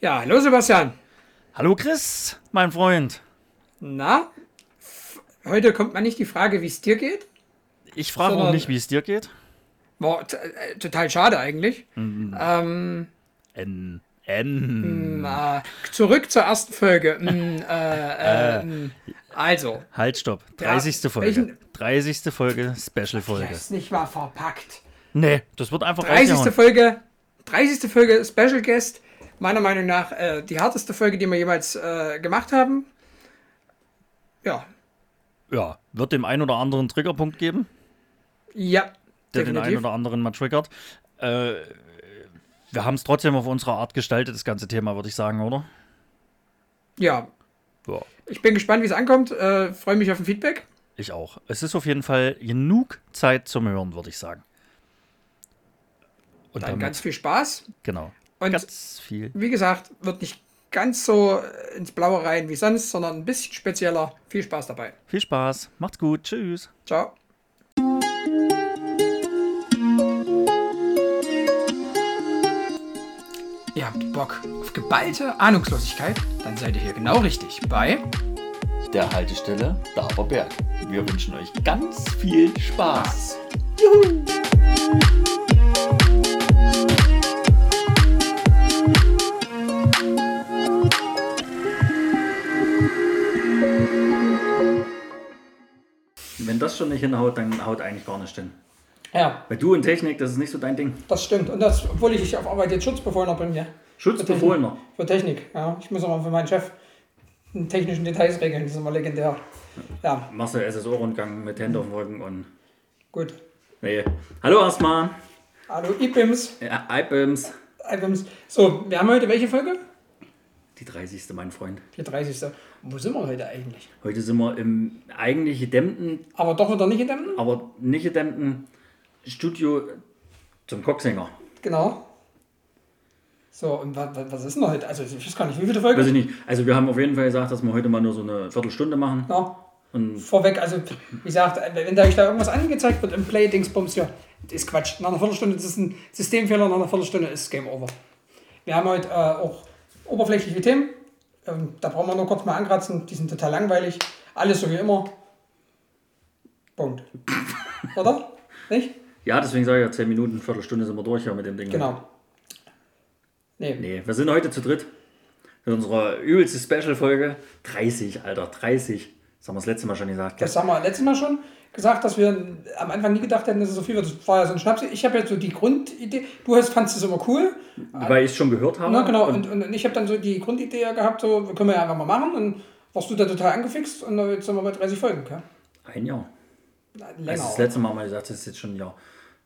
Ja, hallo Sebastian. Hallo Chris, mein Freund. Na, heute kommt man nicht die Frage, wie es dir geht. Ich frage auch nicht, wie es dir geht. Boah, total schade eigentlich. Zurück zur ersten Folge. Also. Halt, stopp. 30. Ja, Folge. 30. Folge, Special-Folge. Das ist nicht mal verpackt. Nee, das wird einfach 30. Folge, Special Guest. Meiner Meinung nach die härteste Folge, die wir jemals gemacht haben. Ja. Ja, wird dem einen oder anderen Triggerpunkt geben. Ja, der definitiv. Den einen oder anderen mal triggert. Wir haben es trotzdem auf unsere Art gestaltet, das ganze Thema, würde ich sagen, oder? Ja. Ja. Ich bin gespannt, wie es ankommt. Freue mich auf ein Feedback. Ich auch. Es ist auf jeden Fall genug Zeit zum Hören, würde ich sagen. Und dann ganz viel Spaß. Genau. Und ganz viel. Wie gesagt, wird nicht ganz so ins Blaue rein wie sonst, sondern ein bisschen spezieller. Viel Spaß dabei. Viel Spaß. Macht's gut. Tschüss. Ciao. Ihr habt Bock auf geballte Ahnungslosigkeit? Dann seid ihr hier genau richtig bei der Haltestelle Dauerberg. Wir wünschen euch ganz viel Spaß. Juhu! Wenn das schon nicht hinhaut, dann haut eigentlich gar nicht hin. Ja. Weil du in Technik, das ist nicht so dein Ding. Das stimmt. Und das, obwohl ich auf Arbeit jetzt Schutzbefohlener bin, ja. Schutzbefohlener? Für Technik, ja. Ich muss aber für meinen Chef in technischen Details regeln, das ist immer legendär. Ja. Machst du SSO-Rundgang mit Händen auf dem Rücken und... Gut. Nee. Hallo erstmal. Hallo IBIMS. Ja, IBIMS. IBIMS. So, wir haben heute welche Folge? Die 30. mein Freund. Die 30. Wo sind wir heute eigentlich? Heute sind wir im eigentlich gedämmten... Aber doch wieder nicht gedämmten? Aber nicht gedämmten Studio zum Cocksänger. Genau. So, und was ist denn heute? Also ich weiß gar nicht, wie viele Folgen? Weiß ich nicht. Also wir haben auf jeden Fall gesagt, dass wir heute mal nur so eine Viertelstunde machen. Ja. Und vorweg, also wie gesagt, wenn euch da irgendwas angezeigt wird im Play-Dingsbums, ja, das ist Quatsch. Nach einer Viertelstunde, das ist ein Systemfehler, nach einer Viertelstunde ist es Game Over. Wir haben heute auch oberflächliche Themen, da brauchen wir nur kurz mal ankratzen, die sind total langweilig, alles so wie immer. Punkt. Oder? Nicht? Ja, deswegen sage ich ja, 10 Minuten, Viertelstunde sind wir durch ja mit dem Ding. Genau. Nee, wir sind heute zu dritt mit unserer übelste Special-Folge. 30, Alter, 30. Das haben wir das letzte Mal schon gesagt. Das haben wir letztes Mal schon gesagt, dass wir am Anfang nie gedacht hätten, dass es so viel wird. Das war ja so ein Schnaps. Ich habe jetzt so die Grundidee. Fandst es immer cool. Weil ich es schon gehört habe. Na, genau. Und ich habe dann so die Grundidee gehabt, so können wir ja einfach mal machen. Und warst du da total angefixt. Und jetzt sind wir bei 30 Folgen. Gell? Ein Jahr. Länger. Also das letzte Mal haben wir gesagt, das ist jetzt schon ein Jahr.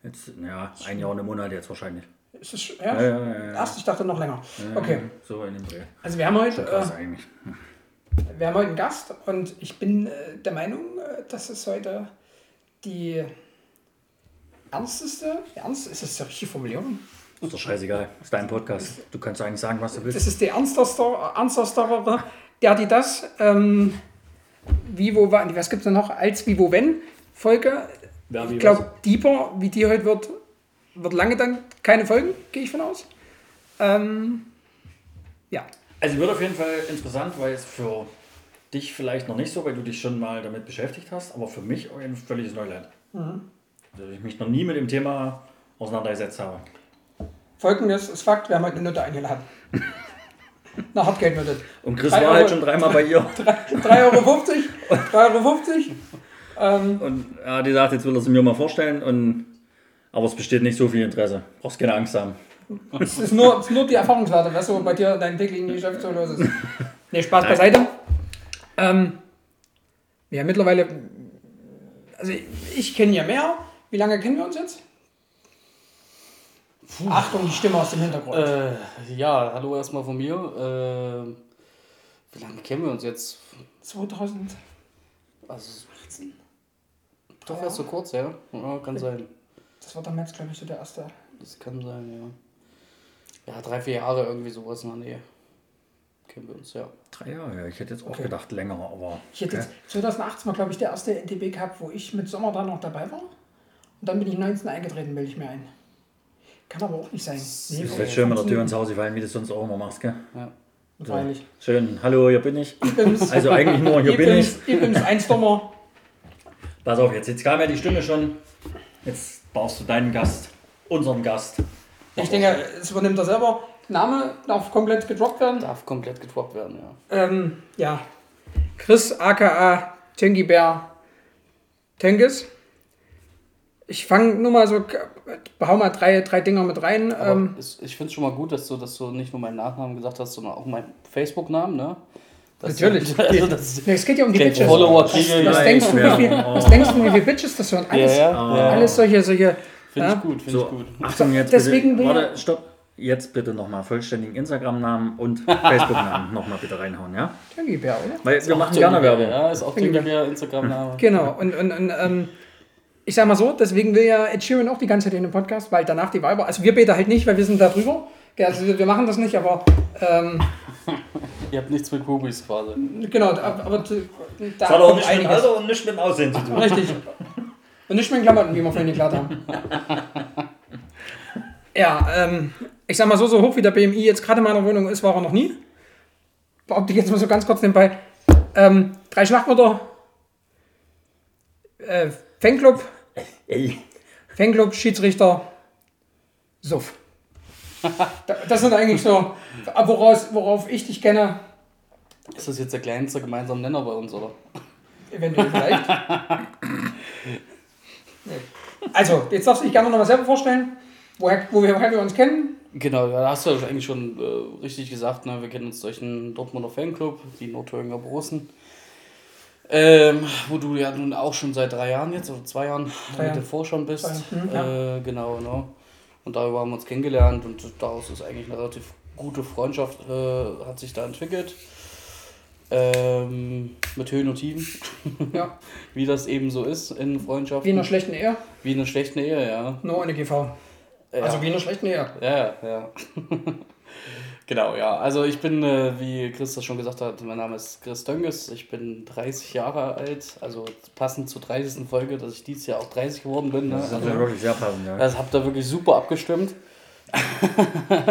Jetzt, ja, ein Jahr und ein Monat jetzt wahrscheinlich. Ist das, ja? Ja. Erst, ich dachte noch länger. Ja, okay. So in dem Dreh. Also wir haben heute... Wir haben heute einen Gast und ich bin der Meinung, dass es heute die ernsteste, ist das die richtige Formulierung? Ist doch scheißegal, ist dein Podcast, du kannst eigentlich sagen, was du willst. Das ist die ernstere, was gibt es denn noch, als wie, wo, wenn Folge. Ja, ich glaube, deeper, wie die heute wird lange dann keine Folgen, gehe ich von aus. Ja. Also wird auf jeden Fall interessant, weil es für dich vielleicht noch nicht so, weil du dich schon mal damit beschäftigt hast, aber für mich ein völliges Neuland. Mhm. Also ich mich noch nie mit dem Thema auseinandergesetzt habe. Folgendes ist Fakt, wir haben heute eine Nutte eingeladen. Eine Hartgeldnote. Und Chris war halt schon dreimal bei ihr. 3,50 Euro. Und ja, die sagt, jetzt will er sie mir mal vorstellen, aber es besteht nicht so viel Interesse. Brauchst keine Angst haben. Es ist nur die Erfahrungswerte, was so bei dir in deinem täglichen Geschäft so los ist. Nee, Spaß beiseite. Ja, mittlerweile, also ich kenne ja mehr. Wie lange kennen wir uns jetzt? Puh. Achtung, die Stimme aus dem Hintergrund. Ja, hallo erstmal von mir. Wie lange kennen wir uns jetzt? 2000. Also 18. Doch, ja. Erst so kurz, ja. Ja, kann sein. Das war damals, glaube ich, so der erste. Das kann sein, ja. Ja, 3-4 Jahre irgendwie sowas in der Nähe. Kennen wir uns, ja. 3 Jahre, ja. Ich hätte jetzt auch gedacht länger, aber... Ich hätte jetzt 2018 war, glaube ich, der erste NTB Cup, wo ich mit Sommer dann noch dabei war. Und dann bin ich 19 eingetreten, melde ich mir ein. Kann aber auch nicht sein. Nee, das wäre schön, wenn der Tür ins Haus fallen, wie du es sonst auch immer machst, gell? Ja. So. Schön, hallo, hier bin ich. Also eigentlich nur, hier bin ich. Ich bin's, ein Stürmer. Pass auf, jetzt kam ja die Stimme schon. Jetzt baust du deinen Gast, unseren Gast. Ich denke, es übernimmt er selber. Name darf komplett gedroppt werden. Darf komplett gedroppt werden, ja. Ja. Chris aka Tengibär Tengis. Ich fange nur mal so, behau mal drei Dinger mit rein. Ich finde es schon mal gut, dass du nicht nur meinen Nachnamen gesagt hast, sondern auch meinen Facebook-Namen, ne? Das natürlich. Es geht ja um die Bitches. Was denkst du, wie viele Bitches das hören? Alles, alles solche. Finde ich gut. Achtung, jetzt deswegen bitte. Warte, stopp. Jetzt bitte nochmal vollständigen Instagram-Namen und Facebook-Namen nochmal bitte reinhauen, ja? Tengibär, oder? Weil wir machen gerne Werbung. Ja, ist auch Tengibär, Instagram-Name. Genau, und ich sag mal so, deswegen will ja Ed Sheeran auch die ganze Zeit in den Podcast, weil danach die Weiber, also wir beten halt nicht, weil wir sind da drüber. Also wir machen das nicht, aber... Ihr habt nichts mit Kubis quasi. Genau, aber... Das hat auch nicht mit dem Alter und nicht mit dem Aussehen zu tun. Richtig. Und nicht mit den Klamotten, wie wir vorhin geklärt haben. Ja, ich sag mal so hoch wie der BMI jetzt gerade in meiner Wohnung ist, war er noch nie. Behaupte ich jetzt mal so ganz kurz nebenbei. 3 Schlachtmutter. Fanclub. Fanclub, Schiedsrichter. Suff. Das sind eigentlich so, worauf ich dich kenne. Ist das jetzt der kleinste gemeinsame Nenner bei uns, oder? Eventuell vielleicht. Nee. Also, jetzt darfst du dich gerne nochmal selber vorstellen. Woher wir uns kennen? Genau, da hast du ja eigentlich schon richtig gesagt, ne? Wir kennen uns durch einen Dortmunder Fanclub, die Nothüringer Borussen, wo du ja nun auch schon seit 3 Jahren jetzt, oder 2 Jahren, mit davor schon bist. Genau. Und darüber haben wir uns kennengelernt und daraus ist eigentlich eine relativ gute Freundschaft, hat sich da entwickelt. Mit Höhen und Tiefen. Ja. Wie das eben so ist in Freundschaften. Wie in einer schlechten Ehe? Wie in einer schlechten Ehe, ja. Nur ohne GV. Ja. Also wie in einer schlechten Ehe. Ja. Genau, ja. Also ich bin, wie Chris das schon gesagt hat, mein Name ist Chris Dönges. Ich bin 30 Jahre alt, also passend zur 30. Folge, dass ich dieses Jahr auch 30 geworden bin. Ne? Das ist ja wirklich sehr passend, ja. Das habt ihr wirklich super abgestimmt.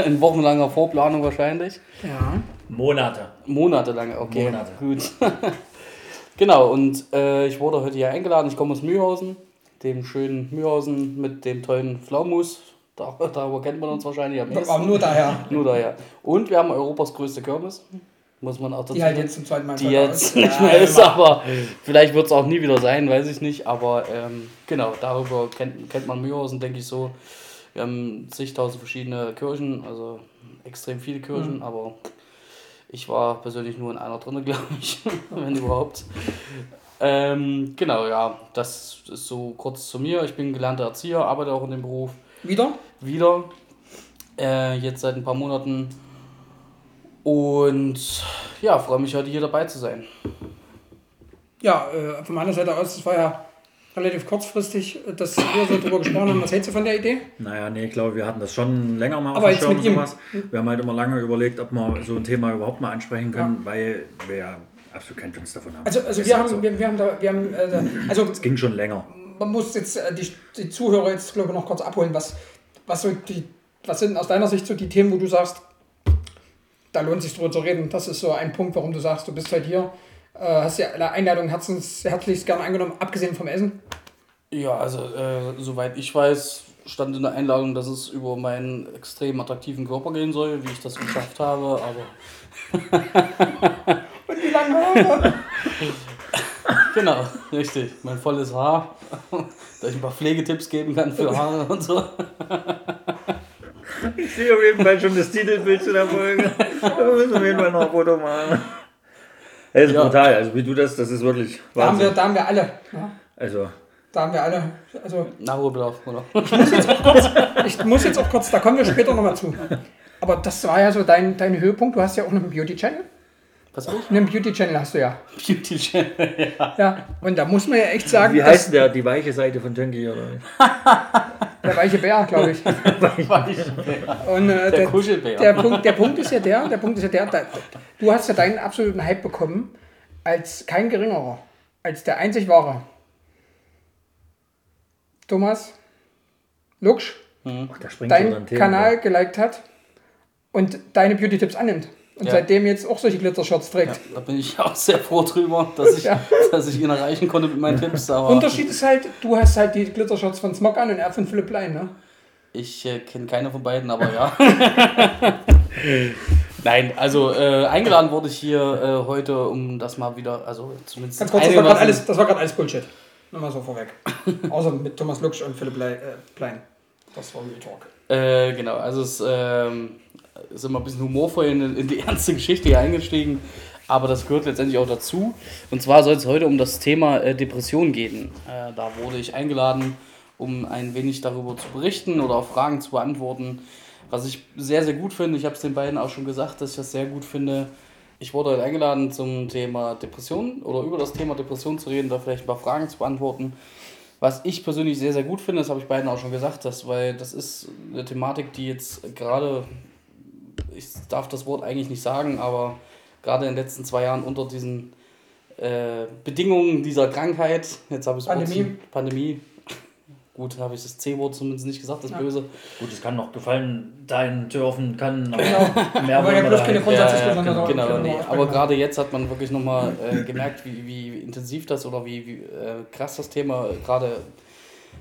In wochenlanger Vorplanung wahrscheinlich. Ja. Monatelang, okay. Monate. Gut. Genau, und ich wurde heute hier eingeladen. Ich komme aus Mühlhausen, dem schönen Mühlhausen mit dem tollen Pflaumus. Darüber kennt man uns wahrscheinlich am besten. Nur daher. Und wir haben Europas größte Kirmes. Muss man auch dazu sagen. Die halt jetzt zum zweiten Mal. Die jetzt nicht mehr ist, aber vielleicht wird es auch nie wieder sein, weiß ich nicht. Aber genau, darüber kennt man Mühlhausen, denke ich so. Wir haben zigtausend verschiedene Kirchen, also extrem viele Kirchen, aber ich war persönlich nur in einer drin, glaube ich, wenn überhaupt. Genau, ja, das ist so kurz zu mir. Ich bin gelernter Erzieher, arbeite auch in dem Beruf. Wieder. Jetzt seit ein paar Monaten. Und ja, freue mich heute hier dabei zu sein. Ja, von meiner Seite aus, das war ja relativ kurzfristig, dass wir so drüber gesprochen haben. Was hältst du von der Idee? Naja, nee, ich glaube, wir hatten das schon länger mal auf dem Schirm und sowas. Wir haben halt immer lange überlegt, ob wir so ein Thema überhaupt mal ansprechen können, weil wir ja absolut keinen Plan davon haben. Also es ging schon länger. Man muss jetzt die Zuhörer jetzt, glaube ich, noch kurz abholen. Was sind aus deiner Sicht so die Themen, wo du sagst, da lohnt es sich drüber zu reden? Das ist so ein Punkt, warum du sagst, du bist halt hier. Hast du ja eine Einladung herzlichst gerne angenommen, abgesehen vom Essen? Ja, also soweit ich weiß, stand in der Einladung, dass es über meinen extrem attraktiven Körper gehen soll, wie ich das geschafft habe, aber... Und wie lange Haare? Genau, richtig. Mein volles Haar, dass ich ein paar Pflegetipps geben kann für Haare und so. Ich sehe auf jeden Fall schon das Titelbild zu der Folge. Da müssen wir auf jeden Fall noch ein Foto machen. Das ist brutal, also wie du das ist wirklich Wahnsinn. Da haben wir alle. Ja. Also. Da haben wir alle. Also. Nachholbedarf, oder? Ich muss jetzt auch kurz, da kommen wir später nochmal zu. Aber das war ja so dein Höhepunkt. Du hast ja auch einen Beauty-Channel. Was auch? Einen Beauty-Channel hast du ja. Beauty-Channel, ja. Und da muss man ja echt sagen. Wie heißt der? Die weiche Seite von Tönki, oder? Der weiche Bär, glaube ich. Und, der Kuschelbär. Der Punkt ist ja der, du hast ja deinen absoluten Hype bekommen, als kein Geringerer, als der einzig wahre. Thomas Lux. Ach, da springt deinen Kanal geliked hat und deine Beauty-Tipps annimmt. Und seitdem jetzt auch solche Glitzer-Shirts trägt. Ja, da bin ich auch sehr froh drüber, dass ich, dass ich ihn erreichen konnte mit meinen Tipps. Aber Unterschied ist halt, du hast halt die Glitzer-Shirts von Smog an und er von Philipp Plein, ne? Ich kenne keine von beiden, aber ja. Nein, also eingeladen wurde ich hier heute, um das mal wieder, also zumindest... Ganz kurz, das war gerade alles Bullshit. Nochmal so vorweg. Außer mit Thomas Lux und Philipp Plein. Das war Real Talk. Genau, also es ist immer ein bisschen humorvoll in die ernste Geschichte hier eingestiegen, aber das gehört letztendlich auch dazu. Und zwar soll es heute um das Thema Depression gehen. Da wurde ich eingeladen, um ein wenig darüber zu berichten oder auch Fragen zu beantworten. Was ich sehr, sehr gut finde, ich habe es den beiden auch schon gesagt, dass ich das sehr gut finde. Ich wurde heute eingeladen, zum Thema Depression oder über das Thema Depression zu reden, da vielleicht ein paar Fragen zu beantworten. Was ich persönlich sehr, sehr gut finde, das habe ich beiden auch schon gesagt, weil das ist eine Thematik, die jetzt gerade, ich darf das Wort eigentlich nicht sagen, aber gerade in den letzten 2 Jahren unter diesen Bedingungen dieser Krankheit, jetzt habe ich das Wort Pandemie. Gut, habe ich das C-Wort zumindest nicht gesagt, das Böse. Gut, es kann noch gefallen sein dürfen, kann aber mehr oder weniger. Genau. Aber gerade jetzt hat man wirklich nochmal gemerkt, wie intensiv das oder wie krass das Thema gerade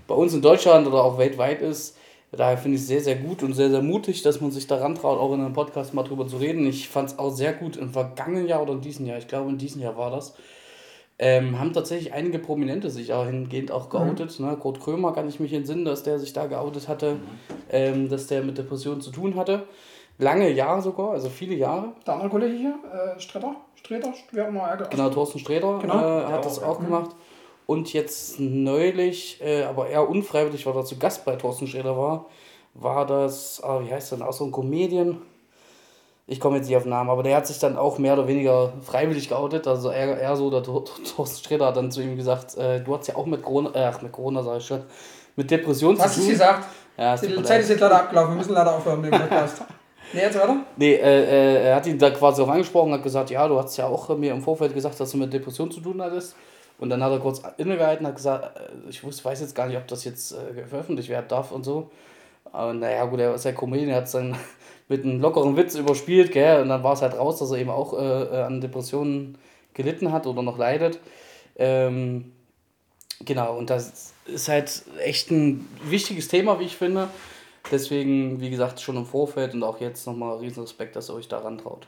bei uns in Deutschland oder auch weltweit ist. Daher finde ich es sehr, sehr gut und sehr, sehr mutig, dass man sich daran traut, auch in einem Podcast mal drüber zu reden. Ich fand es auch sehr gut im vergangenen Jahr oder in diesem Jahr, ich glaube in diesem Jahr war das, haben tatsächlich einige Prominente sich auch hingehend auch geoutet. Ne? Kurt Krömer kann ich mich entsinnen, dass der sich da geoutet hatte, dass der mit Depressionen zu tun hatte. Lange Jahre sogar, also viele Jahre. Der andere Kollege hier, Sträter, wer auch mal. Genau, Thorsten Sträter hat das auch gemacht. Und jetzt neulich, aber eher unfreiwillig, weil er zu Gast bei Thorsten Sträter war das, wie heißt das, auch so ein Comedian. Ich komme jetzt nicht auf den Namen, aber der hat sich dann auch mehr oder weniger freiwillig geoutet. Also er so, der Thorsten Sträter hat dann zu ihm gesagt, du hast ja auch mit Depressionen zu tun. Hast du es gesagt? Ja, die Zeit ist jetzt leider abgelaufen, wir müssen leider aufhören mit dem Podcast. Nee, jetzt weiter? Nee, er hat ihn da quasi auch angesprochen, hat gesagt, ja, du hast ja auch mir im Vorfeld gesagt, dass du mit Depressionen zu tun hattest. Und dann hat er kurz innegehalten, hat gesagt, ich weiß jetzt gar nicht, ob das jetzt veröffentlicht werden darf und so. Aber naja, gut, er ist ja Comedian, er hat es dann mit einem lockeren Witz überspielt, gell? Und dann war es halt raus, dass er eben auch an Depressionen gelitten hat oder noch leidet. Genau, und das ist halt echt ein wichtiges Thema, wie ich finde. Deswegen, wie gesagt, schon im Vorfeld und auch jetzt nochmal riesen Respekt, dass ihr euch daran traut.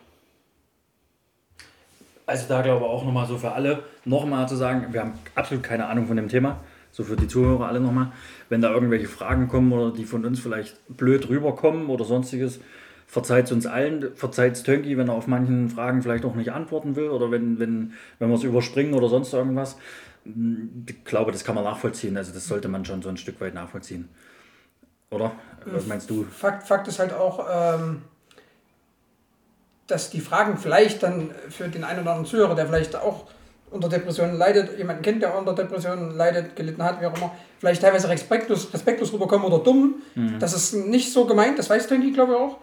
Also da glaube ich auch nochmal so für alle, nochmal zu sagen, wir haben absolut keine Ahnung von dem Thema. So für die Zuhörer alle nochmal, wenn da irgendwelche Fragen kommen oder die von uns vielleicht blöd rüberkommen oder sonstiges, verzeiht es uns allen, verzeiht es Tönki, wenn er auf manchen Fragen vielleicht auch nicht antworten will oder wenn wir es überspringen oder sonst irgendwas. Ich glaube, das kann man nachvollziehen, also das sollte man schon so ein Stück weit nachvollziehen. Oder? Was meinst du? Fakt ist halt auch, dass die Fragen vielleicht dann für den einen oder anderen Zuhörer, der vielleicht auch unter Depressionen leidet, jemanden kennt, der unter Depressionen leidet, gelitten hat, wie auch immer, vielleicht teilweise respektlos rüberkommen oder dumm. Mhm. Das ist nicht so gemeint, das weiß Tönki, glaube ich, auch.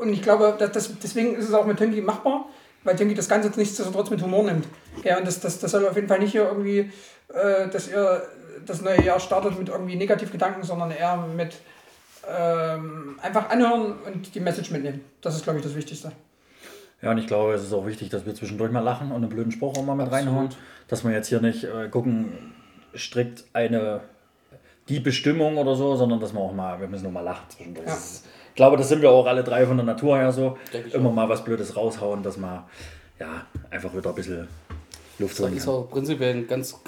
Und ich glaube, deswegen ist es auch mit Tönki machbar, weil Tönki das Ganze jetzt nichtsdestotrotz mit Humor nimmt. Ja, und das soll auf jeden Fall nicht hier irgendwie, dass ihr das neue Jahr startet mit irgendwie Negativgedanken, sondern eher mit einfach anhören und die Message mitnehmen. Das ist, glaube ich, das Wichtigste. Ja, und ich glaube, es ist auch wichtig, dass wir zwischendurch mal lachen und einen blöden Spruch auch mal mit reinhauen. Dass wir jetzt hier nicht gucken, strikt die Bestimmung oder so, sondern dass wir auch mal, wir müssen auch mal lachen zwischendurch. Ja. Ich glaube, das sind wir auch alle drei von der Natur her so. Immer mal was Blödes raushauen, dass man einfach wieder ein bisschen Luft drin hat. Das ist auch prinzipiell ein ganz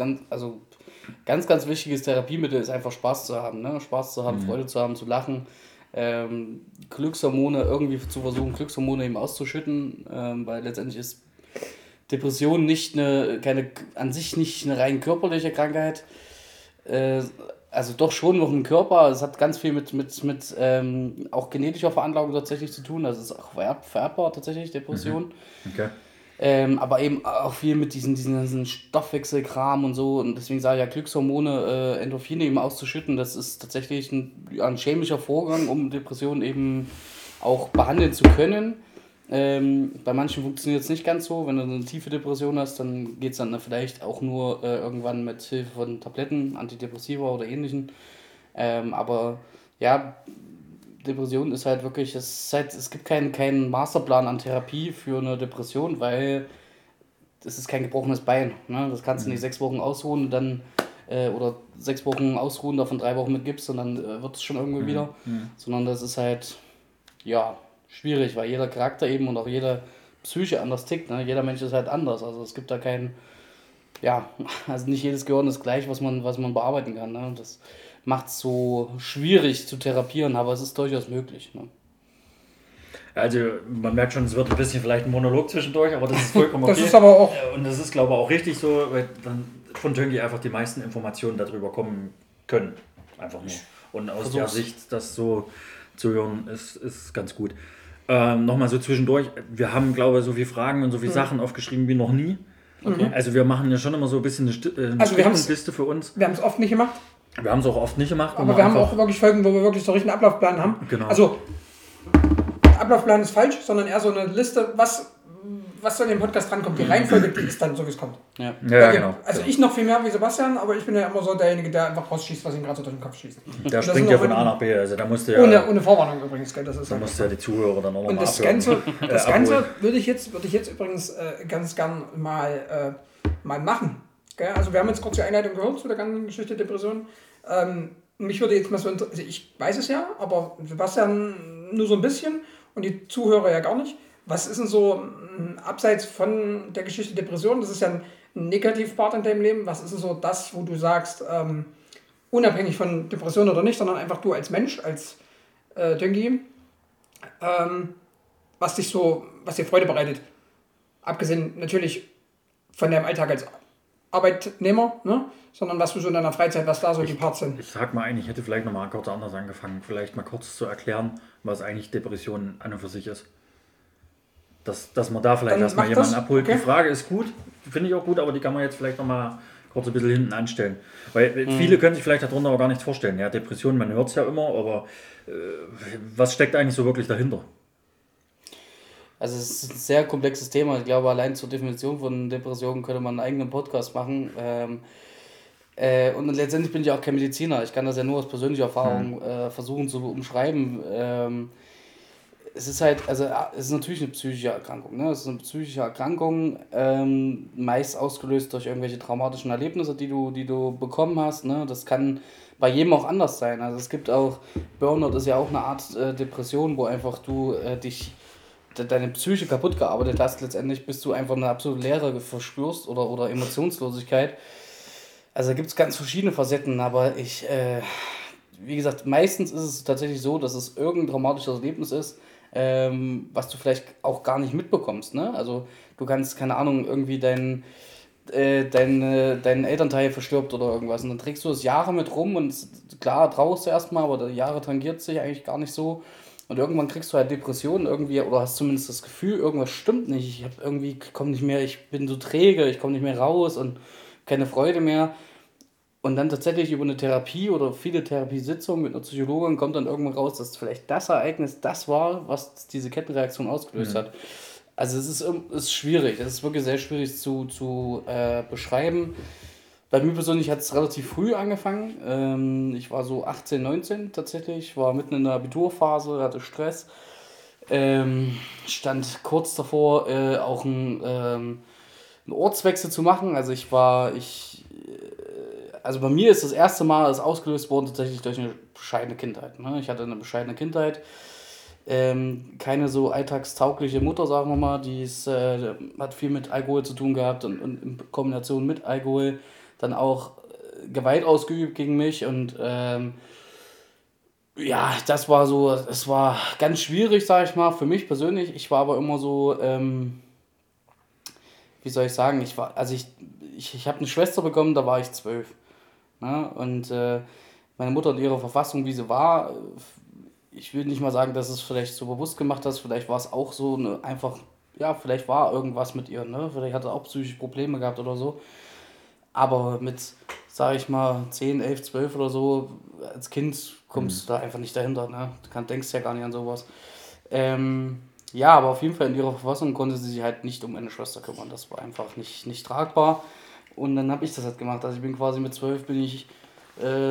wichtiges Therapiemittel, ist einfach Spaß zu haben. Ne? Spaß zu haben, Freude zu haben, zu lachen. Glückshormone irgendwie zu versuchen, eben auszuschütten, weil letztendlich ist Depression nicht eine rein körperliche Krankheit, also doch schon noch ein Körper, es hat ganz viel mit auch genetischer Veranlagung tatsächlich zu tun, also es ist auch vererbbar tatsächlich, Depression. Okay. Aber eben auch viel mit diesen Stoffwechselkram und so, und deswegen sage ich ja, Glückshormone, Endorphine eben auszuschütten, das ist tatsächlich ein chemischer Vorgang, um Depressionen eben auch behandeln zu können. Bei manchen funktioniert es nicht ganz so, wenn du eine tiefe Depression hast, dann geht es dann vielleicht auch nur irgendwann mit Hilfe von Tabletten, Antidepressiva oder ähnlichen Aber ja, Depression ist halt wirklich, es gibt keinen Masterplan an Therapie für eine Depression, weil das ist kein gebrochenes Bein. Ne? Das kannst du nicht 6 Wochen ausruhen und dann oder 6 Wochen ausruhen, davon 3 Wochen mit Gips und dann wird es schon irgendwie wieder. Mhm. Sondern das ist halt, ja, schwierig, weil jeder Charakter eben und auch jede Psyche anders tickt. Ne? Jeder Mensch ist halt anders. Also es gibt da keinen, ja, also nicht jedes Gehirn ist gleich, was man bearbeiten kann. Ne? Das macht es so schwierig zu therapieren, aber es ist durchaus möglich. Ne? Also man merkt schon, es wird ein bisschen vielleicht ein Monolog zwischendurch, aber das ist vollkommen okay. Das ist aber auch... Und das ist, glaube ich, auch richtig so, weil dann von Tönki einfach die meisten Informationen darüber kommen können. Einfach nur. Und aus der Sicht, das so zu hören, ist ganz gut. Nochmal so zwischendurch, wir haben, glaube ich, so viele Fragen und so viele Sachen aufgeschrieben wie noch nie. Okay. Also wir machen ja schon immer so ein bisschen eine Stundenliste für uns. Wir haben es oft nicht gemacht. Wir haben es auch oft nicht gemacht. Aber wir haben auch wirklich Folgen, wo wir wirklich so richtig einen Ablaufplan haben. Genau. Also Ablaufplan ist falsch, sondern eher so eine Liste, was an dem Podcast drankommt. Die Reihenfolge, die ist dann so, wie es kommt. Ja, ja genau. Also ich noch viel mehr wie Sebastian, aber ich bin ja immer so derjenige, der einfach rausschießt, was ihm gerade so durch den Kopf schießt. Der springt ja von A nach B, also da musst du ja... Ohne Vorwarnung übrigens, gell, das ist... Da musst du ja die Zuhörer dann auch nochmal abhören. Und das Ganze würde ich jetzt übrigens ganz gern mal machen. Gell? Also wir haben jetzt kurz die Einleitung gehört zu der ganzen Geschichte Depression. Mich würde jetzt mal so interessieren, also ich weiß es ja, aber Sebastian nur so ein bisschen... Und die Zuhörer ja gar nicht. Was ist denn so, abseits von der Geschichte Depression, das ist ja ein Negativpart in deinem Leben, was ist denn so das, wo du sagst, unabhängig von Depression oder nicht, sondern einfach du als Mensch, als Döngi, was dir Freude bereitet? Abgesehen natürlich von deinem Alltag als Arbeitnehmer, ne? Sondern was du so in deiner Freizeit, was da so die Parts sind. Ich sag mal ein, ich hätte vielleicht nochmal kurz anders angefangen, vielleicht mal kurz zu erklären, was eigentlich Depression an und für sich ist. Dass man da vielleicht erstmal jemanden abholt. Okay. Die Frage ist gut, finde ich auch gut, aber die kann man jetzt vielleicht nochmal kurz ein bisschen hinten anstellen. Weil viele können sich vielleicht darunter auch gar nichts vorstellen. Ja, Depression, man hört es ja immer, aber was steckt eigentlich so wirklich dahinter? Also es ist ein sehr komplexes Thema. Ich glaube, allein zur Definition von Depressionen könnte man einen eigenen Podcast machen. Und letztendlich bin ich auch kein Mediziner. Ich kann das ja nur aus persönlicher Erfahrung versuchen zu umschreiben. Es ist halt, also es ist natürlich eine psychische Erkrankung. Ne? Es ist eine psychische Erkrankung, meist ausgelöst durch irgendwelche traumatischen Erlebnisse, die du bekommen hast. Ne? Das kann bei jedem auch anders sein. Also es gibt auch, Burnout ist ja auch eine Art Depression, wo einfach du deine Psyche kaputt gearbeitet hast, letztendlich bis du einfach eine absolute Leere verspürst oder Emotionslosigkeit. Also da gibt es ganz verschiedene Facetten, aber wie gesagt, meistens ist es tatsächlich so, dass es irgendein traumatisches Erlebnis ist, was du vielleicht auch gar nicht mitbekommst. Ne? Also du kannst, keine Ahnung, irgendwie dein Elternteil verstirbt oder irgendwas und dann trägst du das Jahre mit rum und klar, trauerst du erstmal, aber die Jahre tangiert sich eigentlich gar nicht so. Und irgendwann kriegst du halt Depressionen irgendwie oder hast zumindest das Gefühl, irgendwas stimmt nicht. Ich komme nicht mehr, ich bin so träge, ich komme nicht mehr raus und keine Freude mehr. Und dann tatsächlich über eine Therapie oder viele Therapiesitzungen mit einer Psychologin kommt dann irgendwann raus, dass vielleicht das Ereignis das war, was diese Kettenreaktion ausgelöst hat. Also es ist schwierig, es ist wirklich sehr schwierig zu beschreiben. Bei mir persönlich hat es relativ früh angefangen. Ich war so 18, 19 tatsächlich, war mitten in der Abiturphase, hatte Stress. Stand kurz davor, auch einen Ortswechsel zu machen. Also also bei mir ist das erste Mal das ausgelöst worden tatsächlich durch eine bescheidene Kindheit. Ne? Ich hatte eine bescheidene Kindheit. Keine so alltagstaugliche Mutter, sagen wir mal. Die hat viel mit Alkohol zu tun gehabt und in Kombination mit Alkohol dann auch Gewalt ausgeübt gegen mich und das war so, es war ganz schwierig, sag ich mal, für mich persönlich. Ich war aber immer so, wie soll ich sagen, ich habe eine Schwester bekommen, da war ich 12. Ne? Und meine Mutter in ihrer Verfassung, wie sie war, ich will nicht mal sagen, dass es vielleicht so bewusst gemacht hat, vielleicht war es auch so vielleicht war irgendwas mit ihr, ne? Vielleicht hat sie auch psychische Probleme gehabt oder so. Aber mit, sag ich mal, 10, 11, 12 oder so, als Kind kommst du da einfach nicht dahinter. Ne? Du denkst ja gar nicht an sowas. Aber auf jeden Fall in ihrer Verfassung konnte sie sich halt nicht um eine Schwester kümmern. Das war einfach nicht tragbar. Und dann habe ich das halt gemacht. Also ich bin quasi mit 12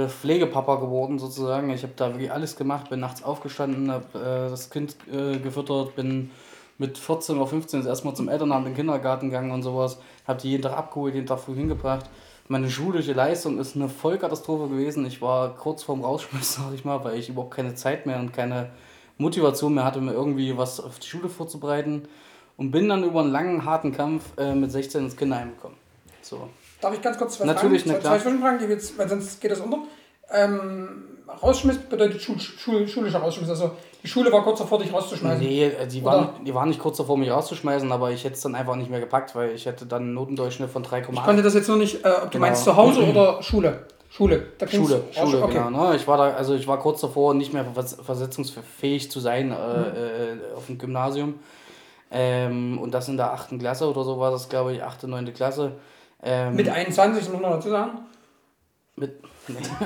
Pflegepapa geworden sozusagen. Ich habe da wirklich alles gemacht, bin nachts aufgestanden, habe das Kind gefüttert, bin mit 14 oder 15 das erstmal zum Elternabend in den Kindergarten gegangen und sowas, habe die jeden Tag abgeholt, jeden Tag früh hingebracht. Meine schulische Leistung ist eine Vollkatastrophe gewesen. Ich war kurz vorm Rausschmiss, sag ich mal, weil ich überhaupt keine Zeit mehr und keine Motivation mehr hatte, mir irgendwie was auf die Schule vorzubereiten. Und bin dann über einen langen, harten Kampf mit 16 ins Kinderheim gekommen. So. Darf ich ganz kurz was natürlich fragen? Natürlich, zwei Zwischenfragen, jetzt, weil sonst geht das unter. Rausschmiss bedeutet schulischer Rausschmiss. Also die Schule war kurz davor, dich rauszuschmeißen? Nee, die waren nicht kurz davor, mich rauszuschmeißen, aber ich hätte es dann einfach nicht mehr gepackt, weil ich hätte dann einen Notendurchschnitt von 3,8. Ich konnte das jetzt noch nicht, ob du genau meinst zu Hause oder Schule? Schule, okay. Genau. Ne? Ich war kurz davor, nicht mehr versetzungsfähig zu sein auf dem Gymnasium. Und das in der 8. Klasse oder so war das, glaube ich, 8., 9. Klasse. Mit 21, muss man dazu sagen?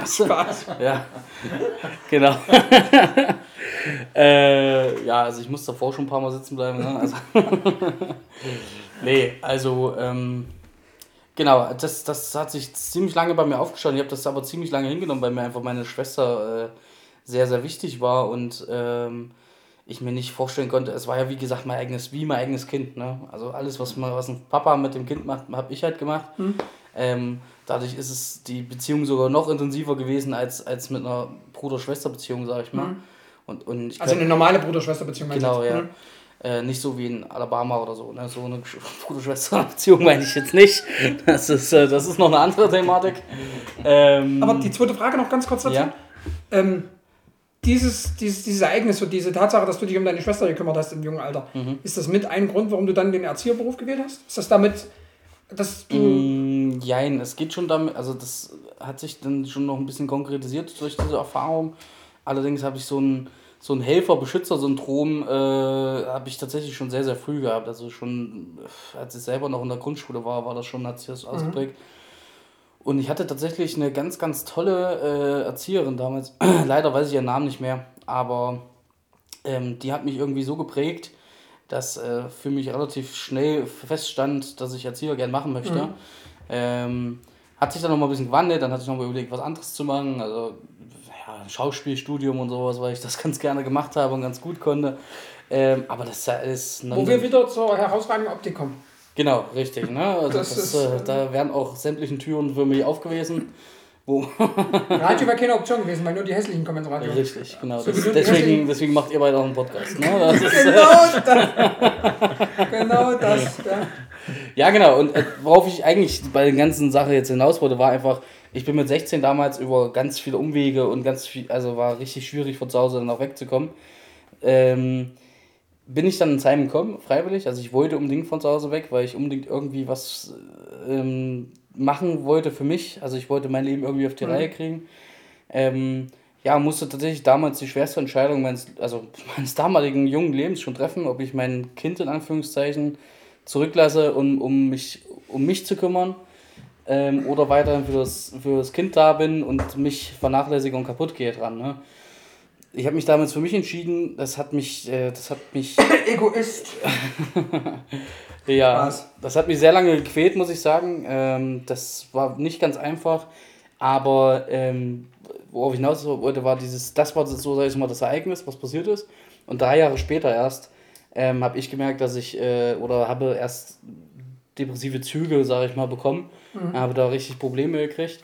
Spaß. Ja, genau. Also ich muss davor schon ein paar Mal sitzen bleiben. Ne? Also genau, das hat sich ziemlich lange bei mir aufgestanden. Ich habe das aber ziemlich lange hingenommen, weil mir einfach meine Schwester sehr, sehr wichtig war und ich mir nicht vorstellen konnte, es war ja wie gesagt mein eigenes Kind. Ne? Also alles, was ein Papa mit dem Kind macht, habe ich halt gemacht. Mhm. Dadurch ist es die Beziehung sogar noch intensiver gewesen als mit einer Bruder-Schwester-Beziehung, sag ich mal. Mhm. Und ich eine normale Bruder-Schwester-Beziehung meinst du? Genau, ja. Mhm. Nicht so wie in Alabama oder so. Ne? So eine Bruder-Schwester-Beziehung meine ich jetzt nicht. Das ist noch eine andere Thematik. Aber die zweite Frage noch ganz kurz dazu. Ja. Dieses Ereignis, so diese Tatsache, dass du dich um deine Schwester gekümmert hast im jungen Alter, ist das mit ein Grund, warum du dann den Erzieherberuf gewählt hast? Ist das damit, dass du... Nein, es geht schon damit, also das hat sich dann schon noch ein bisschen konkretisiert durch diese Erfahrung. Allerdings habe ich so ein Helfer-Beschützer-Syndrom habe ich tatsächlich schon sehr, sehr früh gehabt. Also schon, als ich selber noch in der Grundschule war das schon, hat sich das ausgeprägt. Und ich hatte tatsächlich eine ganz, ganz tolle Erzieherin damals. Leider weiß ich ihren Namen nicht mehr. Aber die hat mich irgendwie so geprägt, dass für mich relativ schnell feststand, dass ich Erzieher gern machen möchte. Hat sich dann noch mal ein bisschen gewandelt. Dann hatte ich noch mal überlegt, was anderes zu machen. Also ja, Schauspielstudium und sowas, weil ich das ganz gerne gemacht habe und ganz gut konnte. Aber das ist... Wo wir wieder zur herausragenden Optik kommen. Genau, richtig. Ne? Also da wären auch sämtlichen Türen für mich aufgewesen. Radio wäre keine Option gewesen, weil nur die hässlichen kommen ins Radio. Richtig, genau. So deswegen macht ihr beide auch einen Podcast. Ne? Genau das. Ja, genau. Und worauf ich eigentlich bei der ganzen Sache jetzt hinaus wollte, war einfach, ich bin mit 16 damals über ganz viele Umwege und ganz viel, also war richtig schwierig von zu Hause dann auch wegzukommen. Bin ich dann ins Heim gekommen, freiwillig. Also ich wollte unbedingt von zu Hause weg, weil ich unbedingt irgendwie was machen wollte für mich. Also ich wollte mein Leben irgendwie auf die Reihe kriegen. Musste tatsächlich damals die schwerste Entscheidung meines damaligen jungen Lebens schon treffen, ob ich mein Kind in Anführungszeichen zurücklasse, um mich zu kümmern oder weiterhin für das Kind da bin und mich vernachlässige und kaputt gehe dran, ne? Ich habe mich damals für mich entschieden, das hat mich Egoist! Ja, das hat mich sehr lange gequält, muss ich sagen. Das war nicht ganz einfach, aber worauf ich hinaus wollte, war das Ereignis, was passiert ist. Und 3 Jahre später erst habe ich gemerkt, dass ich, oder habe erst depressive Züge, sage ich mal, bekommen. Habe da richtig Probleme gekriegt.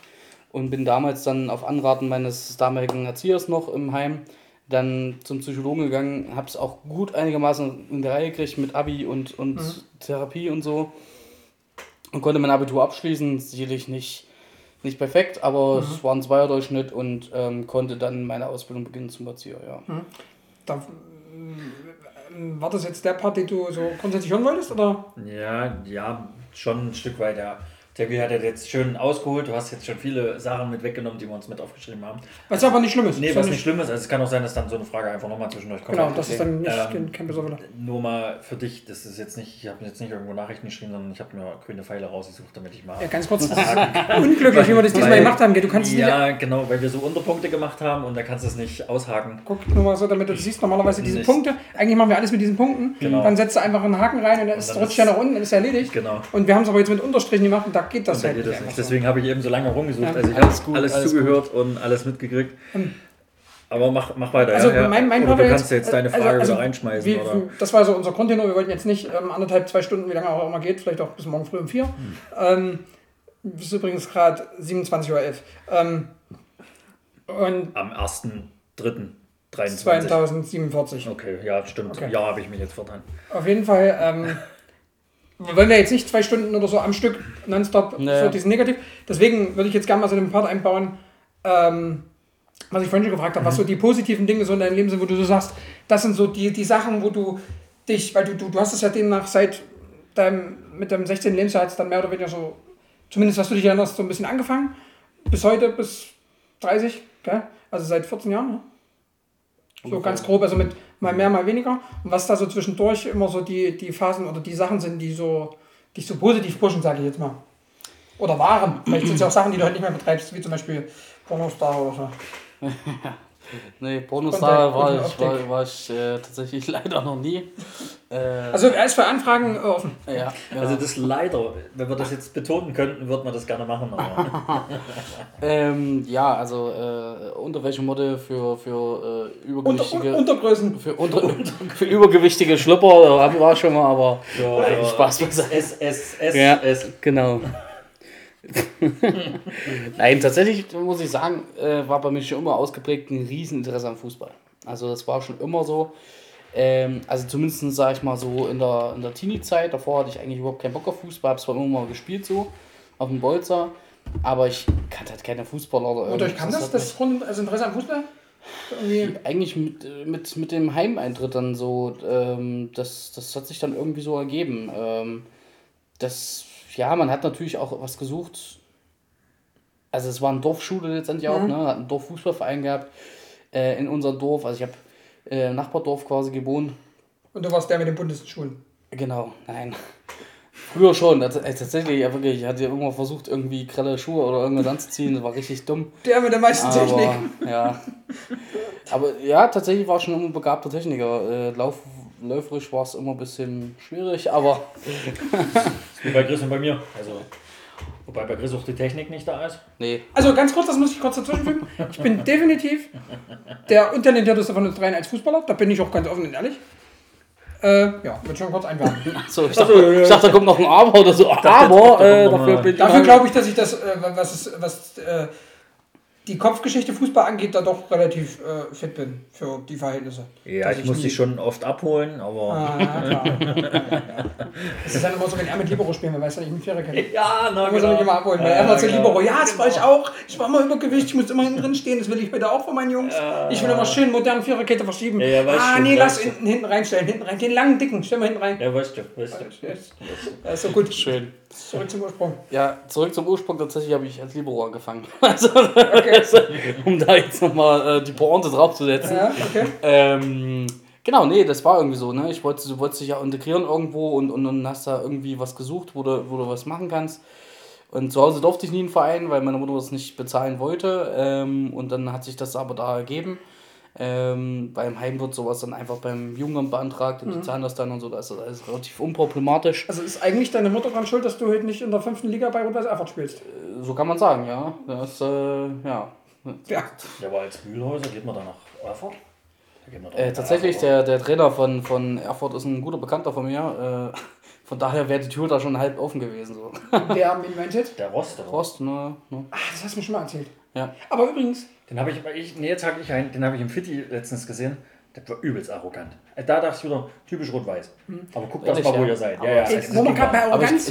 Und bin damals dann auf Anraten meines damaligen Erziehers noch im Heim dann zum Psychologen gegangen, habe es auch gut einigermaßen in die Reihe gekriegt mit Abi und Therapie und so. Und konnte mein Abitur abschließen, sicherlich nicht perfekt, aber es war ein 2er-Durchschnitt und konnte dann meine Ausbildung beginnen zum Erzieher. Ja. War das jetzt der Part, den du so grundsätzlich hören wolltest? Oder? Ja, schon ein Stück weit, ja. Der hat jetzt schön ausgeholt, du hast jetzt schon viele Sachen mit weggenommen, die wir uns mit aufgeschrieben haben. Was aber nicht schlimm ist. Nee, was nicht schlimm ist. Also es kann auch sein, dass dann so eine Frage einfach nochmal zwischendurch kommt. Genau, das ist dann nicht kein besonderer. Nur mal für dich, das ist jetzt nicht, ich habe jetzt nicht irgendwo Nachrichten geschrieben, sondern ich habe mir grüne Pfeile rausgesucht, damit ich mal... Ja, ganz kurz, das ist unglücklich, wie wir das diesmal gemacht haben. Du kannst ja, genau, weil wir so Unterpunkte gemacht haben und da kannst du es nicht aushaken. Guck nur mal so, damit du siehst, normalerweise diese Punkte, eigentlich machen wir alles mit diesen Punkten, genau. Dann setzt du einfach einen Haken rein und dann rutscht ja nach unten, dann ist erledigt. Genau. Und wir haben es aber jetzt mit Unterstrichen gemacht und da Tag geht das halt nicht. Deswegen habe ich eben so lange rumgesucht. Ja. Also ich habe alles zugehört und alles mitgekriegt. Aber mach weiter. Also ja, mein oder du kannst jetzt deine Frage wieder reinschmeißen. Das war so unser Container. Wir wollten jetzt nicht anderthalb, 2 Stunden, wie lange auch immer geht, vielleicht auch bis morgen früh um 4. Es ist übrigens gerade 27.11 Uhr. Und am 1.3.23. 2047. Okay, ja, stimmt. Okay. Ja, habe ich mich jetzt vertan. Auf jeden Fall wollen wir jetzt nicht 2 Stunden oder so am Stück nonstop für diesen Negativ. Deswegen würde ich jetzt gerne mal so einen Part einbauen, was ich vorhin schon gefragt habe, was so die positiven Dinge so in deinem Leben sind, wo du so sagst, das sind so die Sachen, wo du dich, weil du hast es ja demnach seit mit deinem 16. Lebensjahr jetzt dann mehr oder weniger so, zumindest hast du dich erinnerst, so ein bisschen angefangen, bis heute, bis 30, gell? Also seit 14 Jahren, ne? So ganz grob, also mit mal mehr, mal weniger. Und was da so zwischendurch immer so die Phasen oder die Sachen sind, die so dich so positiv pushen, sage ich jetzt mal. Oder waren. Vielleicht sind es ja auch Sachen, die du heute nicht mehr betreibst, wie zum Beispiel Pornostar oder so. Nee, Pornostar war ich tatsächlich leider noch nie. Also er ist für Anfragen offen. Ja. Also das leider, wenn wir das jetzt betonen könnten, würde man das gerne machen. Aber. Unter welchem Motto für übergewichtige Schlupper war schon mal, aber ja, Spaß beiseite. Genau. Nein, tatsächlich muss ich sagen, war bei mir schon immer ausgeprägt ein Rieseninteresse am Fußball. Also das war schon immer so. Also zumindest sage ich mal so in der Teenie-Zeit. Davor hatte ich eigentlich überhaupt keinen Bock auf Fußball. Habe zwar immer mal gespielt so, auf dem Bolzer. Aber ich kannte halt keine Fußballer oder irgendwas. Wodurch kam das Interesse am Fußball? Eigentlich mit dem Heimeintritt dann so. Das hat sich dann irgendwie so ergeben. Man hat natürlich auch was gesucht. Also es war eine Dorfschule letztendlich auch, ne? Hat einen Dorffußballverein gehabt in unserem Dorf. Also ich habe im Nachbardorf quasi gewohnt. Und du warst der mit den buntesten Schuhen? Genau, nein. Früher schon, tatsächlich, ja wirklich. Ich hatte ja immer versucht, irgendwie grelle Schuhe oder irgendwas anzuziehen. Das war richtig dumm. Der mit der meisten Technik. Ja. Aber ja, tatsächlich war ich schon immer ein begabter Techniker. Läuferisch war es immer ein bisschen schwierig, aber... Wie bei Chris und bei mir. Also, wobei bei Chris auch die Technik nicht da ist. Nee. Also ganz kurz, das muss ich kurz dazwischenfügen. Ich bin definitiv der untalentierteste von uns dreien als Fußballer. Da bin ich auch ganz offen und ehrlich. Würde schon kurz einwerfen. Achso, ich dachte, da kommt noch ein Aber oder so. Dafür glaube ich, dass ich das, was die Kopfgeschichte Fußball angeht, da doch relativ fit bin für die Verhältnisse. Ja, ich muss dich schon oft abholen, aber... Es ist dann immer so, wenn er mit Libero spielt, man weiß ja nicht, mit Vierer kennt. Ja, na, muss er mich immer abholen, weil er war zu Libero. Ja, das war ich auch. Ich war immer übergewichtig, ich musste immer hinten drin stehen. Das will ich heute auch von meinen Jungs. Ich will immer schön modern Viererkette verschieben. Ja, lass hinten reinstellen. Hinten rein. Den langen, dicken, stell mal hinten rein. Ja, weißt du. Das ist so gut. Schön. Zurück zum Ursprung. Ja, zurück zum Ursprung. Tatsächlich habe ich als Libero angefangen. Also, okay. Um da jetzt nochmal die Pointe draufzusetzen. Ja, okay. Das war irgendwie so. Ne? Du wolltest dich ja integrieren irgendwo und hast da irgendwie was gesucht, wo du was machen kannst. Und zu Hause durfte ich nie einen Verein, weil meine Mutter das nicht bezahlen wollte. Und dann hat sich das aber da ergeben. Beim Heim wird sowas dann einfach beim Jugendamt beantragt und die zahlen das dann und so, das ist alles relativ unproblematisch. Also ist eigentlich deine Mutter dran schuld, dass du heute nicht in der 5. Liga bei Rot-Weiß Erfurt spielst? So kann man sagen, ja. Der war als Mühlhausen, geht man da nach Erfurt? Tatsächlich, der Trainer von Erfurt ist ein guter Bekannter von mir. Von daher wäre die Tür da schon halb offen gewesen. So. Wer haben ihn inventet? Der Rost. Ne? Ach, das hast du mir schon mal erzählt. Ja. Aber übrigens... Den habe ich im Fitti letztens gesehen. Der war übelst arrogant. Da dachte ich wieder, typisch rot-weiß. Aber guckt das mal, wo ihr seid. Ich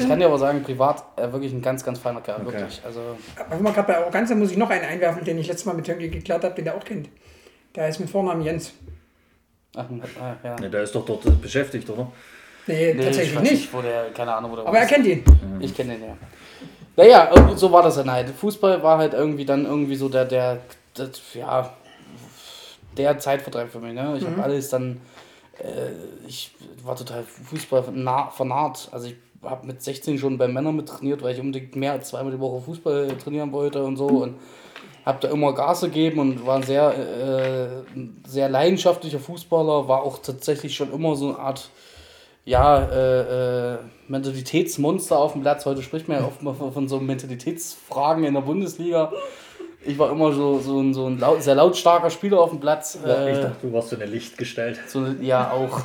kann dir aber sagen, privat wirklich ein ganz, ganz feiner Kerl. Okay. Wirklich. Also, aber wenn man gerade bei Arroganz, dann muss ich noch einen einwerfen, den ich letztes Mal mit Tengibär geklärt habe, den der auch kennt. Der heißt mit Vornamen Jens. Ach ja. Nee, der ist doch dort beschäftigt, oder? Nee, tatsächlich nicht. Keine Ahnung, wo der aber ist. Er kennt ihn. Mhm. Ich kenne ihn, ja. Naja, so war das dann halt. Fußball war halt irgendwie dann irgendwie so der Zeitvertreib für mich. Ne? Ich habe alles dann, ich war total Fußball vernarrt. Also ich habe mit 16 schon bei Männern mit trainiert, weil ich unbedingt mehr als zweimal die Woche Fußball trainieren wollte und so. Und habe da immer Gas gegeben und war ein sehr, sehr leidenschaftlicher Fußballer. War auch tatsächlich schon immer so eine Art Mentalitätsmonster auf dem Platz. Heute spricht man ja oft mal von so Mentalitätsfragen in der Bundesliga. Ich war immer so ein sehr lautstarker Spieler auf dem Platz. Ich dachte, du warst so eine Lichtgestalt. Ja, auch.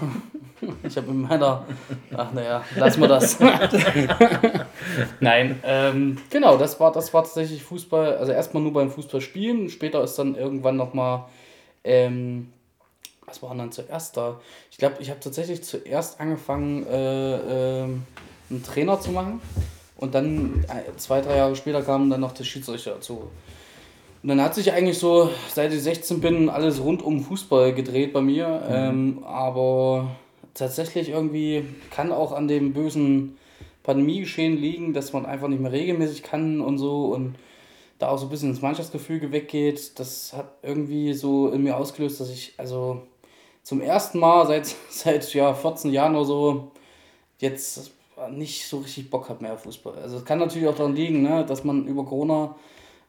Ich habe in meiner... Ach naja, lass mal das. Nein, genau, das war tatsächlich Fußball. Also erstmal nur beim Fußballspielen. Später ist dann irgendwann nochmal... was war dann zuerst da? Ich glaube, ich habe tatsächlich zuerst angefangen, einen Trainer zu machen. Und dann 2-3 Jahre später kam dann noch der Schiedsrichter dazu. Und dann hat sich eigentlich so, seit ich 16 bin, alles rund um Fußball gedreht bei mir. Mhm. Aber tatsächlich irgendwie kann auch an dem bösen Pandemiegeschehen liegen, dass man einfach nicht mehr regelmäßig kann und so. Und da auch so ein bisschen das Mannschaftsgefüge weggeht. Das hat irgendwie so in mir ausgelöst, dass ich also zum ersten Mal seit 14 Jahren oder so jetzt nicht so richtig Bock habe mehr auf Fußball. Also es kann natürlich auch daran liegen, ne, dass man über Corona...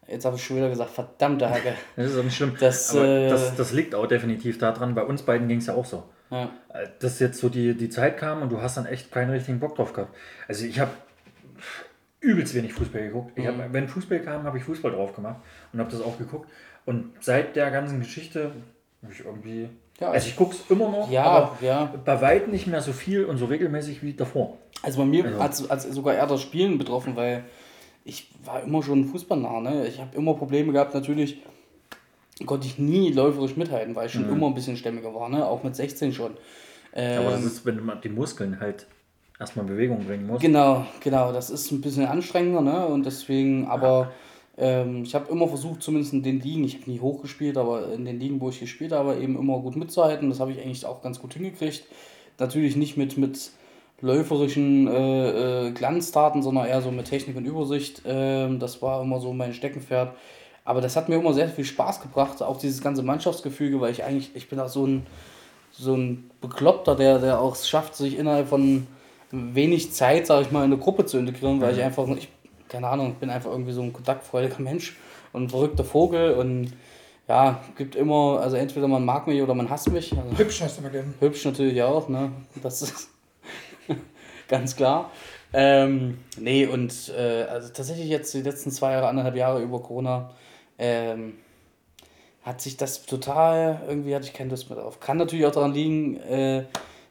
Jetzt habe ich schon wieder gesagt, verdammte Hacke. Das ist auch nicht schlimm. Das liegt auch definitiv daran. Bei uns beiden ging es ja auch so. Ja. Dass jetzt so die Zeit kam und du hast dann echt keinen richtigen Bock drauf gehabt. Also ich habe übelst wenig Fußball geguckt. Ich hab, wenn Fußball kam, habe ich Fußball drauf gemacht und habe das auch geguckt. Und seit der ganzen Geschichte habe ich irgendwie... Ja, also ich gucke es immer noch, aber bei weitem nicht mehr so viel und so regelmäßig wie davor. Also bei mir hat sogar eher das Spielen betroffen, weil... Ich war immer schon fußballnah, ne? Ich habe immer Probleme gehabt, natürlich konnte ich nie läuferisch mithalten, weil ich schon immer ein bisschen stämmiger war, ne? Auch mit 16 schon. Aber das ist, wenn man die Muskeln halt erstmal in Bewegung bringen muss. Genau, das ist ein bisschen anstrengender, ne? Und deswegen, ich habe immer versucht, zumindest in den Ligen, ich habe nie hochgespielt, aber in den Ligen, wo ich gespielt habe, eben immer gut mitzuhalten. Das habe ich eigentlich auch ganz gut hingekriegt. Natürlich nicht mit läuferischen Glanztaten, sondern eher so mit Technik und Übersicht. Das war immer so mein Steckenpferd. Aber das hat mir immer sehr viel Spaß gebracht, auch dieses ganze Mannschaftsgefüge, weil ich bin auch so ein Bekloppter, der auch es schafft, sich innerhalb von wenig Zeit, sag ich mal, in eine Gruppe zu integrieren, weil ich bin einfach irgendwie so ein kontaktfreudiger Mensch und ein verrückter Vogel und ja, gibt immer, also entweder man mag mich oder man hasst mich. Also, hübsch hast du mal gern. Hübsch natürlich auch, ne? Das ist ganz klar. Also tatsächlich jetzt die letzten 2,5 Jahre über Corona hat sich das total, irgendwie hatte ich keine Lust mehr drauf. Kann natürlich auch daran liegen,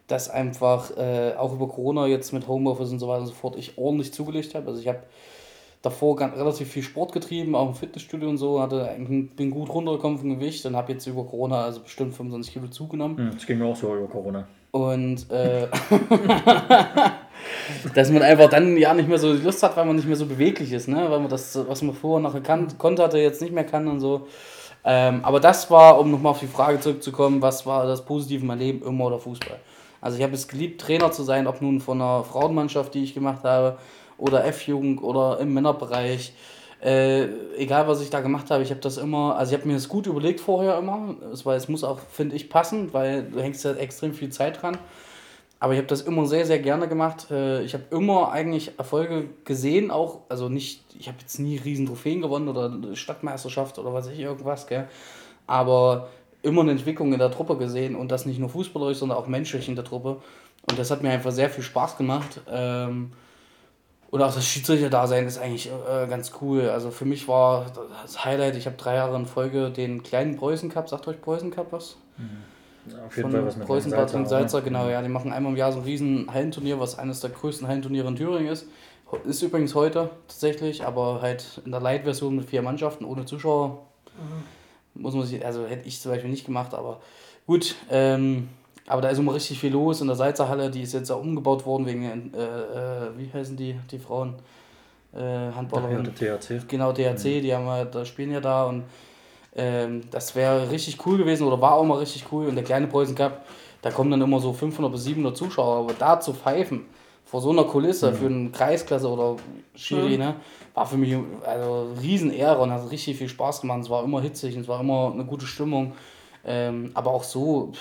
dass einfach auch über Corona jetzt mit Homeoffice und so weiter und so fort ich ordentlich zugelegt habe. Also ich habe davor relativ viel Sport getrieben, auch im Fitnessstudio und so, bin gut runtergekommen vom Gewicht und habe jetzt über Corona also bestimmt 25 Kilo zugenommen. Das ging mir auch so über Corona. Und dass man einfach dann ja nicht mehr so die Lust hat, weil man nicht mehr so beweglich ist, ne? Weil man das, was man vorher noch konnte, jetzt nicht mehr kann und so. Aber das war, um nochmal auf die Frage zurückzukommen, was war das Positive in meinem Leben, immer oder Fußball? Also ich habe es geliebt, Trainer zu sein, ob nun von einer Frauenmannschaft, die ich gemacht habe, oder F-Jugend oder im Männerbereich. Egal, was ich da gemacht habe, ich habe mir das gut überlegt vorher immer, weil es muss auch, finde ich, passen, weil du hängst ja extrem viel Zeit dran. Aber ich habe das immer sehr, sehr gerne gemacht. Ich habe immer eigentlich Erfolge gesehen, auch, also nicht, ich habe jetzt nie riesen Trophäen gewonnen oder Stadtmeisterschaft oder was weiß ich, irgendwas, gell. Aber immer eine Entwicklung in der Truppe gesehen und das nicht nur fußballerisch, sondern auch menschlich in der Truppe. Und das hat mir einfach sehr viel Spaß gemacht. Und auch das Schiedsrichter-Dasein ist eigentlich ganz cool. Also für mich war das Highlight, ich habe 3 Jahre in Folge den kleinen Preußen Cup, sagt euch Preußen Cup was? Ja, auf jeden Fall was mit Preußen und Salzer, genau, ja, die machen einmal im Jahr so ein riesen Hallenturnier, was eines der größten Hallenturniere in Thüringen ist. Ist übrigens heute tatsächlich, aber halt in der Light-Version mit 4 Mannschaften ohne Zuschauer. Mhm. Muss man sich, also hätte ich zum Beispiel nicht gemacht, aber gut, aber da ist immer richtig viel los in der Salzerhalle, die ist jetzt auch umgebaut worden wegen, wie heißen die Frauen? Handballerinnen. Ja, THC. Genau, THC, die haben halt, da spielen ja da und das wäre richtig cool gewesen oder war auch mal richtig cool. Und der kleine Preußen Cup, da kommen dann immer so 500 bis 700 Zuschauer, aber da zu pfeifen, vor so einer Kulisse für eine Kreisklasse oder Schiri, ne, war für mich also eine Riesenehre und hat richtig viel Spaß gemacht. Es war immer hitzig und es war immer eine gute Stimmung, aber auch so...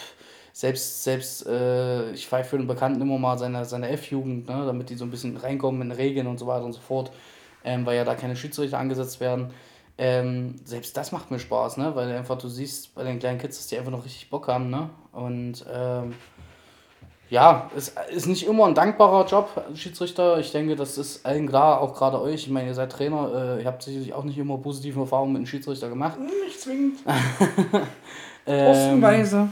Selbst ich pfeife für den Bekannten immer mal seine F-Jugend, ne, damit die so ein bisschen reinkommen in Regeln und so weiter und so fort, weil ja da keine Schiedsrichter angesetzt werden. Selbst das macht mir Spaß, ne, weil du siehst bei den kleinen Kids, dass die einfach noch richtig Bock haben, ne, und ja, es ist nicht immer ein dankbarer Job, Schiedsrichter. Ich denke, das ist allen klar, auch gerade euch. Ich meine, ihr seid Trainer, ihr habt sicherlich auch nicht immer positive Erfahrungen mit dem Schiedsrichter gemacht. Nicht zwingend. Postenweise.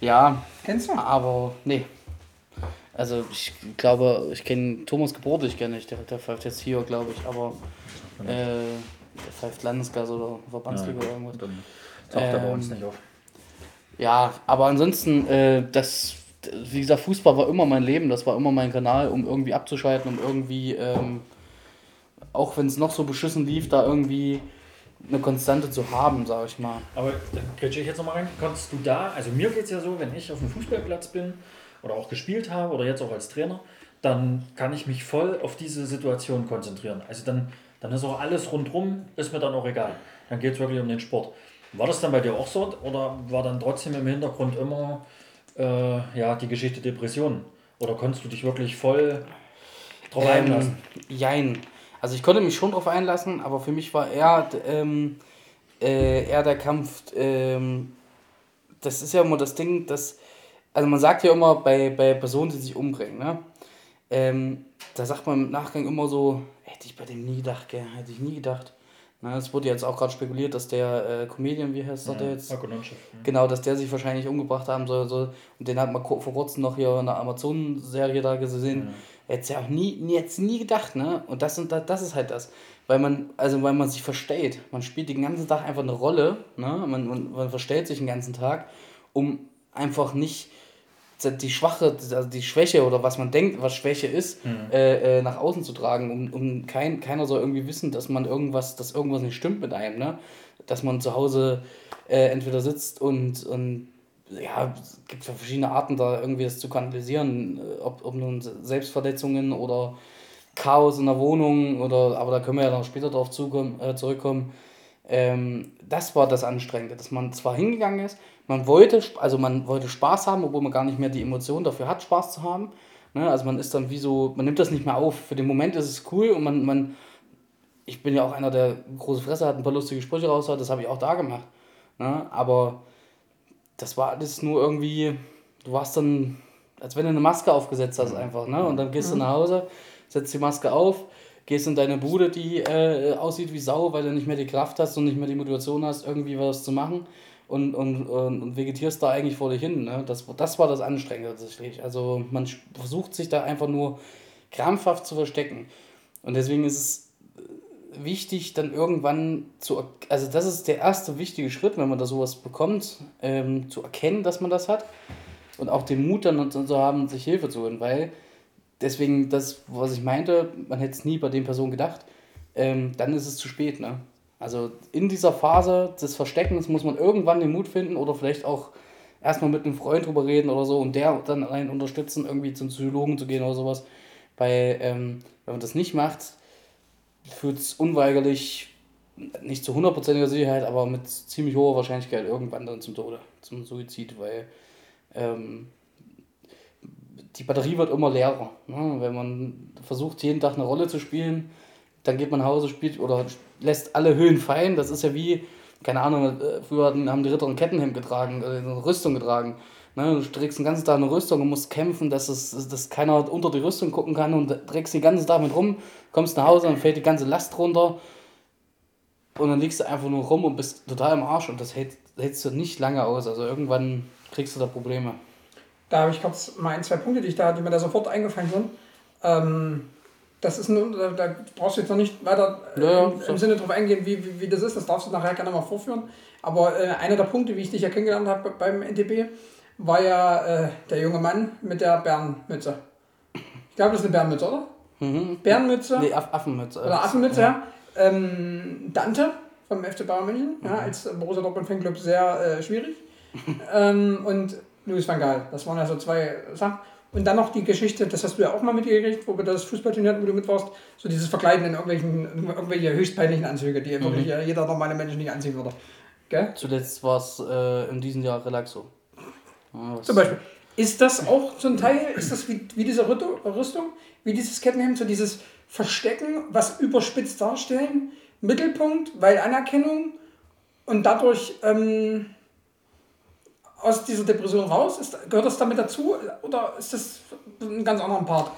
Ja. Kennst du? Aber, nee. Also, ich glaube, ich kenne Thomas Geburt, ich kenne nicht. Der pfeift jetzt hier, glaube ich, aber der pfeift Landesklasse oder Verbandsliga oder irgendwas. Dann taucht er bei uns nicht auf. Ja, aber ansonsten, wie gesagt, Fußball war immer mein Leben, das war immer mein Kanal, um irgendwie abzuschalten, um irgendwie, auch wenn es noch so beschissen lief, da irgendwie eine Konstante zu haben, sag ich mal. Aber dann könnte ich jetzt nochmal rein, kannst du da, also mir geht's ja so, wenn ich auf dem Fußballplatz bin oder auch gespielt habe oder jetzt auch als Trainer, dann kann ich mich voll auf diese Situation konzentrieren. Also dann ist auch alles rundrum, ist mir dann auch egal. Dann geht's wirklich um den Sport. War das dann bei dir auch so oder war dann trotzdem im Hintergrund immer die Geschichte Depressionen? Oder konntest du dich wirklich voll drauf einlassen? Jein. Also ich konnte mich schon drauf einlassen, aber für mich war eher der Kampf, das ist ja immer das Ding, dass, also man sagt ja immer bei Personen, die sich umbringen, ne? Da sagt man im Nachgang immer so, hätte ich bei dem nie gedacht, gell? Hätte ich nie gedacht. Es wurde jetzt auch gerade spekuliert, dass der Comedian, wie heißt der jetzt? Genau, dass der sich wahrscheinlich umgebracht haben soll. So. Und den hat man vor kurzem noch hier in der Amazon-Serie da gesehen. Ja. Hätte ja auch nie gedacht, ne? Und das ist halt das. Weil man sich verstellt. Man spielt den ganzen Tag einfach eine Rolle, ne? Man verstellt sich den ganzen Tag, um einfach nicht die Schwäche oder was man denkt, was Schwäche ist, nach außen zu tragen, keiner soll irgendwie wissen, dass irgendwas nicht stimmt mit einem, ne? Dass man zu Hause entweder sitzt und ja, es gibt ja verschiedene Arten, da irgendwie das zu kanalisieren, ob nun Selbstverletzungen oder Chaos in der Wohnung aber da können wir ja dann später drauf zurückkommen. Das war das Anstrengende, dass man zwar hingegangen ist, man wollte Spaß haben, obwohl man gar nicht mehr die Emotion dafür hat, Spaß zu haben. Ne? Also man ist dann wie so, man nimmt das nicht mehr auf. Für den Moment ist es cool und ich bin ja auch einer, der große Fresse hat, ein paar lustige Sprüche raushaut, das habe ich auch da gemacht. Ne? Aber das war alles nur irgendwie, du warst dann, als wenn du eine Maske aufgesetzt hast einfach. Ne? Und dann gehst du nach Hause, setzt die Maske auf, gehst in deine Bude, die aussieht wie Sau, weil du nicht mehr die Kraft hast und nicht mehr die Motivation hast, irgendwie was zu machen und vegetierst da eigentlich vor dich hin. Ne? Das war das Anstrengende tatsächlich. Also man versucht sich da einfach nur krampfhaft zu verstecken. Und deswegen ist es wichtig, dann irgendwann also das ist der erste wichtige Schritt, wenn man da sowas bekommt, zu erkennen, dass man das hat und auch den Mut dann zu haben, sich Hilfe zu holen, weil deswegen, das, was ich meinte, man hätte es nie bei den Personen gedacht, dann ist es zu spät. Ne? Also in dieser Phase des Versteckens muss man irgendwann den Mut finden oder vielleicht auch erstmal mit einem Freund drüber reden oder so und der dann einen unterstützen, irgendwie zum Psychologen zu gehen oder sowas. Weil, wenn man das nicht macht, führt es unweigerlich, nicht zu 100%iger Sicherheit, aber mit ziemlich hoher Wahrscheinlichkeit irgendwann dann zum Tode, zum Suizid, weil die Batterie wird immer leerer. Ne? Wenn man versucht, jeden Tag eine Rolle zu spielen, dann geht man nach Hause, spielt oder lässt alle Höhen fallen. Das ist ja wie, keine Ahnung, früher haben die Ritter ein Kettenhemd getragen, eine Rüstung getragen. Ne? Du trägst den ganzen Tag eine Rüstung und musst kämpfen, dass keiner unter die Rüstung gucken kann und trägst den ganzen Tag mit rum, kommst nach Hause, dann fällt die ganze Last runter und dann liegst du einfach nur rum und bist total im Arsch und das hältst du nicht lange aus. Also irgendwann kriegst du da Probleme. Da habe ich kurz mal 1, 2 Punkte, die mir da sofort eingefallen sind. Das ist da brauchst du jetzt noch nicht weiter im Sinne drauf eingehen, wie das ist. Das darfst du nachher gerne mal vorführen. Aber einer der Punkte, wie ich dich ja kennengelernt habe beim NTB, war ja der junge Mann mit der Bärenmütze. Ich glaube, das ist eine Bärenmütze, oder? Mhm. Bärenmütze? Nee, Affenmütze. Oder Affenmütze, ja. Dante vom FC Bayern München, ja, als Borussia Dortmund-Fanclub sehr schwierig. Und Louis van Gaal, das waren ja so zwei Sachen. Und dann noch die Geschichte, das hast du ja auch mal mitgekriegt, wo wir das Fußballturnier hatten, wo du mit warst, so dieses Verkleiden in irgendwelche höchst peinlichen Anzüge, die wirklich jeder normale Mensch nicht anziehen würde. Gell? Zuletzt war es in diesem Jahr Relaxo. Ja, zum Beispiel. Ist das auch so ein Teil, ist das wie diese Rüstung, wie dieses Kettenhemd, so dieses Verstecken, was überspitzt darstellen, Mittelpunkt, weil Anerkennung und dadurch aus dieser Depression raus? Gehört das damit dazu oder ist das ein ganz anderer Part?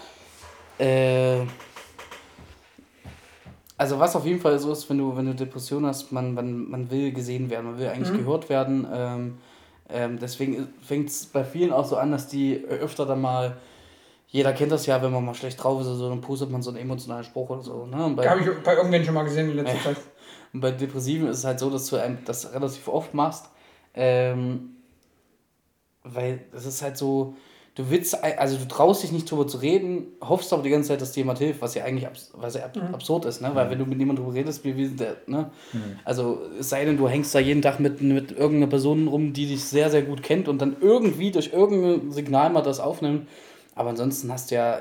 Also was auf jeden Fall so ist, wenn du Depression hast, man will gesehen werden, man will eigentlich gehört werden. Deswegen fängt es bei vielen auch so an, dass die öfter dann mal, jeder kennt das ja, wenn man mal schlecht drauf ist, also dann postet man so einen emotionalen Spruch oder so. Ne? Habe ich bei irgendwen schon mal gesehen in letzter Zeit. Und bei Depressiven ist es halt so, dass du das relativ oft machst, weil es ist halt so... Du traust dich nicht drüber zu reden, hoffst aber die ganze Zeit, dass dir jemand hilft, was ja eigentlich absurd ist, ne? Weil wenn du mit jemandem drüber redest, also es sei denn, du hängst da jeden Tag mit irgendeiner Person rum, die dich sehr, sehr gut kennt und dann irgendwie durch irgendein Signal mal das aufnimmt, aber ansonsten hast du ja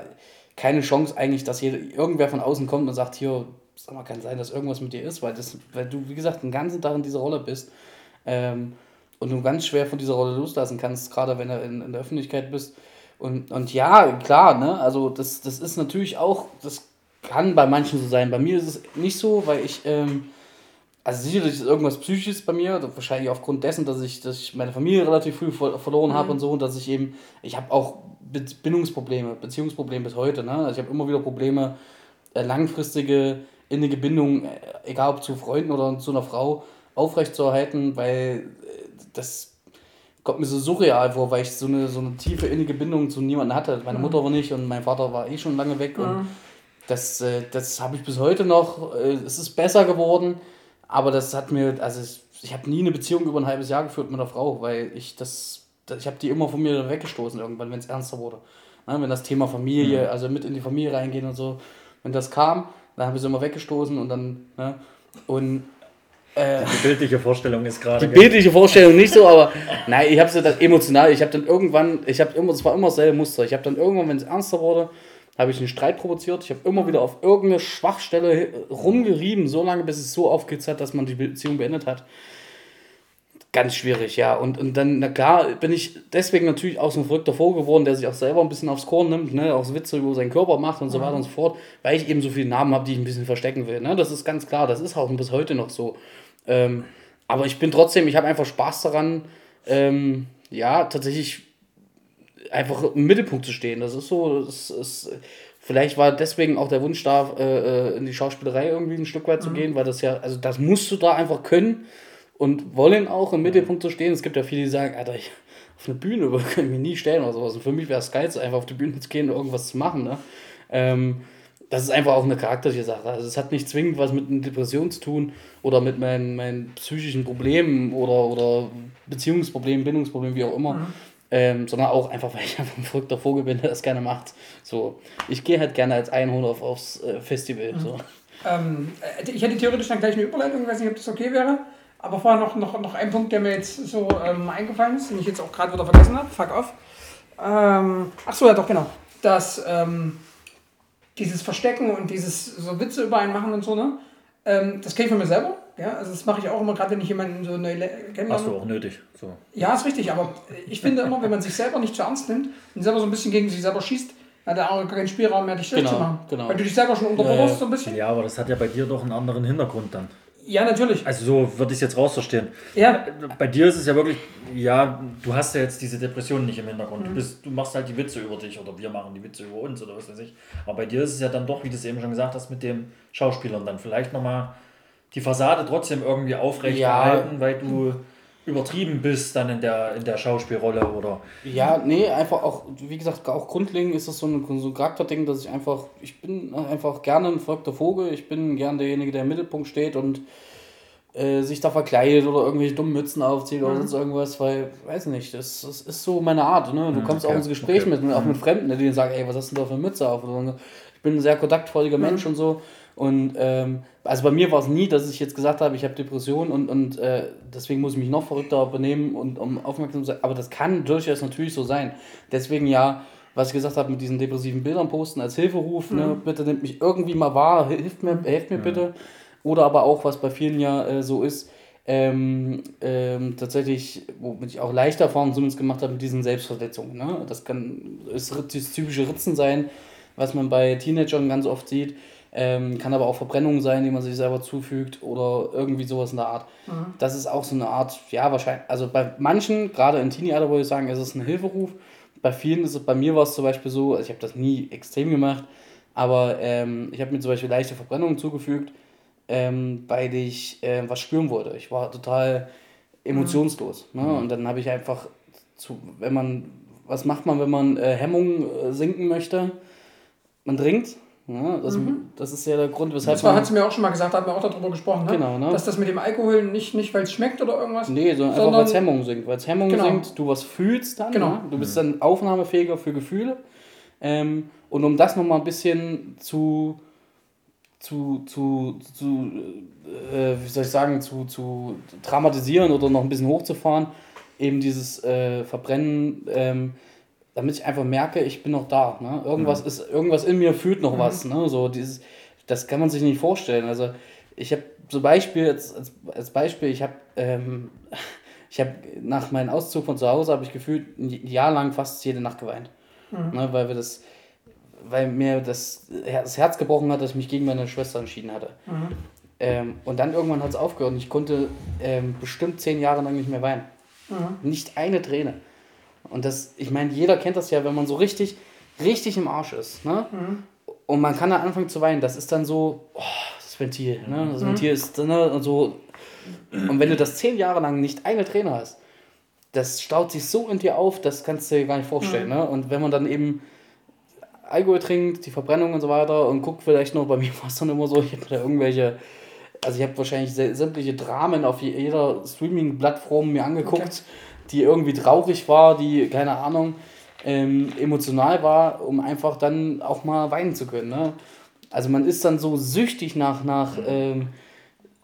keine Chance eigentlich, dass irgendwer von außen kommt und sagt, hier, sag mal, kann sein, dass irgendwas mit dir ist, weil du, wie gesagt, den ganzen Tag in dieser Rolle bist, und du ganz schwer von dieser Rolle loslassen kannst, gerade wenn du in der Öffentlichkeit bist. Und ja, klar, ne, also das ist natürlich auch, das kann bei manchen so sein. Bei mir ist es nicht so, weil ich, also sicherlich ist irgendwas Psychisches bei mir, wahrscheinlich aufgrund dessen, dass ich meine Familie relativ früh verloren habe und so, und dass ich eben, ich habe auch Beziehungsprobleme bis heute, ne, also ich habe immer wieder Probleme, langfristige, innige Bindungen, egal ob zu Freunden oder zu einer Frau, aufrechtzuerhalten, weil das kommt mir so surreal vor, weil ich so eine tiefe innige Bindung zu niemandem hatte. Meine Mutter war nicht und mein Vater war eh schon lange weg. Mhm. Und das habe ich bis heute noch. Es ist besser geworden, aber das hat mir, also ich habe nie eine Beziehung über ein halbes Jahr geführt mit einer Frau, weil ich habe die immer von mir weggestoßen irgendwann, wenn es ernster wurde. Wenn das Thema Familie, also mit in die Familie reingehen und so, wenn das kam, dann habe ich sie immer weggestoßen und dann, ne, und die bildliche Vorstellung ist gerade... Die bildliche Vorstellung nicht so, aber nein, ich habe es dann emotional, es war immer dasselbe Muster, ich habe dann irgendwann, wenn es ernster wurde, habe ich einen Streit provoziert, ich habe immer wieder auf irgendeine Schwachstelle rumgerieben, so lange, bis es so aufgezogen hat, dass man die Beziehung beendet hat. Ganz schwierig, ja, und dann, na klar, bin ich deswegen natürlich auch so ein verrückter Vogel geworden, der sich auch selber ein bisschen aufs Korn nimmt, ne, auch so Witze über seinen Körper macht und so weiter und so fort, weil ich eben so viele Namen habe, die ich ein bisschen verstecken will, ne, das ist ganz klar, das ist auch bis heute noch so. Aber ich bin trotzdem, ich habe einfach Spaß daran, ja, tatsächlich einfach im Mittelpunkt zu stehen. Das ist so, vielleicht war deswegen auch der Wunsch da, in die Schauspielerei irgendwie ein Stück weit zu gehen, weil das ja, also das musst du da einfach können und wollen auch im Mittelpunkt zu stehen. Es gibt ja viele, die sagen, Alter, auf eine Bühne kann ich mich nie stellen oder sowas. Und für mich wäre es geil, einfach auf die Bühne zu gehen und irgendwas zu machen, ne? Das ist einfach auch eine charakterliche Sache. Also es hat nicht zwingend was mit einer Depression zu tun oder mit meinen psychischen Problemen oder Beziehungsproblemen, Bindungsproblemen, wie auch immer. Sondern auch einfach, weil ich einfach ein verrückter Vogel bin, der das gerne macht. So, ich gehe halt gerne als Einhorn aufs Festival. So. Ich hätte theoretisch dann gleich eine Überleitung, ich weiß nicht, ob das okay wäre. Aber vorher noch ein Punkt, der mir jetzt so eingefallen ist, den ich jetzt auch gerade wieder vergessen habe. Fuck off. Achso, ja doch, genau. Das... dieses Verstecken und dieses so Witze über einen machen und so, ne? Das kenne ich von mir selber. Ja? Also das mache ich auch immer, gerade wenn ich jemanden so neu kennenlerne. Hast du auch nötig. So. Ja, ist richtig, aber ich finde immer, wenn man sich selber nicht zu ernst nimmt und selber so ein bisschen gegen sich selber schießt, hat der andere keinen Spielraum mehr, dich schlecht zu machen. Genau. Weil du dich selber schon unterbewusst so ein bisschen. Ja, aber das hat ja bei dir doch einen anderen Hintergrund dann. Ja, natürlich. Also so würde ich es jetzt rausverstehen. Ja. Bei dir ist es ja wirklich, ja, du hast ja jetzt diese Depression nicht im Hintergrund. Du machst halt die Witze über dich oder wir machen die Witze über uns oder was weiß ich. Aber bei dir ist es ja dann doch, wie du es eben schon gesagt hast, mit dem Schauspielern dann vielleicht nochmal die Fassade trotzdem irgendwie aufrecht erhalten, weil du übertrieben bist dann in der Schauspielrolle oder... Ja, nee, einfach auch, wie gesagt, auch grundlegend ist das so ein Charakterding, dass ich bin einfach gerne ein verrückter Vogel, ich bin gerne derjenige, der im Mittelpunkt steht und sich da verkleidet oder irgendwelche dummen Mützen aufzieht oder sonst irgendwas, weil, weiß nicht, das ist so meine Art, ne? Du kommst auch ins Gespräch mit, auch mit Fremden, die sagen, ey, was hast du da für eine Mütze auf? Oder so. Ich bin ein sehr kontaktfreudiger Mensch und so. Und also bei mir war es nie, dass ich jetzt gesagt habe, ich habe Depressionen und deswegen muss ich mich noch verrückter benehmen und um aufmerksam zu sein. Aber das kann durchaus natürlich so sein. Deswegen ja, was ich gesagt habe, mit diesen depressiven Bildern posten als Hilferuf, ne, bitte nehmt mich irgendwie mal wahr, helft mir bitte. Oder aber auch, was bei vielen ja so ist, tatsächlich, womit ich auch leichte Erfahrungen zumindest gemacht habe, mit diesen Selbstverletzungen. Ne? Das kann das typische Ritzen sein, was man bei Teenagern ganz oft sieht. Kann aber auch Verbrennung sein, die man sich selber zufügt oder irgendwie sowas in der Art. Mhm. Das ist auch so eine Art, ja wahrscheinlich, also bei manchen, gerade in Teenie-Alter würde ich sagen, ist es ein Hilferuf. Bei vielen ist es, bei mir war es zum Beispiel so, also ich habe das nie extrem gemacht, aber ich habe mir zum Beispiel leichte Verbrennungen zugefügt, weil ich was spüren wollte. Ich war total emotionslos. Mhm. Ne? Und dann habe ich einfach, wenn man, was macht man, wenn man Hemmungen sinken möchte? Man trinkt. Ja, das ist ja der Grund, weshalb das man... Das hat sie mir auch schon mal gesagt, da haben wir auch darüber gesprochen, ne? Genau, ne? Dass das mit dem Alkohol nicht weil es schmeckt oder irgendwas... Nee, sondern einfach, weil es Hemmungen sinkt. Weil es Hemmungen sinkt, du was fühlst dann, genau. Ne? Du bist dann aufnahmefähiger für Gefühle. Und um das nochmal ein bisschen zu dramatisieren oder noch ein bisschen hochzufahren, eben dieses Verbrennen... damit ich einfach merke, ich bin noch da. Ne? Irgendwas in mir fühlt noch was. Ne? So dieses, das kann man sich nicht vorstellen. Also ich habe zum Beispiel, ich habe nach meinem Auszug von zu Hause, habe ich gefühlt ein Jahr lang fast jede Nacht geweint. Mhm. Ne? Weil mir das Herz gebrochen hat, dass ich mich gegen meine Schwester entschieden hatte. Mhm. Und dann irgendwann hat es aufgehört und ich konnte bestimmt 10 Jahre lang nicht mehr weinen. Mhm. Nicht eine Träne. Und das, ich meine, jeder kennt das ja, wenn man so richtig, richtig im Arsch ist, ne? Mhm. Und man kann da anfangen zu weinen, das ist dann so, oh, das Ventil, ne? Das Ventil ist, ne? Und so. Und wenn du das 10 Jahre lang nicht eine Träne hast, das staut sich so in dir auf, das kannst du dir gar nicht vorstellen, ne? Und wenn man dann eben Alkohol trinkt, die Verbrennung und so weiter und guckt vielleicht noch, bei mir war es dann immer so, ich habe da irgendwelche... Also ich habe wahrscheinlich sämtliche Dramen auf jeder Streaming-Plattform mir angeguckt, die irgendwie traurig war, die, keine Ahnung, emotional war, um einfach dann auch mal weinen zu können. Ne? Also man ist dann so süchtig nach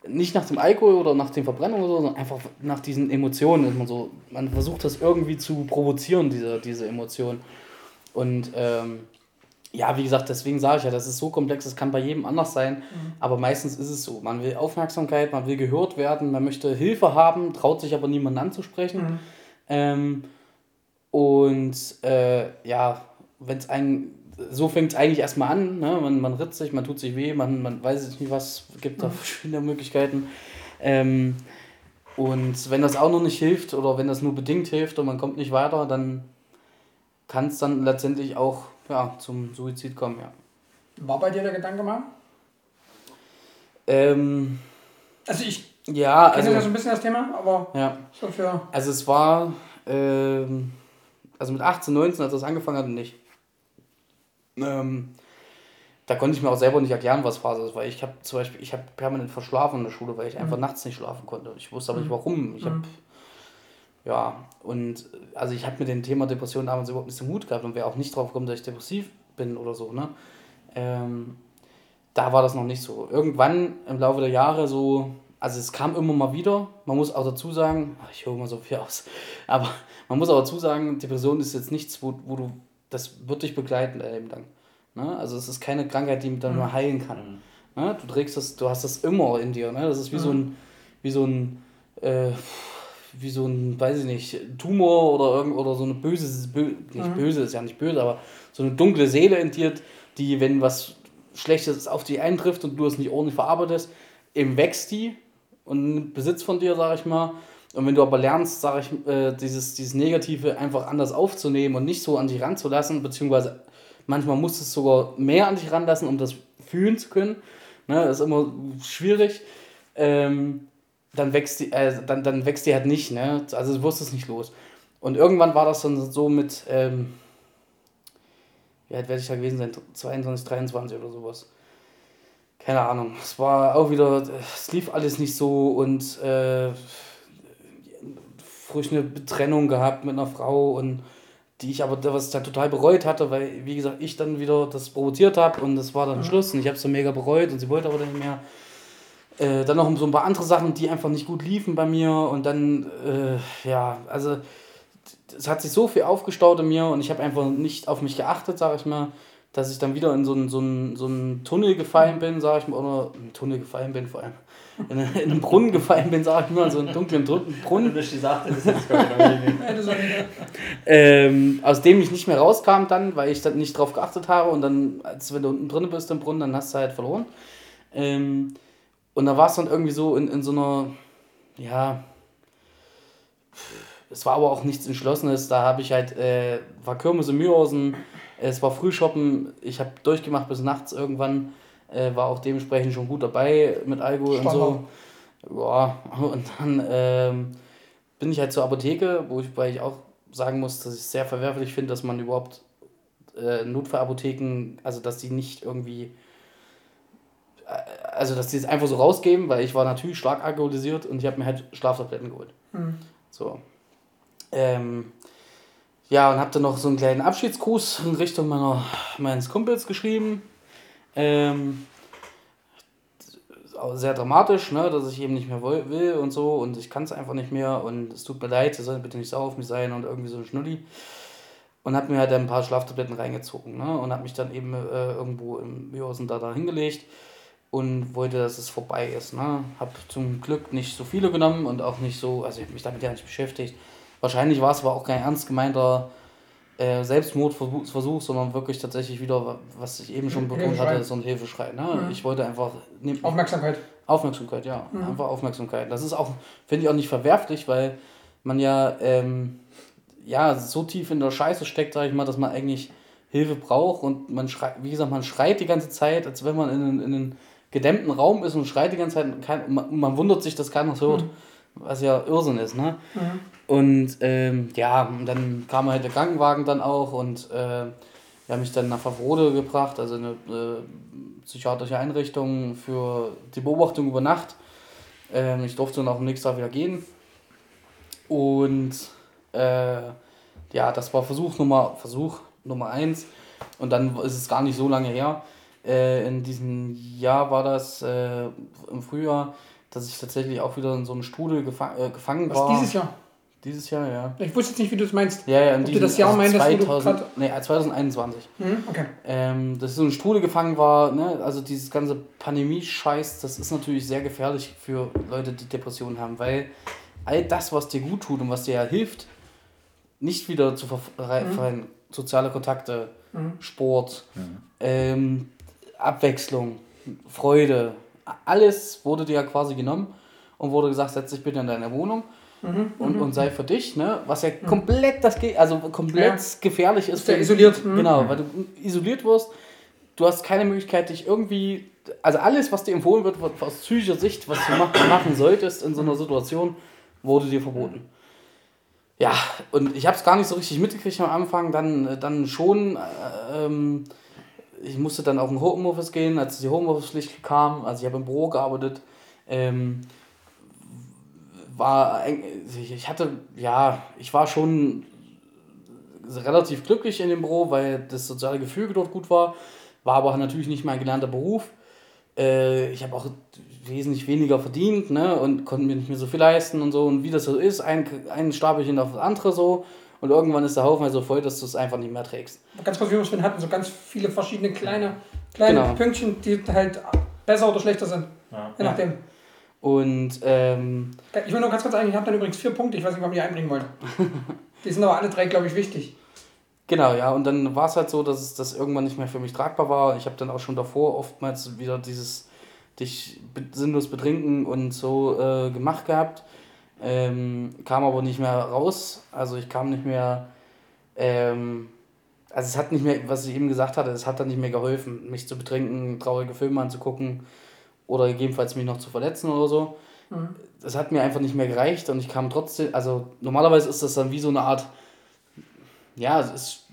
nicht nach dem Alkohol oder nach den Verbrennungen oder so, sondern einfach nach diesen Emotionen. Ist man so, man versucht das irgendwie zu provozieren, diese Emotionen. Und ja, wie gesagt, deswegen sage ich ja, das ist so komplex, das kann bei jedem anders sein, aber meistens ist es so. Man will Aufmerksamkeit, man will gehört werden, man möchte Hilfe haben, traut sich aber niemanden anzusprechen. Mhm. Ja, wenn es einen, so fängt es eigentlich erstmal an, ne? Man ritzt sich, man tut sich weh, man weiß jetzt nicht was, gibt da verschiedene Möglichkeiten. Und wenn das auch noch nicht hilft oder wenn das nur bedingt hilft und man kommt nicht weiter, dann kann es dann letztendlich auch zum Suizid kommen, ja. War bei dir der Gedanke mal? Ich kenne ja so ein bisschen das Thema, aber ja. So für... Also es war, mit 18, 19, als das angefangen hat, nicht. Da konnte ich mir auch selber nicht erklären, was Phase ist, weil ich habe zum Beispiel, permanent verschlafen in der Schule, weil ich einfach nachts nicht schlafen konnte. Ich wusste aber nicht warum. Ich habe... Ja, und also ich habe mit dem Thema Depression damals überhaupt nicht den Mut gehabt und wäre auch nicht drauf gekommen, dass ich depressiv bin oder so, ne? Da war das noch nicht so. Irgendwann im Laufe der Jahre so, also es kam immer mal wieder, man muss auch dazu sagen, ich höre immer so viel aus, aber man muss auch dazu sagen, Depression ist jetzt nichts, wo du, das wird dich begleiten dein Leben lang, ne? Also es ist keine Krankheit, die dann nur heilen kann, ne? Du trägst das, du hast das immer in dir, ne? Das ist wie so ein, weiß ich nicht, Tumor oder so eine böse, ist ja nicht böse, aber so eine dunkle Seele in dir, die, wenn was Schlechtes auf dich eintrifft und du es nicht ordentlich verarbeitest, eben wächst die und nimmt Besitz von dir, sag ich mal. Und wenn du aber lernst, dieses Negative einfach anders aufzunehmen und nicht so an dich ranzulassen, beziehungsweise manchmal musst du es sogar mehr an dich ranlassen, um das fühlen zu können, ne, das ist immer schwierig, dann wächst die halt nicht, ne? Also du wirst es nicht los. Und irgendwann war das dann so mit, wie alt werde ich da gewesen sein, 22, 23 oder sowas. Keine Ahnung. Es war auch wieder, es lief alles nicht so und frisch eine Trennung gehabt mit einer Frau und was ich dann total bereut hatte, weil, wie gesagt, ich dann wieder das provoziert habe und das war dann Schluss und ich habe es dann mega bereut und sie wollte aber dann nicht mehr. Dann noch so ein paar andere Sachen, die einfach nicht gut liefen bei mir und dann, es hat sich so viel aufgestaut in mir und ich habe einfach nicht auf mich geachtet, sag ich mal, dass ich dann wieder in so einen Tunnel gefallen bin, sage ich mal, oder in einen Tunnel gefallen bin vor allem, in einen Brunnen gefallen bin, sage ich mal, so einen dunklen Brunnen. Aus dem ich nicht mehr rauskam dann, weil ich dann nicht drauf geachtet habe und dann, als wenn du unten drin bist im Brunnen, dann hast du halt verloren. Und da war es dann irgendwie so in so einer, ja, es war aber auch nichts Entschlossenes, da habe ich halt, war Kirmes in Mühlhausen, es war Frühshoppen, ich habe durchgemacht bis nachts irgendwann, war auch dementsprechend schon gut dabei mit Alkohol und so. Ja, und dann bin ich halt zur Apotheke, weil ich auch sagen muss, dass ich es sehr verwerflich finde, dass man überhaupt Notfallapotheken, also dass die nicht irgendwie, also dass die es einfach so rausgeben, weil ich war natürlich stark alkoholisiert und ich habe mir halt Schlaftabletten geholt. Mhm. So. Ja, und hab dann noch so einen kleinen Abschiedsgruß in Richtung meines Kumpels geschrieben. Sehr dramatisch, ne, dass ich eben nicht mehr will und so und ich kann es einfach nicht mehr und es tut mir leid, ihr sollt bitte nicht sauer auf mich sein und irgendwie so ein Schnulli. Und hab mir halt ein paar Schlaftabletten reingezogen, ne, und hab mich dann eben irgendwo im Mühlhausen da hingelegt und wollte, dass es vorbei ist, ne. Hab zum Glück nicht so viele genommen und auch nicht so, also ich hab mich damit ja nicht beschäftigt. Wahrscheinlich war es aber auch kein ernst gemeinter Selbstmordversuch, sondern wirklich tatsächlich wieder, was ich eben schon betont hatte, so ein Hilfeschrei. Ne? Mhm. Ich wollte einfach... Aufmerksamkeit. Aufmerksamkeit, ja. Mhm. Einfach Aufmerksamkeit. Das ist auch, finde ich, auch nicht verwerflich, weil man ja, so tief in der Scheiße steckt, sage ich mal, dass man eigentlich Hilfe braucht und man schreit, wie gesagt, man schreit die ganze Zeit, als wenn man in einen gedämmten Raum ist und schreit die ganze Zeit und man wundert sich, dass keiner es hört. Mhm. Was ja Irrsinn ist, ne? Mhm. Und dann kam halt der Krankenwagen dann auch und wir haben mich dann nach Favrode gebracht, also eine psychiatrische Einrichtung für die Beobachtung über Nacht. Ich durfte dann auch am nächsten Tag wieder gehen. Und das war Versuch Nummer 1. Und dann ist es gar nicht so lange her. In diesem Jahr war das im Frühjahr, dass ich tatsächlich auch wieder in so einem Strudel gefangen war. Was, dieses Jahr? Dieses Jahr, ja. Ich wusste jetzt nicht, wie du es meinst. Ja, ob du das Jahr also meinst, 2021. Mhm, okay. Dass ich so ein Strudel gefangen war, ne? Also dieses ganze Pandemie-Scheiß, das ist natürlich sehr gefährlich für Leute, die Depressionen haben, weil all das, was dir gut tut und was dir ja hilft, nicht wieder zu verfallen. Mhm. Soziale Kontakte, Sport, Abwechslung, Freude, alles wurde dir ja quasi genommen und wurde gesagt, setz dich bitte in deine Wohnung. Und sei für dich, ne? Was ja komplett gefährlich ist. Ja, isoliert. Genau, weil du isoliert wirst. Du hast keine Möglichkeit, dich irgendwie, also alles, was dir empfohlen wird, aus psychischer Sicht, was du machen solltest in so einer Situation, wurde dir verboten. Ja, und ich habe es gar nicht so richtig mitgekriegt am Anfang, dann schon. Ich musste dann auch in Homeoffice gehen, als die Homeoffice-Pflicht kam. Also ich habe im Büro gearbeitet. Ich war schon relativ glücklich in dem Büro, weil das soziale Gefühl dort gut war. War aber natürlich nicht mein gelernter Beruf. Ich habe auch wesentlich weniger verdient, ne, und konnte mir nicht mehr so viel leisten und so. Und wie das so ist, ein Stapelchen auf das andere so. Und irgendwann ist der Haufen halt so voll, dass du es einfach nicht mehr trägst. Ganz kurz, wie wir es hatten, so ganz viele verschiedene kleine Pünktchen, die halt besser oder schlechter sind. Ja. Je nachdem. Ja. Und ich will nur ganz kurz sagen, ich habe dann übrigens 4 Punkte, ich weiß nicht, warum die einbringen wollen. Die sind aber alle 3, glaube ich, wichtig. Genau, ja, und dann war es halt so, dass es das irgendwann nicht mehr für mich tragbar war. Ich habe dann auch schon davor oftmals wieder dieses dich sinnlos betrinken und so gemacht gehabt. Kam aber nicht mehr raus. Also ich kam nicht mehr, es hat nicht mehr, was ich eben gesagt hatte, es hat dann nicht mehr geholfen, mich zu betrinken, traurige Filme anzugucken. Oder gegebenenfalls mich noch zu verletzen oder so. Mhm. Das hat mir einfach nicht mehr gereicht und ich kam trotzdem, also normalerweise ist das dann wie so eine Art, ja, es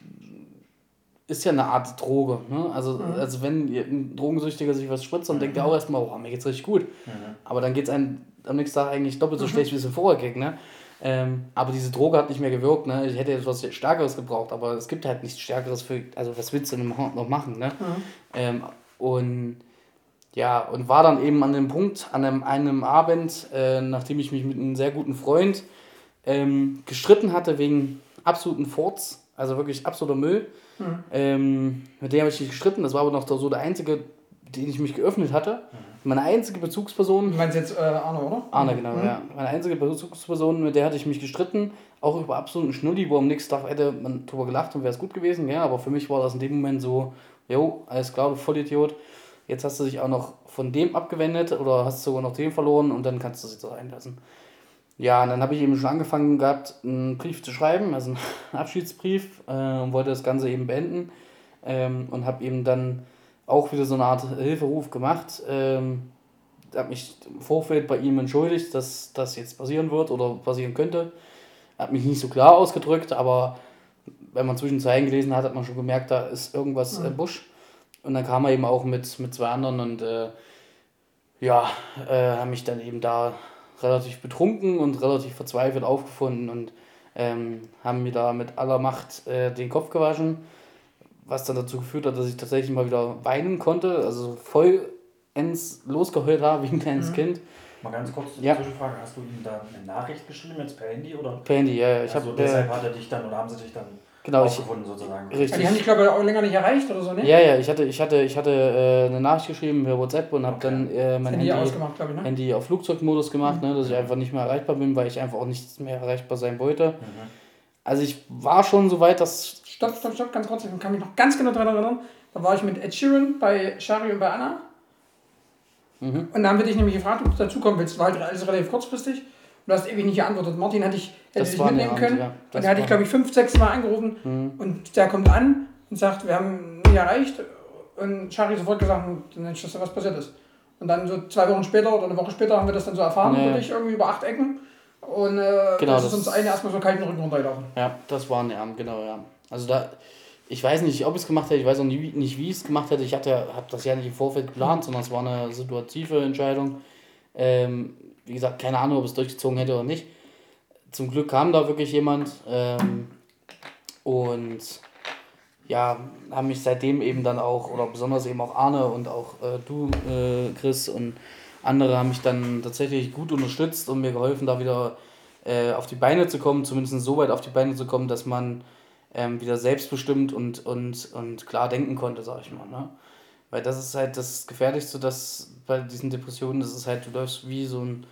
ist ja eine Art Droge. Ne? Also wenn ein Drogensüchtiger sich was spritzt, dann denkt er auch erstmal, oh, mir geht's richtig gut. Mhm. Aber dann geht's einem am nächsten Tag eigentlich doppelt so schlecht, wie es vorher ging. Ne? Aber diese Droge hat nicht mehr gewirkt. Ne? Ich hätte jetzt was Stärkeres gebraucht, aber es gibt halt nichts Stärkeres also was willst du denn noch machen? Ne? Mhm. Und war dann eben an dem Punkt, an einem Abend, nachdem ich mich mit einem sehr guten Freund gestritten hatte wegen absoluten Forts, Also wirklich absoluter Müll. Mhm. Mit dem habe ich mich gestritten. Das war aber noch so der einzige, den ich mich geöffnet hatte. Meine einzige Bezugsperson... Du meinst jetzt Arne, oder? Arne, genau, ja. Meine einzige Bezugsperson, mit der hatte ich mich gestritten. Auch über absoluten Schnulli, wo am nächsten Tag hätte man drüber gelacht und wäre es gut gewesen. Ja, aber für mich war das in dem Moment so, jo, alles klar, du Vollidiot. Jetzt hast du dich auch noch von dem abgewendet oder hast sogar noch den verloren und dann kannst du es jetzt auch einlassen. Ja, und dann habe ich eben schon angefangen gehabt, einen Brief zu schreiben, also einen Abschiedsbrief, und wollte das Ganze eben beenden, und habe eben dann auch wieder so eine Art Hilferuf gemacht. Habe mich im Vorfeld bei ihm entschuldigt, dass das jetzt passieren wird oder passieren könnte. Habe mich nicht so klar ausgedrückt, aber wenn man zwischen Zeilen gelesen hat, hat man schon gemerkt, da ist irgendwas im Busch. Und dann kam er eben auch mit zwei anderen und haben mich dann eben da relativ betrunken und relativ verzweifelt aufgefunden und haben mir da mit aller Macht den Kopf gewaschen, was dann dazu geführt hat, dass ich tatsächlich mal wieder weinen konnte, also vollends losgeheult habe wie ein kleines Kind. Mal ganz kurz eine Zwischenfrage, hast du ihm da eine Nachricht geschrieben, jetzt per Handy oder? Per Handy, ja. Deshalb hat er dich dann oder haben sie dich dann aufgefunden sozusagen? Richtig. Die haben dich, glaube ich, auch länger nicht erreicht oder so, ne? Ja, ja, ich hatte eine Nachricht geschrieben per WhatsApp und habe dann mein Handy auf Flugzeugmodus gemacht, ne, dass ich einfach nicht mehr erreichbar bin, weil ich einfach auch nicht mehr erreichbar sein wollte. Also ich war schon so weit, dass... Stopp, ganz kurz, ich kann mich noch ganz genau daran erinnern, da war ich mit Ed Sheeran bei Shari und bei Anna. Und da haben wir dich nämlich gefragt, ob du dazukommen willst. War halt alles relativ kurzfristig. Und du hast ewig nicht geantwortet. Martin hätte dich mitnehmen können. Ja, und er hatte ich, glaube ich, 5-6 Mal angerufen. Und der kommt an und sagt, wir haben nie erreicht. Und Shari sofort gesagt, dann entschlossen, was passiert ist. Und dann so 2 Wochen später oder eine Woche später haben wir das dann so erfahren, wirklich irgendwie über 8 Ecken. Und das ist uns allen erstmal so kalten Rücken runtergelaufen. Ja, das war ein Arm, genau, ja. Also da... Ich weiß nicht, ob ich es gemacht hätte, ich weiß auch nicht, wie ich es gemacht hätte. Ich habe das ja nicht im Vorfeld geplant, sondern es war eine situative Entscheidung. Wie gesagt, keine Ahnung, ob es durchgezogen hätte oder nicht. Zum Glück kam da wirklich jemand und ja, haben mich seitdem eben dann auch, oder besonders eben auch Arne und auch du, Chris und andere haben mich dann tatsächlich gut unterstützt und mir geholfen, da wieder auf die Beine zu kommen, zumindest so weit auf die Beine zu kommen, dass man wieder selbstbestimmt und klar denken konnte, sag ich mal. Ne? Weil das ist halt das Gefährlichste, dass bei diesen Depressionen, das ist halt, du läufst wie so ein,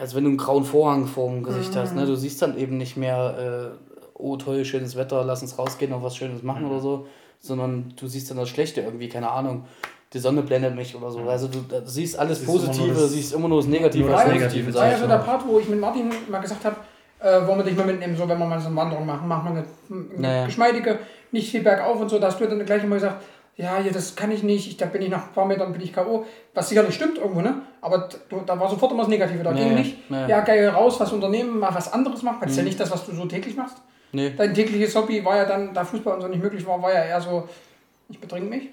als wenn du einen grauen Vorhang vor dem Gesicht hast. Ne? Du siehst dann eben nicht mehr, oh toll, schönes Wetter, lass uns rausgehen und was Schönes machen oder so, sondern du siehst dann das Schlechte irgendwie, keine Ahnung. Die Sonne blendet mich oder so. Also du siehst alles Positive, du siehst immer nur das Negative. Das war ja so der Part, wo ich mit Martin mal gesagt habe, wollen wir dich mal mitnehmen, so wenn wir mal so eine Wanderung machen, machen wir eine geschmeidige, nicht viel bergauf und so, da hast du dann gleich mal gesagt, ja, das kann ich nicht, da bin ich nach ein paar Metern, bin ich K.O., was sicherlich stimmt irgendwo, ne? Aber da war sofort immer das Negative, da ging nicht, ja geil, raus, was unternehmen, mal was anderes machen, das ist ja nicht das, was du so täglich machst. Nee. Dein tägliches Hobby war ja dann, da Fußball und so nicht möglich war, war ja eher so, ich betrink mich.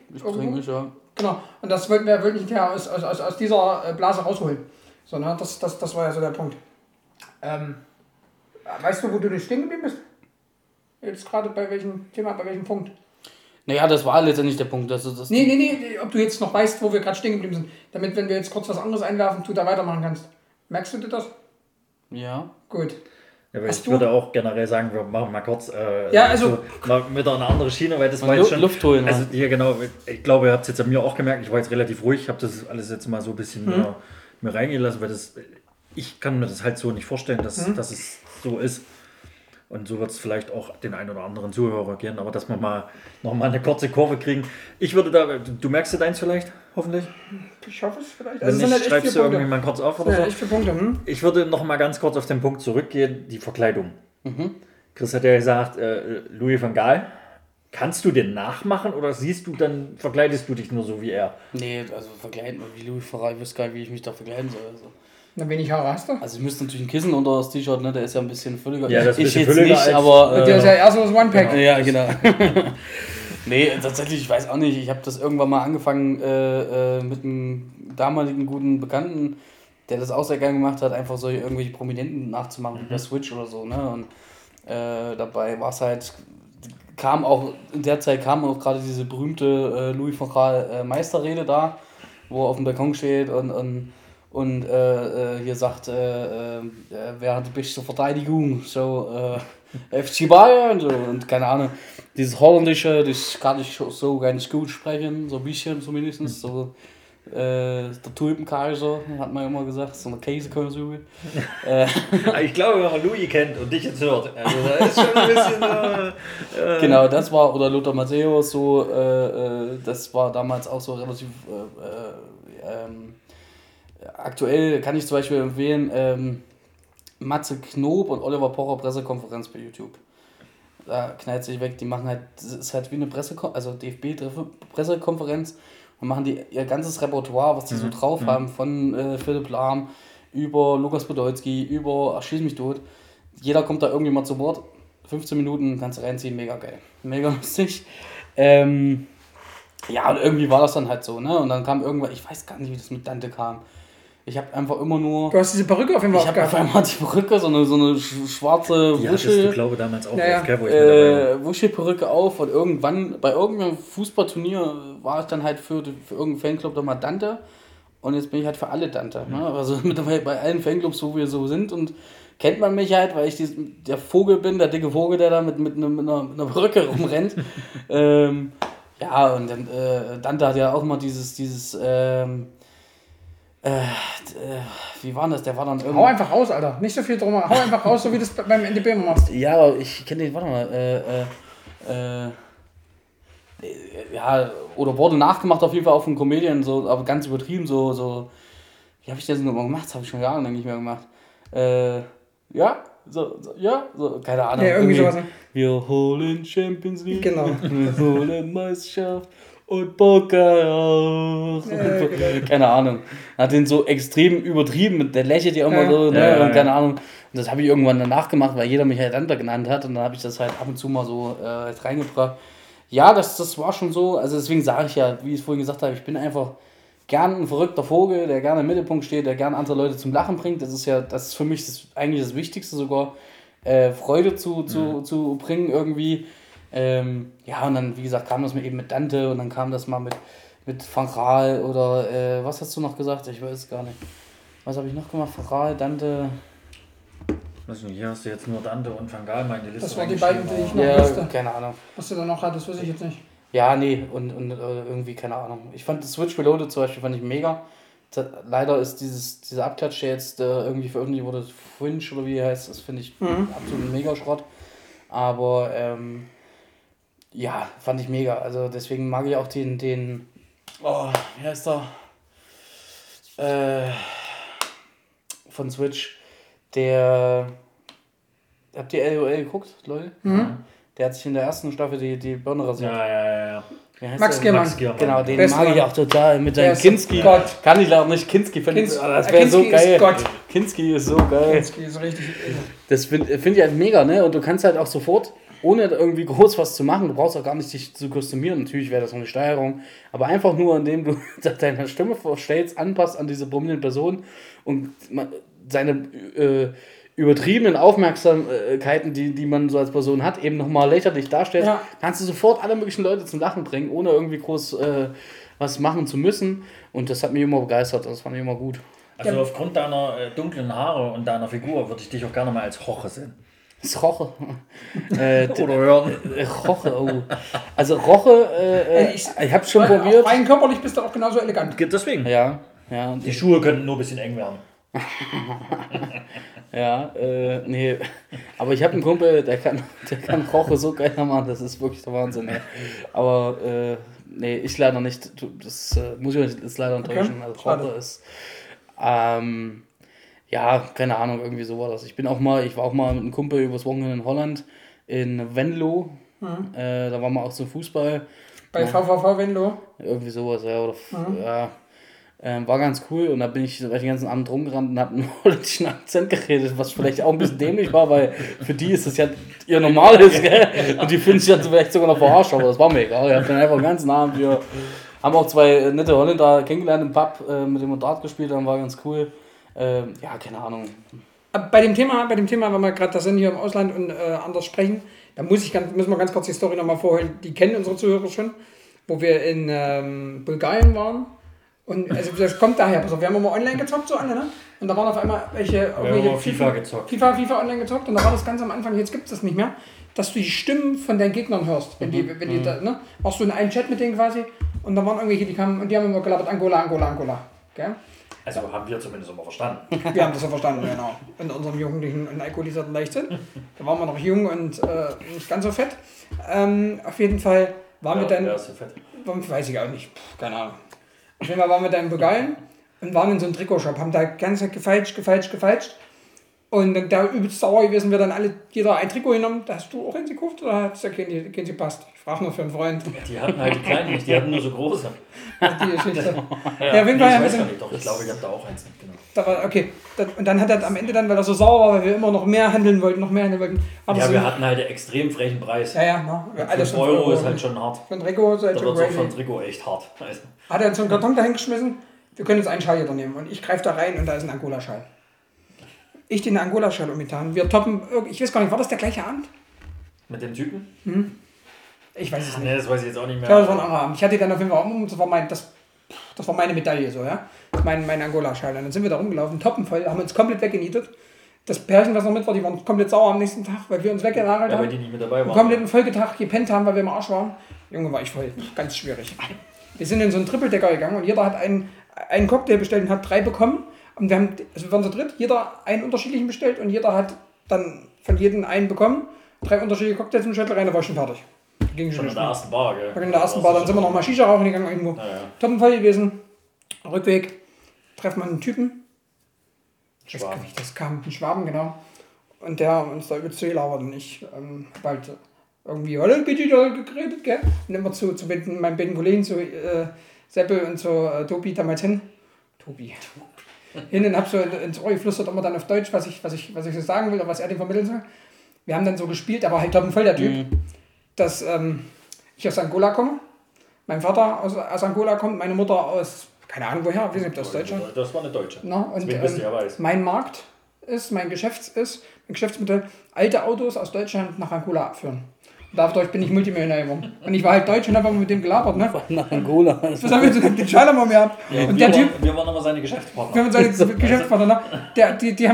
Ja. Genau, und das wollten wir wirklich nicht aus dieser Blase rausholen, sondern das war ja so der Punkt. Weißt du, wo du nicht stehen geblieben bist? Jetzt gerade bei welchem Thema, bei welchem Punkt? Naja, das war letztendlich der Punkt. Nee, ob du jetzt noch weißt, wo wir gerade stehen geblieben sind. Damit, wenn wir jetzt kurz was anderes einwerfen, du da weitermachen kannst. Merkst du dir das? Ja. Gut. Ja, ich würde auch generell sagen, wir machen mal kurz mit einer anderen Schiene, weil das war jetzt schon... Luft holen. Also hier genau, ich glaube, ihr habt es jetzt an mir auch gemerkt, ich war jetzt relativ ruhig, ich habe das alles jetzt mal so ein bisschen mir reingehen lassen, weil das... Ich kann mir das halt so nicht vorstellen, dass es so ist. Und so wird es vielleicht auch den einen oder anderen Zuhörer gehen, aber dass wir mal nochmal eine kurze Kurve kriegen. Ich würde da, du merkst dir deins vielleicht, hoffentlich? Ich hoffe es vielleicht. Wenn nicht, halt schreibst du irgendwie mal kurz auf oder so. Punkte, Ich würde nochmal ganz kurz auf den Punkt zurückgehen, die Verkleidung. Chris hat ja gesagt, Louis van Gaal, kannst du den nachmachen oder verkleidest du dich nur so wie er? Nee, also verkleiden wie Louis van Gaal, ich weiß gar nicht, wie ich mich da verkleiden soll. Also. Na, wenig Haare hast du? Also ich müsste natürlich ein Kissen unter das T-Shirt, ne? Der ist ja ein bisschen fülliger. Ja, das ist jetzt nicht, aber... Der ist ja erst aus One-Pack. Genau. Ja, genau. Nee, tatsächlich, ich weiß auch nicht. Ich habe das irgendwann mal angefangen mit einem damaligen guten Bekannten, der das auch sehr gerne gemacht hat, einfach so irgendwelche Prominenten nachzumachen, wie der Switch oder so, ne? Und dabei war es halt... In der Zeit kam auch gerade diese berühmte Louis van Gaal Meisterrede da, wo er auf dem Balkon steht und hier sagt, wer hat die beste Verteidigung? So, FC Bayern so, und keine Ahnung. Dieses Holländische, das kann ich so ganz gut sprechen, so ein bisschen zumindest. So, der Tulpenkaiser, hat man immer gesagt, so eine Käsekonsum. Ich glaube, wenn man Louis kennt und dich jetzt hört, also da ist schon ein bisschen... Genau, das war, oder Lothar Matthäus, so, das war damals auch so relativ... aktuell kann ich zum Beispiel empfehlen, Matze Knob und Oliver Pocher Pressekonferenz bei YouTube. Da knallt sich weg, die machen halt, es ist halt wie eine Pressekonferenz, also DFB-Pressekonferenz und machen die ihr ganzes Repertoire, was die so drauf haben, von Philipp Lahm über Lukas Podolski, über Schieß mich tot. Jeder kommt da irgendwie mal zu Wort. 15 Minuten kannst du reinziehen, mega geil. Mega lustig. Ja, und irgendwie war das dann halt so, ne? Und dann kam irgendwann, ich weiß gar nicht, wie das mit Dante kam. Ich habe einfach immer nur... Du hast diese Perücke auf jeden Fall aufgehabt. Ich habe auf einmal die Perücke, so eine schwarze Wuschel... Die hattest du, glaube ich, damals auch. Ja. Wuschelperücke auf und irgendwann, bei irgendeinem Fußballturnier war ich dann halt für irgendeinen Fanclub nochmal Dante. Und jetzt bin ich halt für alle Dante. Ne? Also mittlerweile bei allen Fanclubs, wo wir so sind und... Kennt man mich halt, weil ich der Vogel bin, der dicke Vogel, der da mit einer Perücke rumrennt. Ja, und dann Dante hat ja auch mal dieses wie war das? Der war dann irgendwie... Hau einfach raus, Alter. Nicht so viel drum. Hau einfach raus, so wie du es beim NDB machst. Ja, aber ich kenne den... Warte mal. Ja, oder wurde nachgemacht auf jeden Fall auch von Comedian, so, aber ganz übertrieben, so... Wie habe ich das nochmal gemacht? Das habe ich schon jahrelang nicht mehr gemacht. Keine Ahnung. Ja, irgendwie sowas. Wir holen Champions League. Genau. Wir holen Meisterschaft. Und Pokal auch. Ja, genau. Keine Ahnung. Hat den so extrem übertrieben. Der lächelt ja immer so. Ne? Ja. Keine Ahnung. Und das habe ich irgendwann danach gemacht, weil jeder mich halt Dante genannt hat. Und dann habe ich das halt ab und zu mal so reingebracht. Ja, das war schon so. Also deswegen sage ich ja, wie ich es vorhin gesagt habe, ich bin einfach gern ein verrückter Vogel, der gerne im Mittelpunkt steht, der gerne andere Leute zum Lachen bringt. Das ist für mich eigentlich das Wichtigste sogar. Freude zu bringen irgendwie. Ja, und dann, wie gesagt, kam das eben mit Dante und dann kam das mal mit Van Gaal oder was hast du noch gesagt? Ich weiß es gar nicht. Was habe ich noch gemacht? Van Gaal, Dante. Ich weiß nicht, hier hast du jetzt nur Dante und Van Gaal meine Liste. Das waren die beiden, die ich noch wusste. Keine Ahnung. Was du da noch hattest, weiß ich jetzt nicht. Ja, nee, und irgendwie, keine Ahnung. Ich fand das Switch Reloaded zum Beispiel fand ich mega. Leider ist dieser Abklatsch, der jetzt irgendwie veröffentlicht wurde, Fringe oder wie heißt, das finde ich absolut mega Schrott. Aber ja, fand ich mega. Also deswegen mag ich auch den wie heißt der? Von Switch. Der, habt ihr LOL geguckt, Leute? Mhm. Der hat sich in der ersten Staffel die Birne rasiert. Ja. Max Giermann. Genau, den Best mag Mann. Ich auch total. Mit seinem Kinski. Gott. Kann ich auch nicht Kinski finden. Das wäre so geil. Kinski ist so geil. Kinski ist richtig. Das find ich halt mega, ne? Und du kannst halt auch sofort, ohne irgendwie groß was zu machen, du brauchst auch gar nicht dich zu kostümieren. Natürlich wäre das noch eine Steigerung. Aber einfach nur, indem du deine Stimme vorstellst, anpasst an diese prominente Person und seine... übertriebenen Aufmerksamkeiten, die man so als Person hat, eben nochmal lächerlich darstellt, kannst du sofort alle möglichen Leute zum Lachen bringen, ohne irgendwie groß was machen zu müssen. Und das hat mich immer begeistert, das fand ich immer gut. Also aufgrund deiner dunklen Haare und deiner Figur würde ich dich auch gerne mal als Hoche sehen. Das Roche. Oder hören. Roche, oh. Also Roche, ich hab's schon probiert. Rein körperlich bist du auch genauso elegant. Deswegen. Ja. Und die Schuhe könnten nur ein bisschen eng werden. Nee, aber ich habe einen Kumpel, der kann Roche so geil machen, das ist wirklich der Wahnsinn. Ey. Aber nee, ich leider nicht, das muss ich euch jetzt leider enttäuschen, also Roche ist, ja, keine Ahnung, irgendwie so war das. Ich war auch mal mit einem Kumpel übers Wochenende in Holland, in Venlo, da waren wir auch zum Fußball. Bei VVV Venlo? Irgendwie sowas, ja, oder ja. War ganz cool und da war ich den ganzen Abend rumgerannt und habe einen holländischen Akzent geredet, was vielleicht auch ein bisschen dämlich war, weil für die ist das ja ihr normales, gell? Und die finden sich dann vielleicht sogar noch verarscht, aber das war mir egal. Ich habe dann einfach den ganzen Abend hier, haben auch zwei nette Holländer kennengelernt im Pub, mit dem wir Dart gespielt haben, war ganz cool. Ja, keine Ahnung. Bei dem Thema, wenn wir gerade da sind, hier im Ausland und anders sprechen, da müssen wir ganz kurz die Story nochmal vorholen. Die kennen unsere Zuhörer schon, wo wir in Bulgarien waren. Und also das kommt daher, pass auf, wir haben immer online gezockt, so alle, ne? Und da waren auf einmal welche FIFA online gezockt und da war das ganz am Anfang, jetzt gibt es das nicht mehr, dass du die Stimmen von deinen Gegnern hörst, wenn die da, ne? Machst du in einen Chat mit denen quasi und da waren irgendwelche, die kamen und die haben immer gelabert, Angola, gell? Also haben wir zumindest immer verstanden. Wir haben das ja verstanden, genau. In unserem jugendlichen und alkoholisierten Leichtsinn. Da waren wir noch jung und nicht ganz so fett. Auf jeden Fall waren wir dann... Ja, ist so fett. Weiß ich auch nicht, keine Ahnung. Auf jeden Fall waren wir dann in Bulgarien und waren in so einem Trikotshop, haben da die ganze Zeit gefeilscht. Und dann da übelst sauer gewesen, wir dann alle, jeder ein Trikot genommen. Da hast du auch eins gekauft oder hat es ja kein gepasst? Ich frage nur für einen Freund. Die hatten halt die kleinen nicht, die hatten nur so große. Die Geschichte. Ja, ich weiß gar nicht, doch ich glaube, ich habe da auch eins mitgenommen. Da war, okay. Und dann hat er am Ende dann, weil er so sauer war, weil wir immer noch mehr handeln wollten. Ja, wir hatten halt einen extrem frechen Preis. Ja. Alles 5 € ist halt schon hart. Für ein Trikot ist halt schon crazy. Da wird auch für ein Trikot echt hart. Also. Hat er jetzt so einen Karton dahin geschmissen? Wir können jetzt einen Schal hier nehmen. Und ich greife da rein und da ist ein Angola-Schal. Ich den Angola-Schal umgetan. Wir toppen, ich weiß gar nicht, war das der gleiche Abend? Mit dem Typen? Ich weiß es nicht. Nee, das weiß ich jetzt auch nicht mehr. Ja, das war ein anderer Abend. Ich hatte dann auf jeden Fall um, das war meine Medaille so, ja. Mein Angola-Schal. Und dann sind wir da rumgelaufen, toppenvoll, haben uns komplett weggenietet. Das Pärchen, was noch mit war, die waren komplett sauer am nächsten Tag, weil wir uns weggelagert haben. Weil die nicht mit dabei waren. Und komplett einen Folgetag gepennt haben, weil wir im Arsch waren. Junge, war ich voll. Ganz schwierig. Wir sind in so einen Triple-Decker gegangen und jeder hat einen Cocktail bestellt und hat 3 bekommen. Und wir waren zu dritt, jeder einen unterschiedlichen bestellt und jeder hat dann von jedem einen bekommen. 3 unterschiedliche Cocktails im Schüttel rein, da war ich schon fertig. Schon in der ersten Bar, gell? In der ersten Bar, dann sind wir noch mal Shisha rauchen gegangen irgendwo. Ja. Toppenvoll gewesen. Rückweg, treffen wir einen Typen. Schwaben. Das kam ein Schwaben, genau. Und der hat uns da übelst gelabert und ich hab halt irgendwie Hallo, bitte geredet, gell? Und immer zu meinen beiden Kollegen, zu Seppel und zu Tobi damals hin. Tobi. Und hab so ins Ohr geflüstert, immer dann auf Deutsch, was ich so sagen will oder was er dem vermitteln soll. Wir haben dann so gespielt, aber halt voll der Typ, dass ich aus Angola komme, mein Vater aus Angola kommt, meine Mutter aus, keine Ahnung woher, ich weiß nicht, aus Deutschland. Das war eine Deutsche. Na, und mein Markt ist, mein Geschäftsmittel, alte Autos aus Deutschland nach Angola abführen. Dadurch bin ich Multimillionär geworden. Und ich war halt Deutsch und habe mit dem gelabert, ne? Nach Angola. Was haben wir zu dem Schal mal mehr? Und der Typ, wir waren aber seine Geschäftspartner. Wir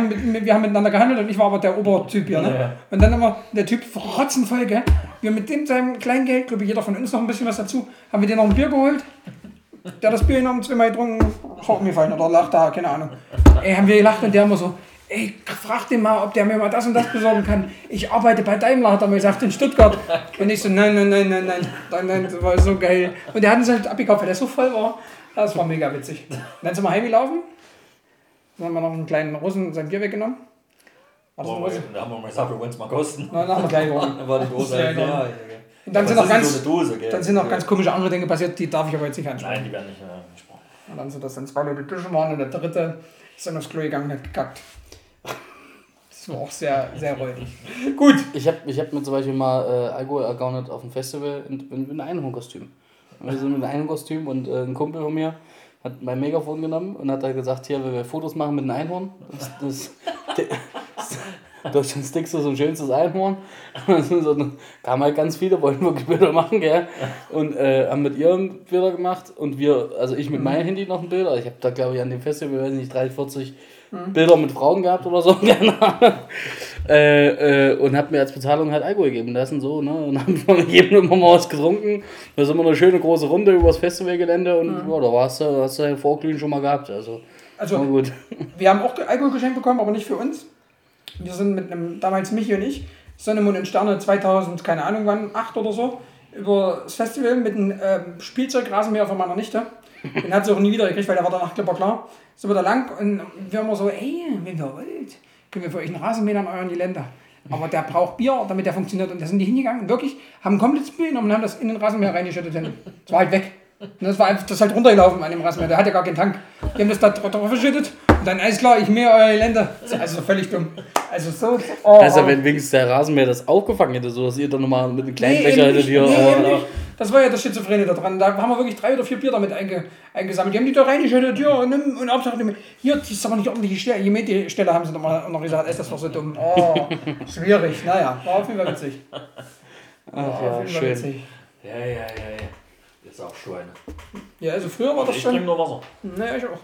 haben miteinander gehandelt und ich war aber der Obertyp hier, ne? Ja. Und dann haben der Typ rotzenvoll, gell? Wir mit seinem Kleingeld, glaube ich, jeder von uns noch ein bisschen was dazu, haben wir dir noch ein Bier geholt. Der hat das Bier genommen, 2 Mal getrunken, Schocken gefallen oder lacht da, keine Ahnung. Ey, haben wir gelacht und der immer so. Ey, frag den mal, ob der mir mal das und das besorgen kann. Ich arbeite bei Daimler, hat er mir gesagt, in Stuttgart. Und ich so, nein, das war so geil. Und der hat uns halt abgekauft, weil der so voll war. Das war mega witzig. Dann sind wir heimgelaufen. Dann haben wir noch einen kleinen Russen sein Bier weggenommen. Da haben wir mal gesagt, wir wollen es mal kosten. Dann haben wir gleich gewonnen. Dann war die Dose ja. Und dann sind noch ganz komische andere Dinge passiert, die darf ich aber jetzt nicht ansprechen. Nein, die werden nicht angesprochen. Und dann sind das dann 2 Leute Tische waren und der dritte ist dann aufs Klo gegangen und hat gekackt. Das war auch sehr, sehr räudig. Gut. Ich hab mir zum Beispiel mal Alkohol ergaunert auf dem Festival in einem Einhornkostüm. Wir sind mit einem Einhornkostüm und ein Kumpel von mir hat mein Megafon genommen und hat da gesagt, hier, wenn wir Fotos machen mit einem Einhorn, Deutschlands dickstes und schönstes Einhorn. Dann kamen halt ganz viele, wollten wirklich Bilder machen, gell? Und haben mit ihren Bilder gemacht und ich mit meinem Handy noch ein Bild. Also ich habe da, glaube ich, an dem Festival, weiß nicht, 43 Bilder mit Frauen gehabt oder so, und hab mir als Bezahlung halt Alkohol geben lassen, so, ne, und haben von jedem immer mal was getrunken. Da sind wir eine schöne große Runde übers Festivalgelände und da hast du dein Vorglühen schon mal gehabt, also gut. Wir haben auch Alkohol geschenkt bekommen, aber nicht für uns. Wir sind mit einem, damals Michi und ich, Sonne, Mond und Sterne 2000, keine Ahnung wann, 8 oder so, über das Festival mit einem Spielzeugrasenmäher von meiner Nichte. Den hat sie auch nie wieder gekriegt, weil der war danach klipperklar. Sind wir da lang und wir haben immer so, ey, wenn ihr wollt, können wir für euch einen Rasenmäher an euren Geländer. Aber der braucht Bier, damit der funktioniert. Und da sind die hingegangen und wirklich haben komplett Bier genommen und haben das in den Rasenmäher reingeschüttet. Das war halt weg. Und das ist halt runtergelaufen an dem Rasenmäher. Der hat ja gar keinen Tank. Die haben das da drauf verschüttet und dann, alles klar, ich mähe euer Geländer. Also völlig dumm. Also so. Oh. Also wenn wenigstens der Rasenmäher das aufgefangen hätte, so dass ihr dann nochmal mit einem kleinen Becher hättet hier. Das war ja das Schizophrenie da dran. Da haben wir wirklich 3 oder 4 Bier damit eingesammelt. Die haben die da reingeschüttet, ja, und Hauptsache, hier, das ist aber nicht ordentlich Stelle. Je mehr die Stelle haben sie nochmal noch gesagt, das war so dumm. Oh, schwierig. Naja, war auf jeden Fall witzig. Schön. Witzig. Ja. Ist auch Schweine. Ja, also früher war das schon. Ich trinke nur Wasser. Naja, ich auch.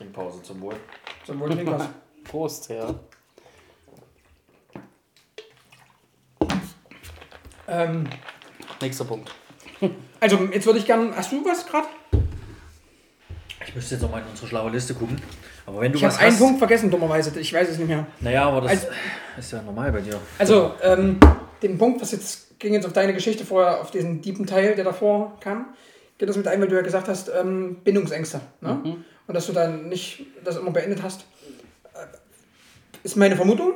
Trinkpause zum Wohl. Zum Wohl, Trinkers. Prost, ja. Nächster Punkt. Also, jetzt würde ich gerne. Hast du was gerade? Ich müsste jetzt nochmal in unsere schlaue Liste gucken. Aber wenn du ich was. Ich habe einen Punkt vergessen, dummerweise. Ich weiß es nicht mehr. Naja, aber das also, ist ja normal bei dir. Also, den Punkt, was jetzt ging jetzt auf deine Geschichte vorher, auf diesen tiefen Teil, der davor kam, geht das mit ein, weil du ja gesagt hast, Bindungsängste. Ne? Mhm. Und dass du dann nicht das immer beendet hast. Ist meine Vermutung.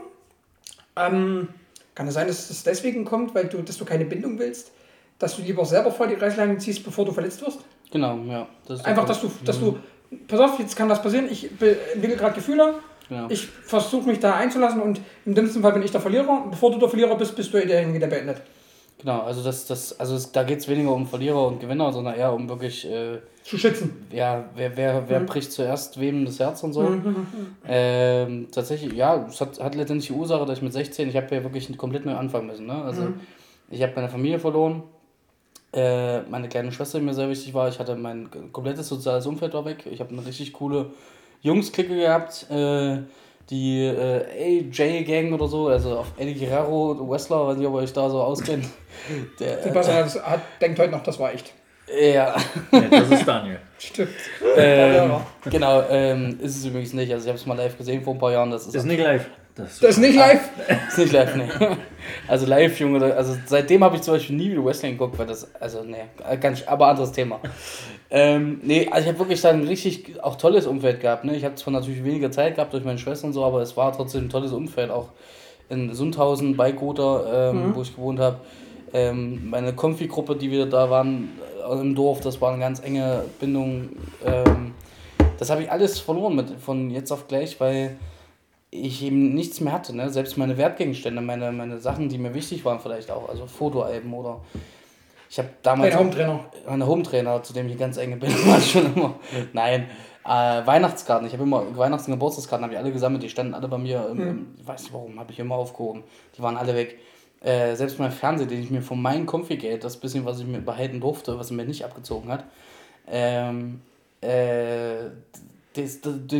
Kann es sein, dass es deswegen kommt, weil du, dass du keine Bindung willst? Dass du lieber selber vor die Reißleine ziehst, bevor du verletzt wirst? Genau, ja. Das ist einfach, dass du, pass auf, jetzt kann was passieren, ich entwickle gerade Gefühle, ja. Ich versuche mich da einzulassen und im dümmsten Fall bin ich der Verlierer und bevor du der Verlierer bist, bist du derjenige, der beendet. Genau, also da geht es weniger um Verlierer und Gewinner, sondern eher um wirklich... zu schützen. Ja, wer bricht zuerst wem das Herz und so. Tatsächlich, ja, es hat letztendlich die Ursache, dass ich mit 16, ich habe ja wirklich komplett neu anfangen müssen. Ne? Also ich habe meine Familie verloren, meine kleine Schwester, die mir sehr wichtig war, ich hatte mein komplettes soziales Umfeld war weg, ich habe eine richtig coole Jungs-Clique gehabt, die AJ-Gang oder so, also auf Eddie Guerrero, Wrestler, weiß nicht, ob ihr euch da so auskennt. Der denkt heute noch, das war echt. Ja. Ja, das ist Daniel. Stimmt. Genau, ist es übrigens nicht. Also ich habe es mal live gesehen vor ein paar Jahren. Das ist nicht live. Das ist nicht live? Das ist nicht live, ne. Also live, Junge. Also seitdem habe ich zum Beispiel nie wieder Wrestling geguckt, weil das, also ne, ganz, aber anderes Thema. Also ich habe wirklich dann ein richtig auch tolles Umfeld gehabt, ne. Ich habe zwar natürlich weniger Zeit gehabt durch meine Schwester und so, aber es war trotzdem ein tolles Umfeld. Auch in Sundhausen, bei Gotha, wo ich gewohnt habe. Meine Konfi-Gruppe, die wir da waren, im Dorf, das war eine ganz enge Bindung. Das habe ich alles verloren von jetzt auf gleich, weil ich eben nichts mehr hatte. Ne? Selbst meine Wertgegenstände, meine Sachen, die mir wichtig waren vielleicht auch, also Fotoalben oder... Ich habe damals... Ein Hometrainer. Ein Hometrainer, zu dem ich eine ganz enge Bindung war schon immer. Nein, Weihnachtskarten. Ich habe immer Weihnachts- und Geburtstagskarten, habe ich alle gesammelt. Die standen alle bei mir, ich weiß nicht warum, habe ich immer aufgehoben. Die waren alle weg. Selbst mein Fernseher, den ich mir von meinem Konfigeld, das bisschen, was ich mir behalten durfte, was mir nicht abgezogen hat, den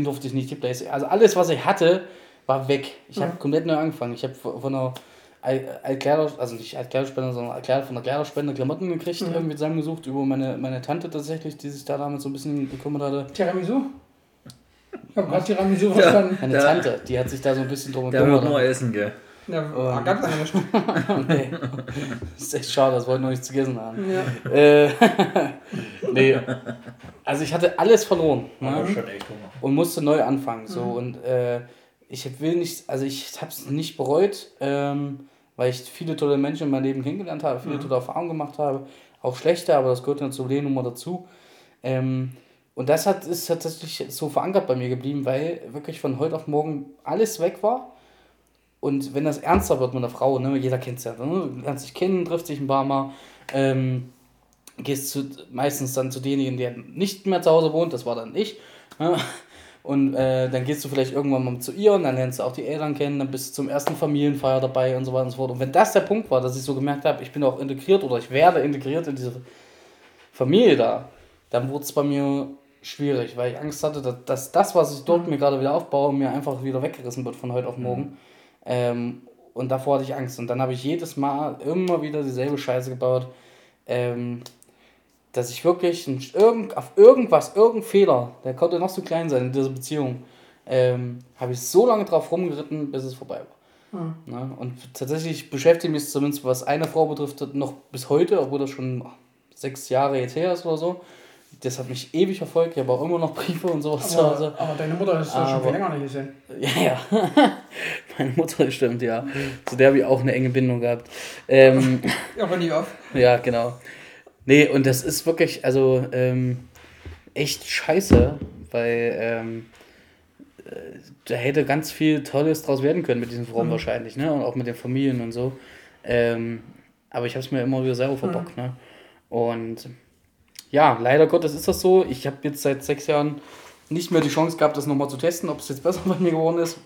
durfte ich nicht replacen. Also alles, was ich hatte, war weg. Ich habe komplett neu angefangen. Ich habe von einer Altkleiderspende, also nicht Altkleiderspende, sondern von einer Kleiderspende Klamotten gekriegt, irgendwie zusammengesucht, über meine Tante tatsächlich, die sich da damals so ein bisschen gekümmert hatte. Tiramisu? Ich habe gerade Tiramisu verstanden. Meine Tante, die hat sich da so ein bisschen drum gekümmert. Der wird nur essen, gell? Ja, ganz anders. Nee. Ist echt schade, das wollte ich noch nichts gegessen haben. Ja. Nee. Also ich hatte alles verloren. Ne? Ich hatte echt Hunger. Und musste neu anfangen. So. Und ich will nicht, also ich habe es nicht bereut, weil ich viele tolle Menschen in meinem Leben kennengelernt habe, viele tolle Erfahrungen gemacht habe, auch schlechte, aber das gehört dann zur Leben nochmal dazu. Und das ist tatsächlich so verankert bei mir geblieben, weil wirklich von heute auf morgen alles weg war. Und wenn das ernster wird mit einer Frau, ne, jeder kennt es ja, ne? Du lernst dich kennen, triffst dich ein paar Mal, gehst meistens dann zu denjenigen, der nicht mehr zu Hause wohnt, das war dann ich, ne? Und dann gehst du vielleicht irgendwann mal zu ihr und dann lernst du auch die Eltern kennen, dann bist du zum ersten Familienfeier dabei und so weiter und so fort. Und wenn das der Punkt war, dass ich so gemerkt habe, ich bin auch integriert oder ich werde integriert in diese Familie da, dann wurde es bei mir schwierig, weil ich Angst hatte, dass das, was ich dort mir gerade wieder aufbaue, mir einfach wieder weggerissen wird von heute auf morgen. Und davor hatte ich Angst. Und dann habe ich jedes Mal immer wieder dieselbe Scheiße gebaut, dass ich wirklich auf irgendeinen Fehler, der konnte noch so klein sein in dieser Beziehung, habe ich so lange drauf rumgeritten, bis es vorbei war. Mhm. Ne? Und tatsächlich beschäftige mich zumindest, was eine Frau betrifft, noch bis heute, obwohl das schon 6 Jahre jetzt her ist oder so. Das hat mich ewig verfolgt. Ich habe auch immer noch Briefe und sowas zu Hause. Aber deine Mutter ist schon viel länger nicht gesehen. Ja. Meine Mutter, stimmt, ja. Zu der habe ich auch eine enge Bindung gehabt. Aber nie auf. Ja, genau. Nee, und das ist wirklich, also echt scheiße, weil da hätte ganz viel Tolles draus werden können mit diesen Frauen wahrscheinlich, ne? Und auch mit den Familien und so. Aber ich habe es mir immer wieder selber verbockt, ne? Und... ja, leider Gottes ist das so. Ich habe jetzt seit 6 Jahren nicht mehr die Chance gehabt, das nochmal zu testen, ob es jetzt besser bei mir geworden ist.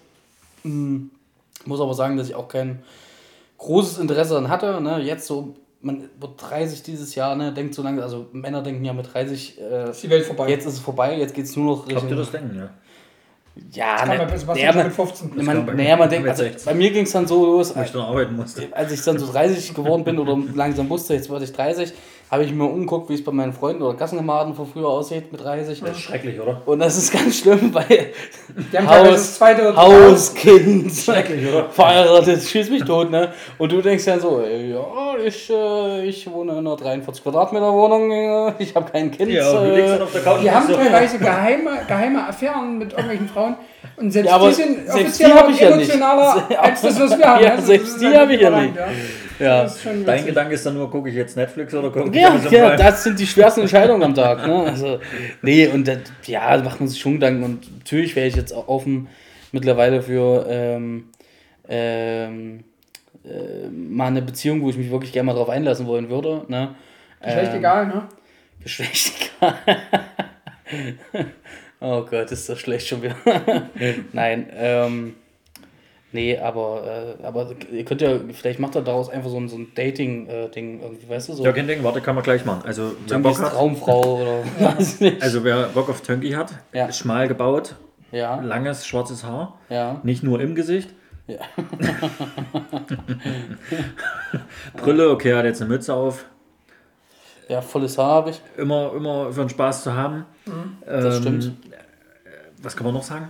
Ich muss aber sagen, dass ich auch kein großes Interesse daran hatte. Ne? Jetzt so, man wird 30 dieses Jahr, ne? Denkt so lange, also Männer denken ja mit 30, ist die Welt vorbei. Jetzt ist es vorbei, jetzt geht es nur noch... Ich glaube, dir das denken, ja. Ja, man denkt, also bei mir ging es dann so los, als ich dann so 30 geworden bin oder langsam wusste, jetzt werde ich 30, habe ich mir umgeguckt, wie es bei meinen Freunden oder Klassenkameraden von früher aussieht mit 30. Das ist schrecklich, oder? Und das ist ganz schlimm, weil Hauskind, schrecklich, oder? Verheiratet, schieß mich tot, ne? Und du denkst dann so, ja, ich wohne in einer 43 Quadratmeter Wohnung, ich habe kein Kind. Ja, du liegst dann auf der Couch. Die haben teilweise geheime Affären mit irgendwelchen Frauen. Und selbst ja, die sind offiziell emotionaler ja als das, was wir haben. Ja, also, selbst die habe ich ja nicht. Ja. Dein Gedanke ist dann nur, gucke ich jetzt Netflix oder gucke ich Amazon Prime? Ja, das sind die schwersten Entscheidungen am Tag. Ne? Also, nee, und das, ja, da macht man sich schon Gedanken. Und natürlich wäre ich jetzt auch offen mittlerweile für mal eine Beziehung, wo ich mich wirklich gerne mal drauf einlassen wollen würde. Ne? Geschlecht egal, ne? Geschlecht egal. Oh Gott, ist das schlecht schon wieder. Nein, nee, aber ihr könnt ja, vielleicht macht er daraus einfach so ein Dating-Ding irgendwie, weißt du? So. Ja, kein Ding, warte, kann man gleich machen. Also, wer Bock hat, Traumfrau oder was nicht. Also, wer Bock auf Tönki hat, ja. Schmal gebaut, ja. Langes, schwarzes Haar, ja. Nicht nur im Gesicht. Ja. Brille, okay, hat jetzt eine Mütze auf. Ja, volles Haar habe ich. Immer für den Spaß zu haben. Mhm, das stimmt. Was kann man noch sagen?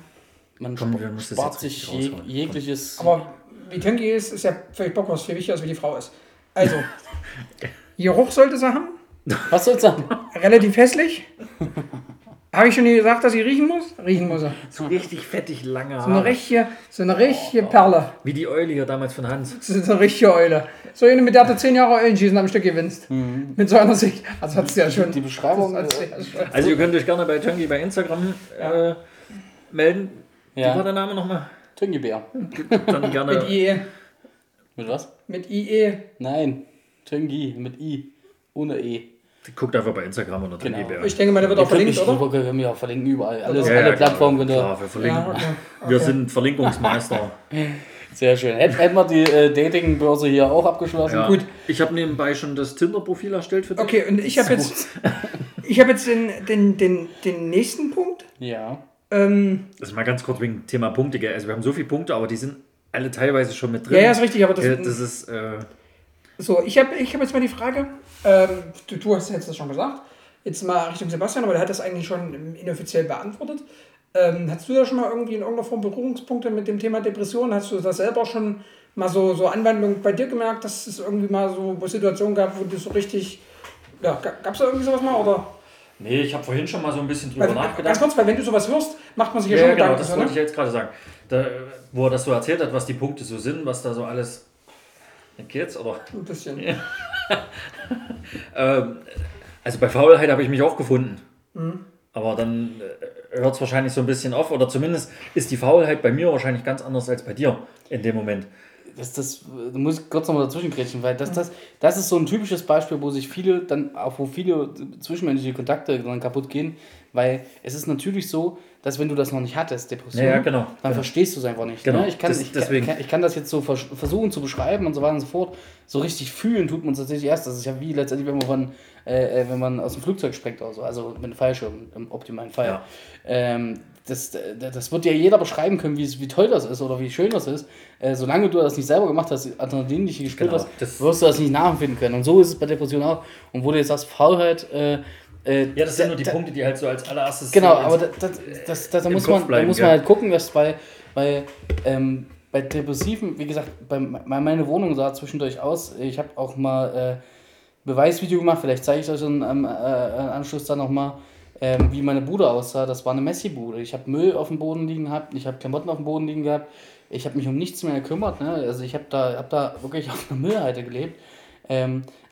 Man spart sich jegliches... Aber wie Tönki ist ja völlig Bock, was viel wichtiger ist, wie die Frau ist. Also, Geruch sollte sie haben. Was soll sie haben? Relativ hässlich. Habe ich schon gesagt, dass sie riechen muss? Riechen muss er. So richtig fettig lange Haare. So eine richtige Perle. Wie die Eule hier damals von Hans. Das ist eine richtige Eule. So eine, mit der du 10 Jahre Eulenschießen am Stück gewinnst. Mhm. Mit so einer Sicht. Also hat es ja schon. Die Beschreibung. Also ihr könnt euch gerne bei Tönki bei Instagram melden. Ja. Wie war der Name nochmal? Tengibär. Dann gerne. Mit IE. Mit was? Mit IE. Nein. Tönki mit I. Ohne E. Guckt einfach bei Instagram oder genau. Tengibär. Ich denke mal, der wird auch verlinkt, oder? Wir können ja verlinken überall. Alles, alle Plattformen. Klar, wir verlinken. Ja, okay. Wir sind Verlinkungsmeister. Sehr schön. Hätten wir die Datingbörse hier auch abgeschlossen. Ja. Gut. Ich habe nebenbei schon das Tinder-Profil erstellt für dich. Okay, und ich habe jetzt, den nächsten Punkt. Ja. Also mal ganz kurz wegen Thema Punkte. Also wir haben so viele Punkte, aber die sind alle teilweise schon mit drin. Ja, ist richtig, aber das ist... So, ich hab jetzt mal die Frage, du hast jetzt das schon gesagt, jetzt mal Richtung Sebastian, aber der hat das eigentlich schon inoffiziell beantwortet. Hast du da schon mal irgendwie in irgendeiner Form Berührungspunkte mit dem Thema Depression? Hast du das selber schon mal so Anwendung bei dir gemerkt, dass es irgendwie mal so Situationen gab, wo du so richtig, ja, gab's da irgendwie sowas mal, oder? Nee, ich habe vorhin schon mal so ein bisschen drüber nachgedacht. Ganz kurz, weil wenn du sowas hörst, macht man sich ja schon Gedanken. Genau, das wollte ich jetzt gerade sagen. Da, wo er das so erzählt hat, was die Punkte so sind, was da so alles... Geht's, aber ein bisschen. Ja. Also bei Faulheit habe ich mich auch gefunden. Mhm. Aber dann hört es wahrscheinlich so ein bisschen auf. Oder zumindest ist die Faulheit bei mir wahrscheinlich ganz anders als bei dir in dem Moment. Das muss ich kurz nochmal dazwischen grätschen, weil das ist so ein typisches Beispiel, wo sich viele dann, auch wo viele zwischenmenschliche Kontakte dann kaputt gehen, weil es ist natürlich so, dass wenn du das noch nicht hattest, Depression, ja, genau, dann verstehst du es einfach nicht. Genau. Ne? Ich kann das jetzt so versuchen zu beschreiben und so weiter und so fort. So richtig fühlen tut man es tatsächlich erst. Das ist ja wie letztendlich, wenn man aus dem Flugzeug springt oder so. Also mit einem Fallschirm, im optimalen Fall. Ja. Das wird ja jeder beschreiben können, wie toll das ist oder wie schön das ist. Solange du das nicht selber gemacht hast, Adrenalin nicht gespürt hast, wirst du das nicht nachempfinden können. Und so ist es bei Depressionen auch. Und wo du jetzt sagst, Faulheit... ja, das sind nur die Punkte, die halt so als allererstes... Genau, aber da muss man halt gucken, dass bei Depressiven, wie gesagt, meine Wohnung sah zwischendurch aus. Ich habe auch mal Beweisvideo gemacht, vielleicht zeige ich euch dann am Anschluss dann nochmal, wie meine Bude aussah. Das war eine Messi-Bude. Ich habe Müll auf dem Boden liegen gehabt, ich habe Klamotten auf dem Boden liegen gehabt, ich habe mich um nichts mehr gekümmert. Ne? Also ich hab da wirklich auf einer Müllhalde gelebt.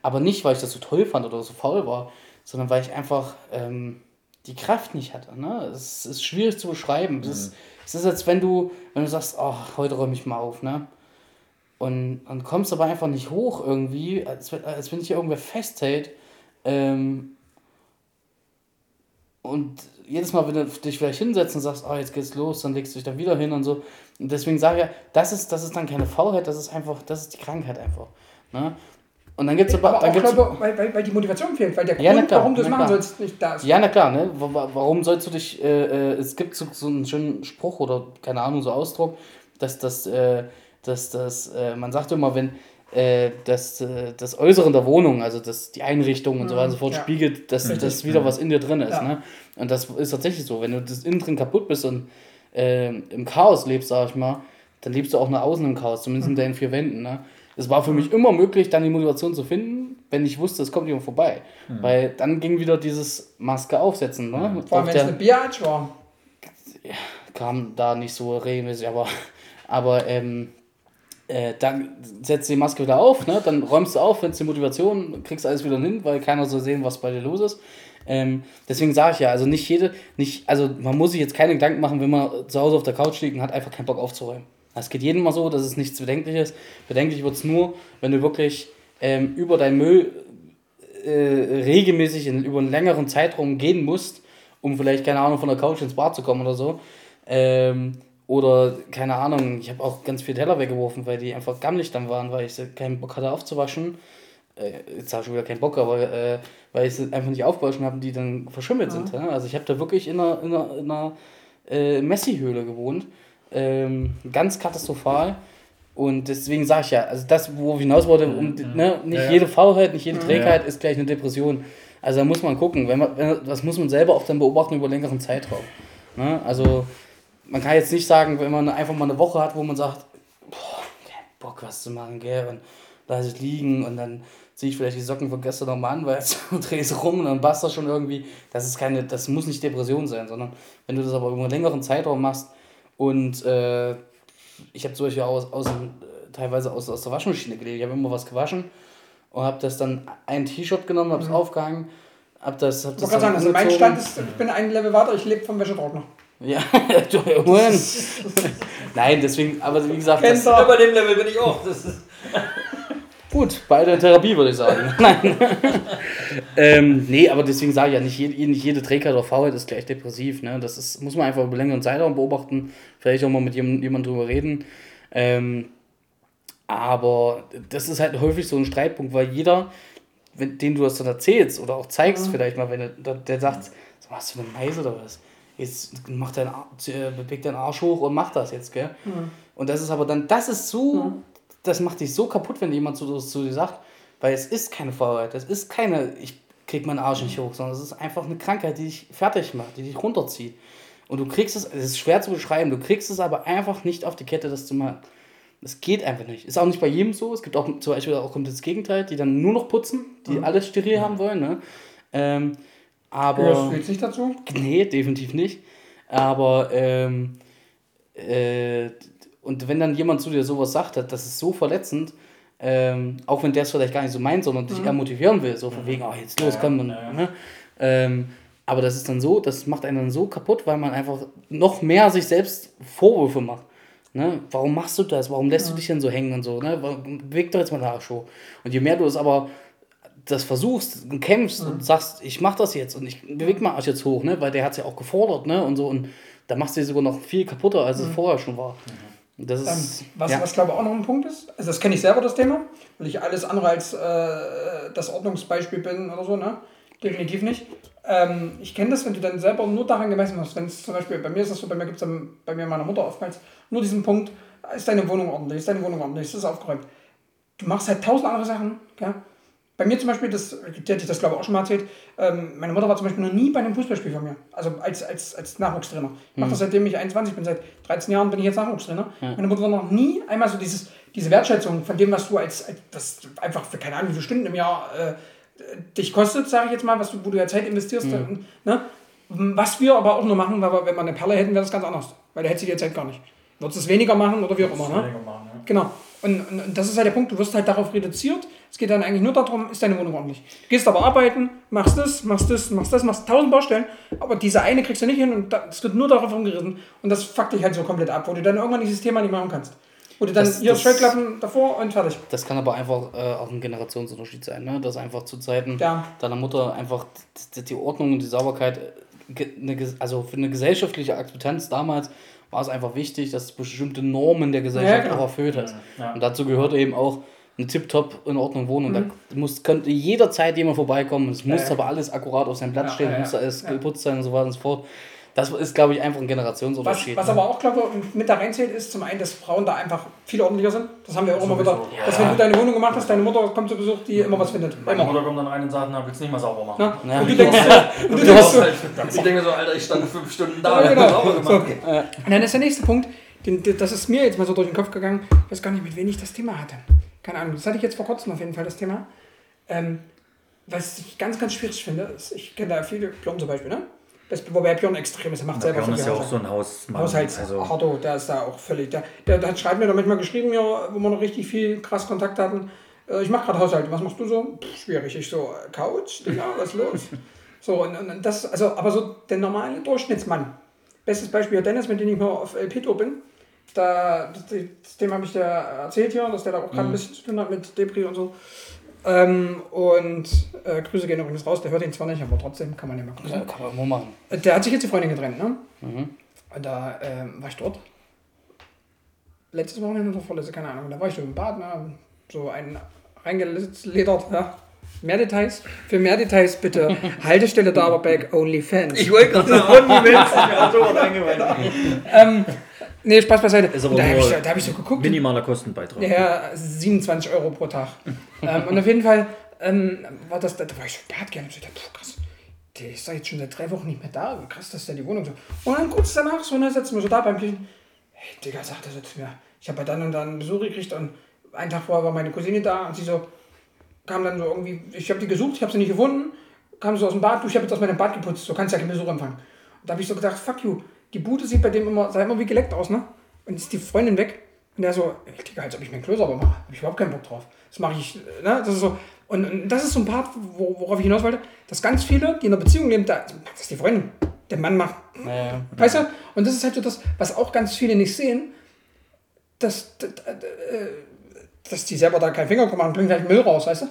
Aber nicht, weil ich das so toll fand oder so faul war, sondern weil ich einfach die Kraft nicht hatte. Ne? Es ist schwierig zu beschreiben. Es ist, als wenn du sagst, oh, heute räume ich mal auf. Ne? Und kommst aber einfach nicht hoch irgendwie, als wenn dich irgendwer festhält. Und jedes Mal, wenn du dich vielleicht hinsetzt und sagst, oh, jetzt geht's los, dann legst du dich dann wieder hin und so. Und deswegen sage ich ja, das ist dann keine Faulheit, das ist die Krankheit einfach. Ne? Und dann gibt es aber. Weil die Motivation fehlt, weil der Grund, warum du es machen sollst, nicht da ist. Ja, na klar, ne? Warum sollst du dich. Es gibt so einen schönen Spruch oder keine Ahnung, so Ausdruck, dass man sagt immer, wenn das Äußere der Wohnung, also die Einrichtung und so weiter und so fort, spiegelt, dass wieder was in dir drin ist. Ja. Ne? Und das ist tatsächlich so. Wenn du das innen drin kaputt bist und im Chaos lebst, sag ich mal, dann lebst du auch nach außen im Chaos, zumindest in deinen vier Wänden. Ne? Es war für mich immer möglich, dann die Motivation zu finden, wenn ich wusste, es kommt jemand vorbei. Mhm. Weil dann ging wieder dieses Maske aufsetzen. Ne? Mhm. Vor allem, wenn es eine Biatch war. Kam da nicht so regelmäßig, aber dann setzt die Maske wieder auf, ne? Dann räumst du auf, wenn es die Motivation, kriegst alles wieder hin, weil keiner soll sehen, was bei dir los ist. Deswegen sage ich ja, also man muss sich jetzt keine Gedanken machen, wenn man zu Hause auf der Couch liegt und hat einfach keinen Bock aufzuräumen. Es geht jedem mal so, dass es nichts Bedenkliches. Bedenklich wird es nur, wenn du wirklich über deinen Müll regelmäßig über einen längeren Zeitraum gehen musst, um vielleicht, keine Ahnung, von der Couch ins Bad zu kommen oder so. Oder, keine Ahnung, ich habe auch ganz viele Teller weggeworfen, weil die einfach gammelig dann waren, weil ich keinen Bock hatte aufzuwaschen. Jetzt habe ich schon wieder keinen Bock, aber weil ich sie einfach nicht aufgewaschen habe, die dann verschimmelt sind. Ne? Also ich habe da wirklich in einer Messi-Höhle gewohnt. Ganz katastrophal. Und deswegen sage ich ja, also das, wo ich hinaus wollte, jede Faulheit, nicht jede Trägheit ist gleich eine Depression. Also da muss man gucken, das muss man selber auch dann beobachten über längeren Zeitraum. Ne? Also man kann jetzt nicht sagen, wenn man einfach mal eine Woche hat, wo man sagt, boah, kein Bock was zu machen, gell, und lass ich liegen und dann ziehe ich vielleicht die Socken von gestern nochmal an, weil und drehe es rum und dann passt das schon irgendwie. Das muss nicht Depression sein, sondern wenn du das aber über einen längeren Zeitraum machst, und ich habe zum Beispiel teilweise aus der Waschmaschine gelegt. Ich habe immer was gewaschen und habe das dann ein T-Shirt genommen, habe es aufgehangen, Ich wollte gerade sagen, also mein Stand ist, ich bin ein Level weiter, ich lebe vom Wäschetrockner. Ja, du Nein, deswegen, aber wie gesagt... Kennst du über dem Level bin ich auch. Gut, bei der Therapie würde ich sagen. Nein. Aber deswegen sage ich ja, nicht jede Trägheit oder Faulheit ist gleich depressiv. Ne? Das muss man einfach über längeren Zeitraum beobachten. Vielleicht auch mal mit jemandem drüber reden. Aber das ist halt häufig so ein Streitpunkt, weil jeder, den du das dann erzählst oder auch zeigst, vielleicht mal, wenn der sagt, hast du eine Meise oder was? Jetzt beweg deinen Arsch hoch und mach das jetzt, gell? Mhm. Und das ist aber dann, das macht dich so kaputt, wenn jemand zu dir sagt, weil es ist keine Faulheit, es ist keine, ich krieg meinen Arsch nicht hoch, sondern es ist einfach eine Krankheit, die dich fertig macht, die dich runterzieht. Und es ist schwer zu beschreiben, du kriegst es aber einfach nicht auf die Kette, das zu machen. Das geht einfach nicht. Ist auch nicht bei jedem so, es gibt auch zum Beispiel kommt das Gegenteil, die dann nur noch putzen, die alles steril haben wollen, ne? Aber... Das fühlt sich dazu? Nee, definitiv nicht. Aber, und wenn dann jemand zu dir sowas sagt, das ist so verletzend, auch wenn der es vielleicht gar nicht so meint, sondern dich eher motivieren will, so von wegen, jetzt los, komm. Ne? Aber das ist dann so, das macht einen dann so kaputt, weil man einfach noch mehr sich selbst Vorwürfe macht. Ne? Warum machst du das? Warum lässt du dich denn so hängen und so? Ne? Beweg doch jetzt mal nach Show. Und je mehr du es aber das versuchst und kämpfst und sagst, ich mach das jetzt und ich bewege meinen Arsch jetzt hoch, ne? Weil der hat es ja auch gefordert, ne? Und so, und da machst du dir sogar noch viel kaputter, als es vorher schon war. Mhm. Das ist, was glaube ich auch noch ein Punkt ist, also das kenne ich selber, das Thema, weil ich alles andere als das Ordnungsbeispiel bin oder so, ne? Definitiv nicht. Ich kenne das, wenn du dann selber nur daran gemessen hast, wenn es zum Beispiel, bei mir ist das so, bei mir gibt es bei mir meiner Mutter oftmals nur diesen Punkt, ist deine Wohnung ordentlich, ist das aufgeräumt. Du machst halt 1000 andere Sachen, gell? Bei mir zum Beispiel, die hätte ich das glaube ich auch schon mal erzählt, meine Mutter war zum Beispiel noch nie bei einem Fußballspiel von mir, also als Nachwuchstrainer. Ich mache das seitdem ich 21 bin, seit 13 Jahren bin ich jetzt Nachwuchstrainer. Mhm. Meine Mutter war noch nie einmal so diese Wertschätzung von dem, was du was einfach für keine Ahnung wie viele Stunden im Jahr dich kostet, sage ich jetzt mal, wo du ja Zeit investierst. Mhm. Ne? Was wir aber auch nur machen, weil wenn wir eine Perle hätten, wäre das ganz anders, weil da hätte sie die Zeit gar nicht. Würdest du es weniger machen oder wie auch immer. Ne? Machen, ja. Genau. Und das ist halt der Punkt, du wirst halt darauf reduziert. Es geht dann eigentlich nur darum, ist deine Wohnung ordentlich. Du gehst aber arbeiten, machst das, machst 1000 Baustellen, aber diese eine kriegst du nicht hin und es wird nur darauf rumgerissen. Und das fuckt dich halt so komplett ab, wo du dann irgendwann dieses Thema nicht machen kannst. Wo du dann hier Schallklappen davor und fertig. Das kann aber einfach auch ein Generationsunterschied sein, ne? Dass einfach zu Zeiten deiner Mutter einfach die Ordnung und die Sauberkeit, also für eine gesellschaftliche Akzeptanz damals, war es einfach wichtig, dass bestimmte Normen der Gesellschaft auch erfüllt hat. Ja. Und dazu gehört eben auch, eine tipptopp in Ordnung wohnen. Und da könnte jederzeit jemand vorbeikommen. Es muss aber alles akkurat auf seinem Platz stehen, muss alles geputzt sein und so weiter und so fort. Das ist, glaube ich, einfach ein Generationsunterschied. Was aber auch, glaube ich, mit da reinzählt, ist zum einen, dass Frauen da einfach viel ordentlicher sind. Das haben wir auch immer wieder. Ja. Dass wenn du deine Wohnung gemacht hast, deine Mutter kommt zu Besuch, die immer was findet. Meine Mutter kommt dann rein und sagt, na, willst du nicht mal sauber machen? Ja. Und du denkst so, ich denke so, Alter, ich stand 5 Stunden da. Ja, genau. Und dann ist der nächste Punkt, das ist mir jetzt mal so durch den Kopf gegangen, ich weiß gar nicht, mit wem ich das Thema hatte. Keine Ahnung, das hatte ich jetzt vor kurzem auf jeden Fall, das Thema. Was ich ganz, ganz schwierig finde, ist, ich kenne da viele Blumen zum Beispiel, ne? Wobei Björn extrem ist, er macht selber Björn ist ja auch so ein Hausmann. Haushaltshardo, der ist da auch völlig. Der hat schreibt mir da manchmal geschrieben, ja, wo wir noch richtig viel krass Kontakt hatten. Ich mache gerade Haushalt, was machst du so? Pff, schwierig, ich so, Couch, Digga, was ist los? So, und das, also, aber so der normale Durchschnittsmann. Bestes Beispiel Dennis, mit dem ich mal auf LP-Tour bin. Dem habe ich da erzählt hier, dass der da auch gerade ein bisschen zu tun hat mit Debris und so. Grüße gehen übrigens raus, der hört ihn zwar nicht, aber trotzdem kann man den mal grüßen. Ja, kann man nur machen. Der hat sich jetzt die Freundin getrennt, ne? Mhm. Und da war ich dort. Letztes Wochenende oder vorletztes, keine Ahnung. Da war ich so im Bad, ne? So einen reingeledert, ne? Mehr Details? Für mehr Details bitte Haltestelle Dauerberg, OnlyFans. Ich wollte gerade sagen, OnlyFans, ich habe so angewendet. Nee, Spaß beiseite. Da hab ich so geguckt. Minimaler Kostenbeitrag. Ja, 27 Euro pro Tag. Und auf jeden Fall war das, da war ich so, der hat gerne gesagt, krass, der ist da jetzt schon seit 3 Wochen nicht mehr da. Krass, das ist ja die Wohnung. Und dann kurz danach, so, dann sitzen wir so da beim Küchen. Hey, Digga, sagt er so zu mir, ich habe bei dann und dann Besuch gekriegt und einen Tag vorher war meine Cousine da und sie so, kam dann so irgendwie, ich habe die gesucht, ich habe sie nicht gefunden, kam so aus dem Bad, du, ich habe jetzt aus meinem Bad geputzt, so kannst ja keinen Besuch empfangen. Und da habe ich so gedacht, fuck you, die Bude sieht bei dem immer wie geleckt aus, ne? Und jetzt ist die Freundin weg und der so, ich denke, als ob ich mir ein Klo sauber mache, habe ich überhaupt keinen Bock drauf. Das mache ich, ne? Das ist so, und das ist so ein Part, worauf ich hinaus wollte, dass ganz viele, die in einer Beziehung leben, da das ist die Freundin, der Mann macht, weißt du? Und das ist halt so das, was auch ganz viele nicht sehen, dass die selber da keinen Finger kommen und bringen halt Müll raus, weißt du?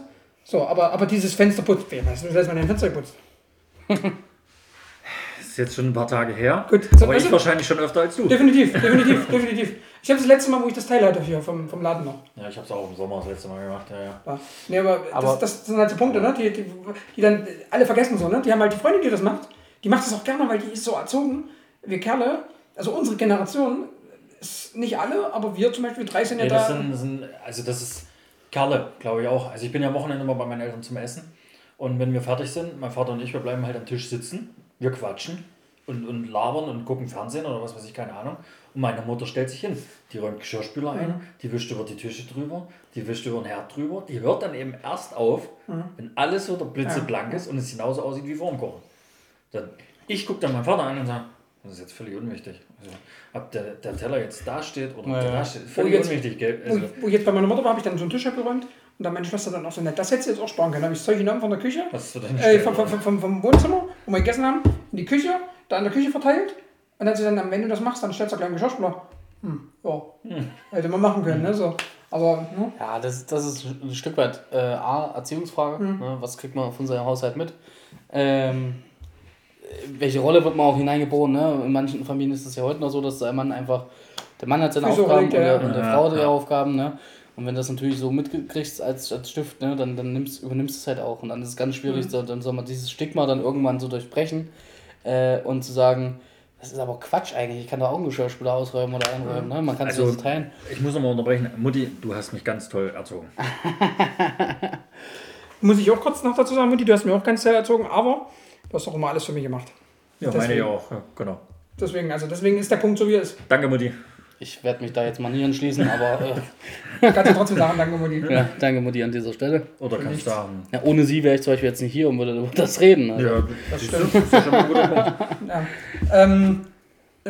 So, aber dieses Fenster putzt, weißt du, dass man den Fenster putzt. Das ist jetzt schon ein paar Tage her. Gut. So, aber ich wahrscheinlich schon öfter als du. Definitiv. Ich habe das letzte Mal, wo ich das Teil hatte hier vom Laden noch. Ja, ich habe es auch im Sommer das letzte Mal gemacht, ja. Nee, aber das sind halt so Punkte, ne? Die dann alle vergessen so, ne? Die haben halt die Freundin, die das macht. Die macht das auch gerne, weil die ist so erzogen. Wir Kerle, also unsere Generation, nicht alle, aber wir zum Beispiel 13 ja da. Also das ist Kerle, glaube ich auch. Also ich bin ja am Wochenende immer bei meinen Eltern zum Essen und wenn wir fertig sind, mein Vater und ich, wir bleiben halt am Tisch sitzen, wir quatschen und labern und gucken Fernsehen oder was weiß ich, keine Ahnung. Und meine Mutter stellt sich hin, die räumt Geschirrspüler ein, die wischt über die Tische drüber, die wischt über den Herd drüber, die hört dann eben erst auf, wenn alles so der blitzeblank ist und es genauso aussieht wie vor dem Kochen. Dann, ich gucke dann meinen Vater an und sage, das ist jetzt völlig unwichtig. Also, ob der Teller jetzt da steht oder da steht, völlig unwichtig, gell? Also, wo ich jetzt bei meiner Mutter war, habe ich dann so einen Tisch abgeräumt und dann meine Schwester dann auch so, das hättest du jetzt auch sparen können. Da habe ich das Zeug genommen von der Küche, vom Wohnzimmer, wo wir gegessen haben, in die Küche, da in der Küche verteilt und dann sie dann, wenn du das machst, dann stellst du gleich einen Geschirrspüler. Hätte man machen können, ne? So. Aber, ne? Ja, das ist ein Stück weit Erziehungsfrage. Ne? Was kriegt man von seinem Haushalt mit? Welche Rolle wird man auch hineingeboren, ne? In manchen Familien ist es ja heute noch so, dass der Mann hat seine Aufgaben und der Frau hat ihre Aufgaben, ne? Und wenn du das natürlich so mitkriegst als Stift, ne? Dann übernimmst du es halt auch und dann ist es ganz schwierig, dann soll man dieses Stigma dann irgendwann so durchbrechen und zu sagen, das ist aber Quatsch eigentlich, ich kann da auch einen Geschirrspüler ausräumen oder einräumen, ne? Man kann es so teilen. Ich muss nochmal unterbrechen, Mutti, du hast mich ganz toll erzogen. Muss ich auch kurz noch dazu sagen, Mutti, du hast mich auch ganz toll erzogen, aber... Du hast doch immer alles für mich gemacht. Ja, deswegen, meine ich auch, ja, genau. Deswegen ist der Punkt so, wie er ist. Danke, Mutti. Ich werde mich da jetzt mal nie anschließen, aber... Kannst du trotzdem sagen, danke, Mutti. Ja, danke, Mutti, an dieser Stelle. Oder kann ich sagen... Ja, ohne sie wäre ich zum Beispiel jetzt nicht hier und würde über das reden. Also. Ja, das stimmt. Das ist schon mal ein guter Punkt. Ja.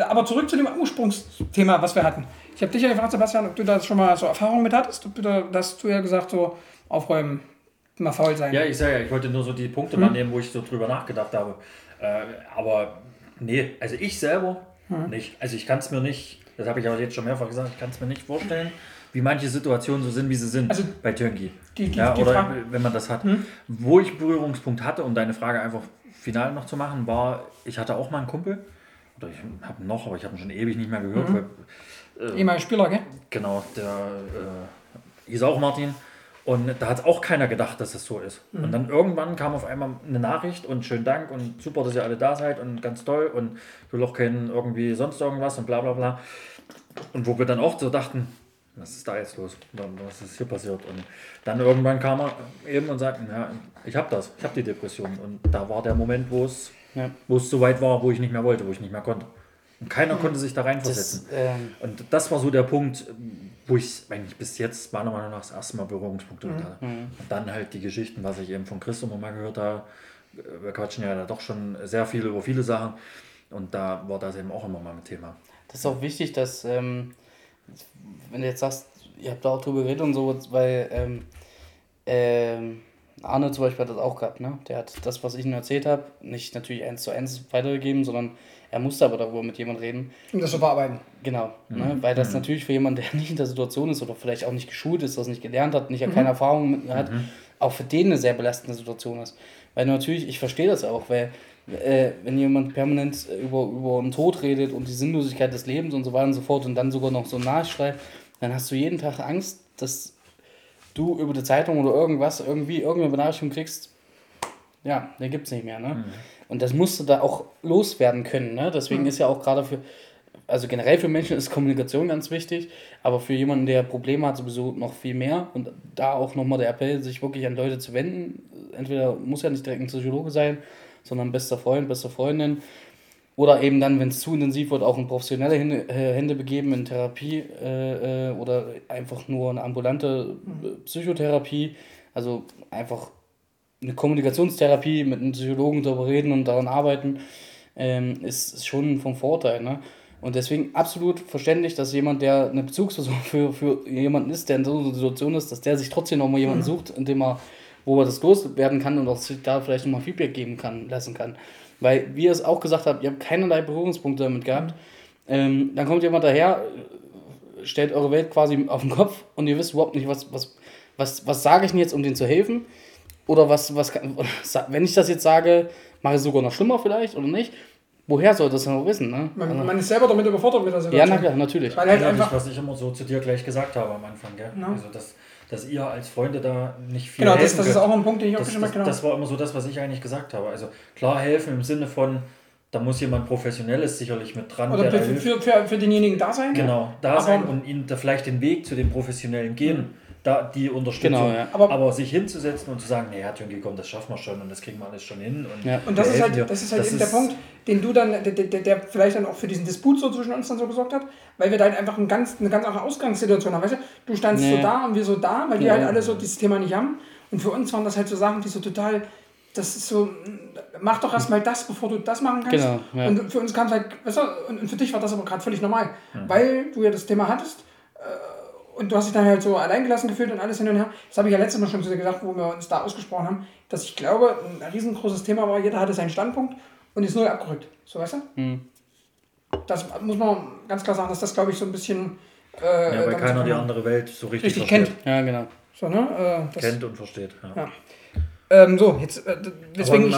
Aber zurück zu dem Ursprungsthema, was wir hatten. Ich habe dich ja gefragt, Sebastian, ob du da schon mal so Erfahrung mit hattest. Dass du ja gesagt, so aufräumen... mal faul sein. Ja, ich sage ja, ich wollte nur so die Punkte mal nehmen, wo ich so drüber nachgedacht habe. Aber nee, also ich selber nicht. Also ich kann es mir nicht, das habe ich aber jetzt schon mehrfach gesagt, ich kann es mir nicht vorstellen, wie manche Situationen so sind, wie sie sind, also bei Töngi. Die oder Frage, wenn man das hat. Wo ich Berührungspunkt hatte, um deine Frage einfach final noch zu machen, war, ich hatte auch mal einen Kumpel, oder ich habe noch, aber ich habe ihn schon ewig nicht mehr gehört. Ehemaliger Spieler, gell? Genau, der hieß auch Martin. Und da hat auch keiner gedacht, dass es so ist. Mhm. Und dann irgendwann kam auf einmal eine Nachricht und schönen Dank und super, dass ihr alle da seid und ganz toll und ich will auch keinen irgendwie sonst irgendwas und bla bla bla. Und wo wir dann auch so dachten, was ist da jetzt los? Was ist hier passiert? Und dann irgendwann kam er eben und sagte, ja, ich habe das, ich habe die Depression. Und da war der Moment, wo es so weit war, wo ich nicht mehr wollte, wo ich nicht mehr konnte. Und keiner konnte sich da reinversetzen. Und das war so der Punkt, wo ich eigentlich bis jetzt meiner Meinung nach das erste Mal Berührungspunkte hatte. Und dann halt die Geschichten, was ich eben von Chris immer mal gehört habe. Wir quatschen ja da doch schon sehr viel über viele Sachen. Und da war das eben auch immer mal ein Thema. Das ist auch wichtig, dass, wenn du jetzt sagst, ihr habt da auch drüber geredet und so, weil Arne zum Beispiel hat das auch gehabt, ne? Der hat das, was ich ihm erzählt habe, nicht natürlich 1:1 weitergegeben, sondern er musste aber darüber mit jemandem reden. Und das zu verarbeiten. Genau, ne? Weil das natürlich für jemanden, der nicht in der Situation ist oder vielleicht auch nicht geschult ist, das nicht gelernt hat, nicht keine Erfahrung mit hat, auch für den eine sehr belastende Situation ist. Weil natürlich, ich verstehe das auch, weil wenn jemand permanent über den Tod redet und die Sinnlosigkeit des Lebens und so weiter und so fort und dann sogar noch so nachschreibt, dann hast du jeden Tag Angst, dass du über die Zeitung oder irgendwas, irgendeine Benachrichtigung kriegst, ja, den gibt's nicht mehr, ne? Mhm. Und das musst du da auch loswerden können, ne? Deswegen ist ja auch gerade generell für Menschen ist Kommunikation ganz wichtig, aber für jemanden, der Probleme hat, sowieso noch viel mehr. Und da auch nochmal der Appell, sich wirklich an Leute zu wenden. Entweder muss ja nicht direkt ein Psychologe sein, sondern bester Freund, beste Freundin. Oder eben dann, wenn es zu intensiv wird, auch in professionelle Hände begeben, in Therapie oder einfach nur eine ambulante Psychotherapie. Also einfach eine Kommunikationstherapie mit einem Psychologen darüber reden und daran arbeiten, ist schon vom Vorteil. Ne? Und deswegen absolut verständlich, dass jemand, der eine Bezugsperson für jemanden ist, der in so einer Situation ist, dass der sich trotzdem nochmal jemanden sucht, wo er das loswerden kann und auch sich da vielleicht nochmal Feedback lassen kann. Weil, wie ihr es auch gesagt habt, ihr habt keinerlei Berührungspunkte damit gehabt. Dann kommt jemand daher, stellt eure Welt quasi auf den Kopf und ihr wisst überhaupt nicht, was sage ich denn jetzt, um denen zu helfen? Oder wenn ich das jetzt sage, mache ich es sogar noch schlimmer vielleicht oder nicht? Woher soll das denn auch wissen? Ne? Man ist selber damit überfordert mit der Situation. Ja, natürlich. Weil halt einfach was ich immer so zu dir gleich gesagt habe am Anfang, gell? No. Also dass ihr als Freunde da nicht viel helfen könnt. Das ist auch ein Punkt, den ich auch schon mal genommen habe. Das war immer so das, was ich eigentlich gesagt habe. Also klar helfen im Sinne von, da muss jemand Professionelles sicherlich mit dran. Oder der für denjenigen da sein. Genau, sein und ihnen da vielleicht den Weg zu dem Professionellen geben, da die Unterstützung. Genau, ja. aber sich hinzusetzen und zu sagen, nee, hat Jürgen gekommen, das schaffen wir schon und das kriegen wir alles schon hin. Und das ist der Punkt, den du dann, der vielleicht dann auch für diesen Disput so zwischen uns dann so gesorgt hat, weil wir da halt einfach eine ganz andere Ausgangssituation haben. Weißt du, du standst so da und wir so da, weil wir halt alle so dieses Thema nicht haben. Und für uns waren das halt so Sachen, die so total, das ist so, mach doch erstmal das, bevor du das machen kannst. Genau, ja. Und für uns kam es halt, weißt du, und für dich war das aber gerade völlig normal, weil du ja das Thema hattest, und du hast dich dann halt so alleingelassen gefühlt und alles hin und her. Das habe ich ja letztes Mal schon zu dir gesagt, wo wir uns da ausgesprochen haben, dass ich glaube, ein riesengroßes Thema war, jeder hatte seinen Standpunkt und ist null abgerückt. So, weißt du? Das muss man ganz klar sagen, dass das, glaube ich, so ein bisschen... weil keiner die andere Welt so richtig versteht. Kennt. Ja, genau. So, ne? Kennt und versteht, ja. Jetzt... deswegen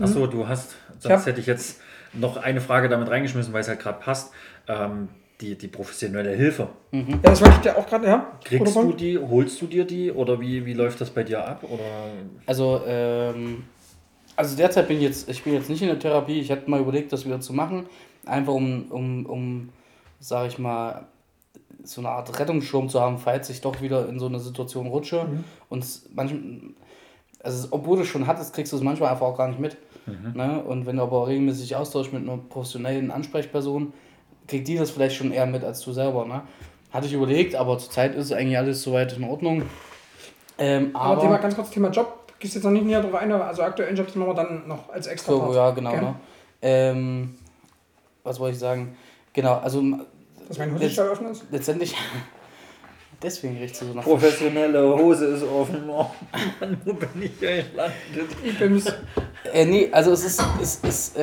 achso, du hast... Sonst hätte ich jetzt noch eine Frage damit reingeschmissen, weil es halt gerade passt. Die professionelle Hilfe. Ja, das wollte ich dir auch gerade, kriegst du die, holst du dir die oder wie läuft das bei dir ab? Oder? Also derzeit bin ich jetzt nicht in der Therapie. Ich hatte mal überlegt, das wieder zu machen. Einfach um sage ich mal, so eine Art Rettungsschirm zu haben, falls ich doch wieder in so eine Situation rutsche. Und obwohl du es schon hattest, kriegst du es manchmal einfach auch gar nicht mit. Ne? Und wenn du aber regelmäßig austauschst mit einer professionellen Ansprechperson, kriegt die das vielleicht schon eher mit als du selber, ne? Hatte ich überlegt, aber zurzeit ist eigentlich alles soweit in Ordnung. Aber Thema Job, gehst du jetzt noch nicht näher drauf ein, also aktuellen Jobs machen wir dann noch als extra Part. Ja, genau. Ne? Was wollte ich sagen? Genau, also... Dass mein Hosenstall offen ist? Letztendlich... Deswegen riechst du so nach... Professionelle Hose ist offen. Oh Mann, wo bin ich hier gelandet? Ich bin's. Es ist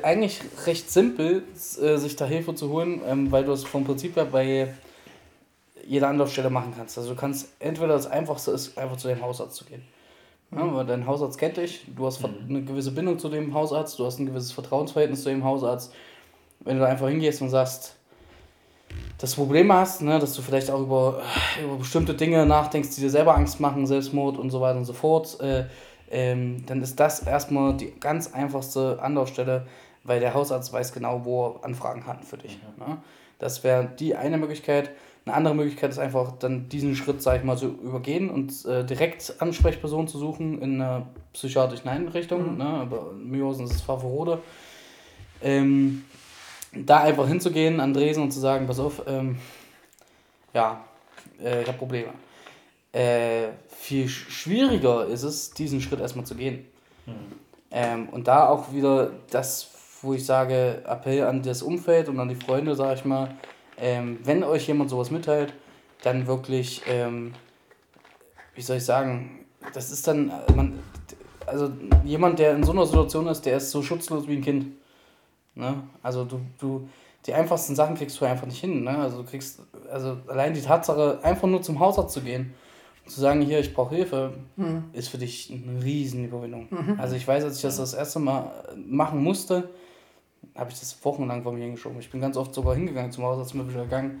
eigentlich recht simpel, sich da Hilfe zu holen, weil du es vom Prinzip her bei jeder Anlaufstelle machen kannst. Also du kannst entweder das Einfachste ist, einfach zu dem Hausarzt zu gehen. Ja, weil dein Hausarzt kennt dich, du hast eine gewisse Bindung zu dem Hausarzt, du hast ein gewisses Vertrauensverhältnis zu dem Hausarzt. Wenn du da einfach hingehst und sagst... dass du Probleme hast, ne, dass du vielleicht auch über bestimmte Dinge nachdenkst, die dir selber Angst machen, Selbstmord und so weiter und so fort, dann ist das erstmal die ganz einfachste Anlaufstelle, weil der Hausarzt weiß genau, wo er Anfragen hat für dich. Mhm. Ne? Das wäre die eine Möglichkeit. Eine andere Möglichkeit ist einfach, dann diesen Schritt, sag ich mal, zu übergehen und direkt Ansprechpersonen zu suchen in einer psychiatrischen Einrichtung. Mhm. Ne? Aber in Mühlhausen ist es Favrode. Da einfach hinzugehen an Dresden und zu sagen, pass auf, ich habe Probleme. Viel schwieriger ist es, diesen Schritt erstmal zu gehen. Mhm. Und da auch wieder das, wo ich sage, Appell an das Umfeld und an die Freunde, sage ich mal, wenn euch jemand sowas mitteilt, dann wirklich, das ist dann, jemand, der in so einer Situation ist, der ist so schutzlos wie ein Kind. Ne? Also du die einfachsten Sachen kriegst du einfach nicht hin. Ne? Also allein die Tatsache, einfach nur zum Hausarzt zu gehen und zu sagen, hier, ich brauche Hilfe, ist für dich eine Riesenüberwindung. Mhm. Also ich weiß, als ich das erste Mal machen musste, habe ich das wochenlang vor mir hingeschoben. Ich bin ganz oft sogar hingegangen zum Hausarzt, bin wieder gegangen,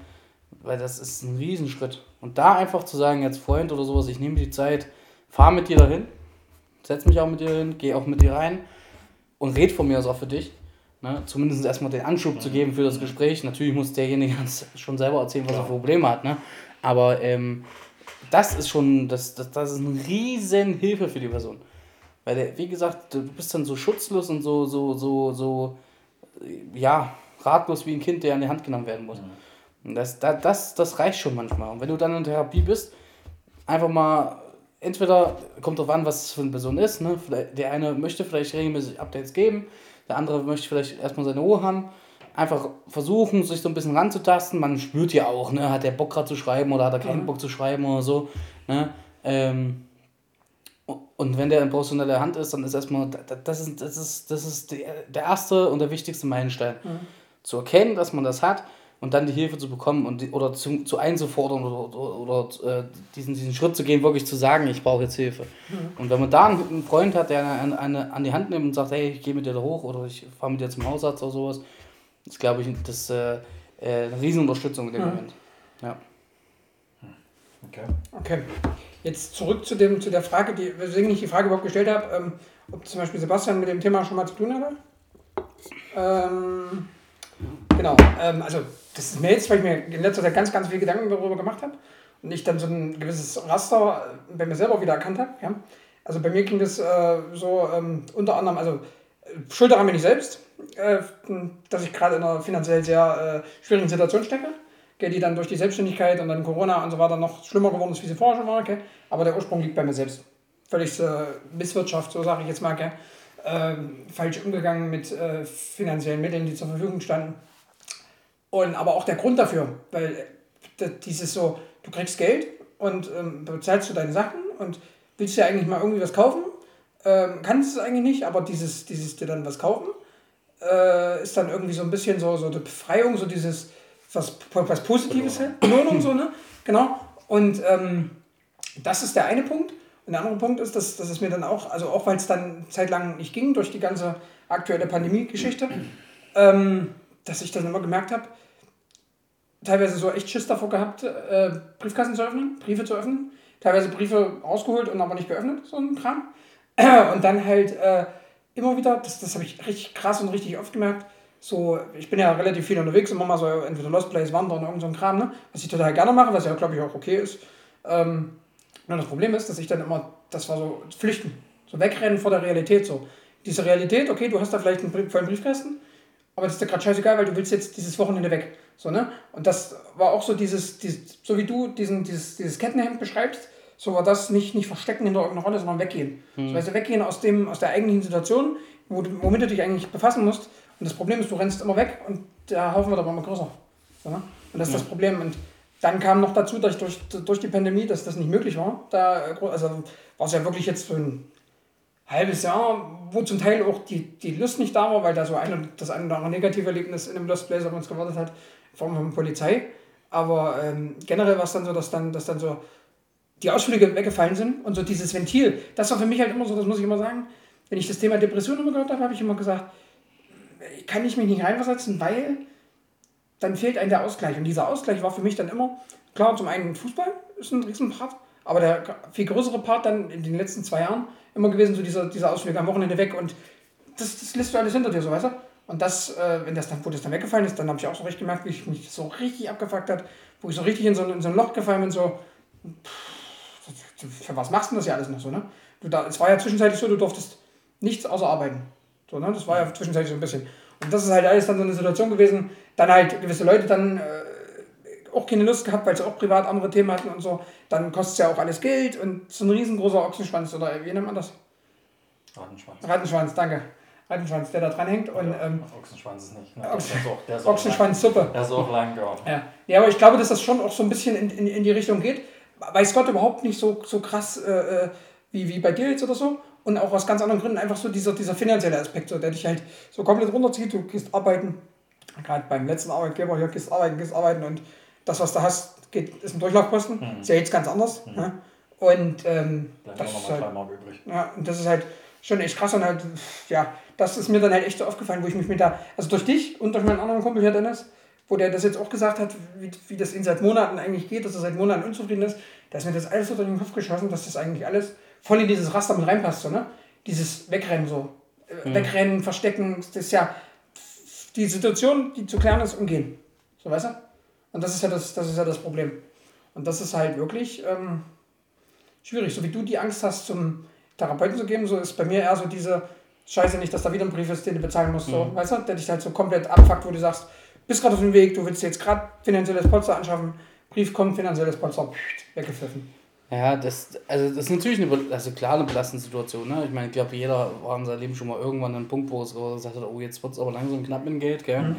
weil das ist ein Riesenschritt. Und da einfach zu sagen, jetzt Freund oder sowas, ich nehme die Zeit, fahr mit dir dahin, setz mich auch mit dir hin, geh auch mit dir rein und red von mir aus auch für dich. Ne, zumindest erstmal den Anschub zu geben für das Gespräch. Natürlich muss derjenige uns schon selber erzählen, was er für Probleme hat. Ne? Aber das ist schon, das ist eine riesen Hilfe für die Person. Weil, wie gesagt, du bist dann so schutzlos und so ratlos wie ein Kind, der an die Hand genommen werden muss. Und das reicht schon manchmal. Und wenn du dann in Therapie bist, einfach mal, entweder kommt drauf an, was es für eine Person ist. Ne? Der eine möchte vielleicht regelmäßig Updates geben. Der andere möchte vielleicht erstmal seine Ruhe haben. Einfach versuchen, sich so ein bisschen ranzutasten. Man spürt ja auch, ne? Hat der Bock gerade zu schreiben oder hat er keinen Bock zu schreiben oder so. Ne? Und wenn der in professioneller Hand ist, dann ist erstmal, das ist der erste und der wichtigste Meilenstein. Mhm. Zu erkennen, dass man das hat und dann die Hilfe zu bekommen und oder zu einzufordern oder diesen Schritt zu gehen, wirklich zu sagen, ich brauche jetzt Hilfe. Mhm. Und wenn man da einen Freund hat, der eine an die Hand nimmt und sagt, hey, ich gehe mit dir da hoch oder ich fahre mit dir zum Hausarzt oder sowas, ist, glaube ich, das eine Riesenunterstützung in dem Moment. Ja. Okay. Jetzt zurück zu der Frage, weswegen ich die Frage überhaupt gestellt habe, ob zum Beispiel Sebastian mit dem Thema schon mal zu tun hatte. Das ist mir jetzt, weil ich mir in letzter Zeit ganz, ganz viel Gedanken darüber gemacht habe und ich dann so ein gewisses Raster bei mir selber wieder erkannt habe. Ja? Also bei mir ging das unter anderem, schuld daran bin ich selbst, dass ich gerade in einer finanziell sehr schwierigen Situation stecke, okay, die dann durch die Selbstständigkeit und dann Corona und so weiter noch schlimmer geworden ist, wie sie vorher schon war. Okay? Aber der Ursprung liegt bei mir selbst. Völlig Misswirtschaft, so sage ich jetzt mal. Okay? Falsch umgegangen mit finanziellen Mitteln, die zur Verfügung standen. Und aber auch der Grund dafür, weil dieses so, du kriegst Geld und bezahlst du deine Sachen und willst dir eigentlich mal irgendwie was kaufen, kannst es eigentlich nicht, aber dieses dir dann was kaufen, ist dann irgendwie so ein bisschen so die Befreiung, so dieses was Positives, Belohnung, so, ne? Genau. Und das ist der eine Punkt. Und der andere Punkt ist, dass es mir dann auch, auch weil es dann zeitlang nicht ging, durch die ganze aktuelle Pandemie-Geschichte, dass ich dann immer gemerkt habe, teilweise so echt Schiss davor gehabt, Briefkasten zu öffnen, Briefe zu öffnen, teilweise Briefe rausgeholt und aber nicht geöffnet, so ein Kram. Und dann halt immer wieder, das habe ich richtig krass und richtig oft gemerkt, so, ich bin ja relativ viel unterwegs, immer mal so entweder Lost Place, Wandern oder irgend so ein Kram, ne? Was ich total gerne mache, was ja, glaube ich, auch okay ist. Nur das Problem ist, dass ich dann immer, das war so Flüchten, so wegrennen vor der Realität, so. Diese Realität, okay, du hast da vielleicht einen vollen Briefkasten, aber das ist dir gerade scheißegal, weil du willst jetzt dieses Wochenende weg, so, ne? Und das war auch so dieses so wie du dieses Kettenhemd beschreibst, so war das nicht verstecken hinter irgendeiner Rolle, sondern weggehen. So, also weggehen aus der eigentlichen Situation, womit du dich eigentlich befassen musst. Und das Problem ist, du rennst immer weg und der Haufen wird aber immer größer, so, ne? Und das ist das Problem. Und dann kam noch dazu, dass ich durch die Pandemie, dass das nicht möglich war. War es ja wirklich jetzt für ein halbes Jahr, wo zum Teil auch die Lust nicht da war, weil da so das eine oder andere negative Erlebnis in dem Lost Place auf uns gewartet hat, vor allem von der Polizei. Aber generell war es dann so, dass dann so die Ausflüge weggefallen sind und so dieses Ventil. Das war für mich halt immer so, das muss ich immer sagen, wenn ich das Thema Depression immer gehört habe, habe ich immer gesagt, kann ich mich nicht reinversetzen, weil... dann fehlt einem der Ausgleich. Und dieser Ausgleich war für mich dann immer, klar, zum einen Fußball ist ein Riesenpart, aber der viel größere Part dann in den letzten 2 Jahren immer gewesen, so dieser Ausflug am Wochenende weg und das lässt du alles hinter dir, so, weißt du? Und das, wenn das dann, wo das dann weggefallen ist, dann habe ich auch so recht gemerkt, wie ich mich so richtig abgefuckt hat, wo ich so richtig in so ein Loch gefallen bin, so, für was machst du denn das ja alles noch so, ne? Es war ja zwischenzeitlich so, du durftest nichts außer arbeiten. So, ne? Das war ja zwischenzeitlich so ein bisschen. Und das ist halt alles dann so eine Situation gewesen, dann halt gewisse Leute dann auch keine Lust gehabt, weil sie auch privat andere Themen hatten und so. Dann kostet es ja auch alles Geld und so ein riesengroßer Ochsenschwanz oder wie nennt man das? Rattenschwanz. Rattenschwanz, danke. Rattenschwanz, der da dran hängt. Und, ja, Ochsenschwanz ist nicht. Ne? Ochsenschwanzsuppe. Der ist auch lang, ja. Ja, aber ich glaube, dass das schon auch so ein bisschen in die Richtung geht. Weiß Gott, überhaupt nicht so krass wie bei dir jetzt oder so. Und auch aus ganz anderen Gründen einfach so dieser finanzielle Aspekt, so, der dich halt so komplett runterzieht. Du gehst arbeiten, gerade beim letzten Arbeitgeber, hier gehst arbeiten und das, was du hast, ist ein Durchlaufposten. Mhm. Ist ja jetzt ganz anders. Mhm. Ne? Und das ist halt, übrig. Ja, und das ist halt schon echt krass. Und halt, ja, das ist mir dann halt echt so aufgefallen, wo ich mich mit da, also durch dich und durch meinen anderen Kumpel hier, Dennis, wo der das jetzt auch gesagt hat, wie das ihn seit Monaten eigentlich geht, dass er seit Monaten unzufrieden ist, da ist mir das alles so durch den Kopf geschossen, dass das eigentlich alles voll in dieses Raster mit reinpasst. So, ne? Dieses Wegrennen so. Mhm. Wegrennen, Verstecken, das ist ja die Situation, die zu klären ist, umgehen. So, weißt du? Und das ist ja das Problem. Und das ist halt wirklich schwierig. So wie du die Angst hast, zum Therapeuten zu gehen, so ist bei mir eher so diese Scheiße nicht, dass da wieder ein Brief ist, den du bezahlen musst. Mhm. So, weißt du? Der dich halt so komplett abfuckt, wo du sagst, bist gerade auf dem Weg, du willst jetzt gerade finanzielles Polster anschaffen, Brief kommt, finanzielles Polster, weggepfiffen. Ja, das ist natürlich eine belastende Situation. Ne? Ich meine, ich glaube, jeder war in seinem Leben schon mal irgendwann an einem Punkt, wo es gesagt hat, oh, jetzt wird es aber langsam knapp mit dem Geld. Gell?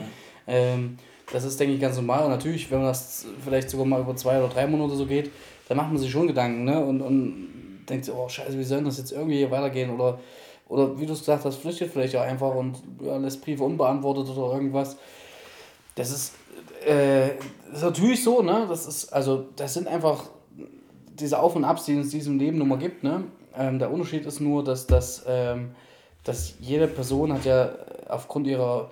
Mhm. Das ist, denke ich, ganz normal. Und natürlich, wenn man das vielleicht sogar mal über 2 oder 3 Monate so geht, dann macht man sich schon Gedanken, ne? Und denkt sich, oh scheiße, wie soll das jetzt irgendwie hier weitergehen? Oder wie du es gesagt hast, flüchtet vielleicht auch einfach und ja, lässt Briefe unbeantwortet oder irgendwas. Das ist natürlich so, ne? Das sind einfach diese Auf- und Abs, die es in diesem Leben nun mal gibt, ne? Der Unterschied ist nur, dass jede Person hat ja aufgrund ihrer,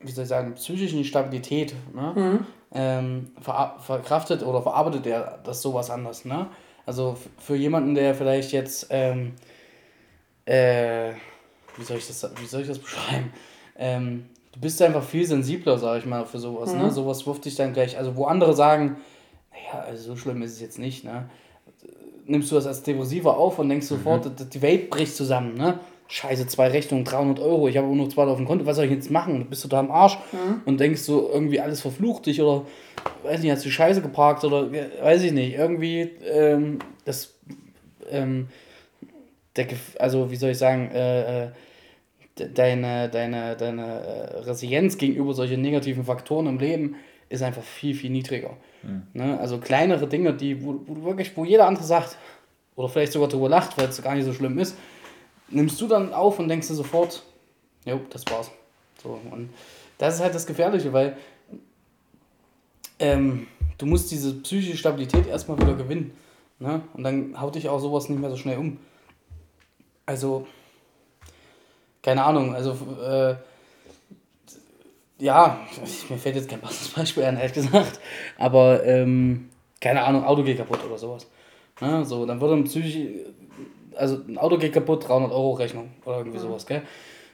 wie soll ich sagen, psychischen Stabilität, ne? Mhm. Verkraftet oder verarbeitet er das sowas anders, ne? Also für jemanden, der vielleicht jetzt wie soll ich das beschreiben? Du bist einfach viel sensibler, sag ich mal, für sowas, mhm. ne? Sowas wirft dich dann gleich, also wo andere sagen, naja, also so schlimm ist es jetzt nicht, ne? Nimmst du das als Depressiver auf und denkst sofort, die Welt bricht zusammen, ne? Scheiße, 2 Rechnungen, 300 Euro, ich habe nur noch 2 auf dem Konto, was soll ich jetzt machen? Bist du da am Arsch und denkst so, irgendwie alles verflucht dich oder, weiß nicht, hast du Scheiße geparkt oder, weiß ich nicht, irgendwie, deine Resilienz gegenüber solchen negativen Faktoren im Leben ist einfach viel, viel niedriger. Mhm. Ne? Also kleinere Dinge, wo jeder andere sagt oder vielleicht sogar drüber lacht, weil es gar nicht so schlimm ist, nimmst du dann auf und denkst dir sofort, jo, das war's. So, und das ist halt das Gefährliche, weil du musst diese psychische Stabilität erstmal wieder gewinnen. Ne? Und dann haut dich auch sowas nicht mehr so schnell um. Also, keine Ahnung, also ja, mir fällt jetzt kein passendes Beispiel ein, ehrlich gesagt, aber keine Ahnung, Auto geht kaputt oder sowas. Ne? So, dann wird ein ein Auto geht kaputt, 300 Euro Rechnung oder irgendwie sowas, gell?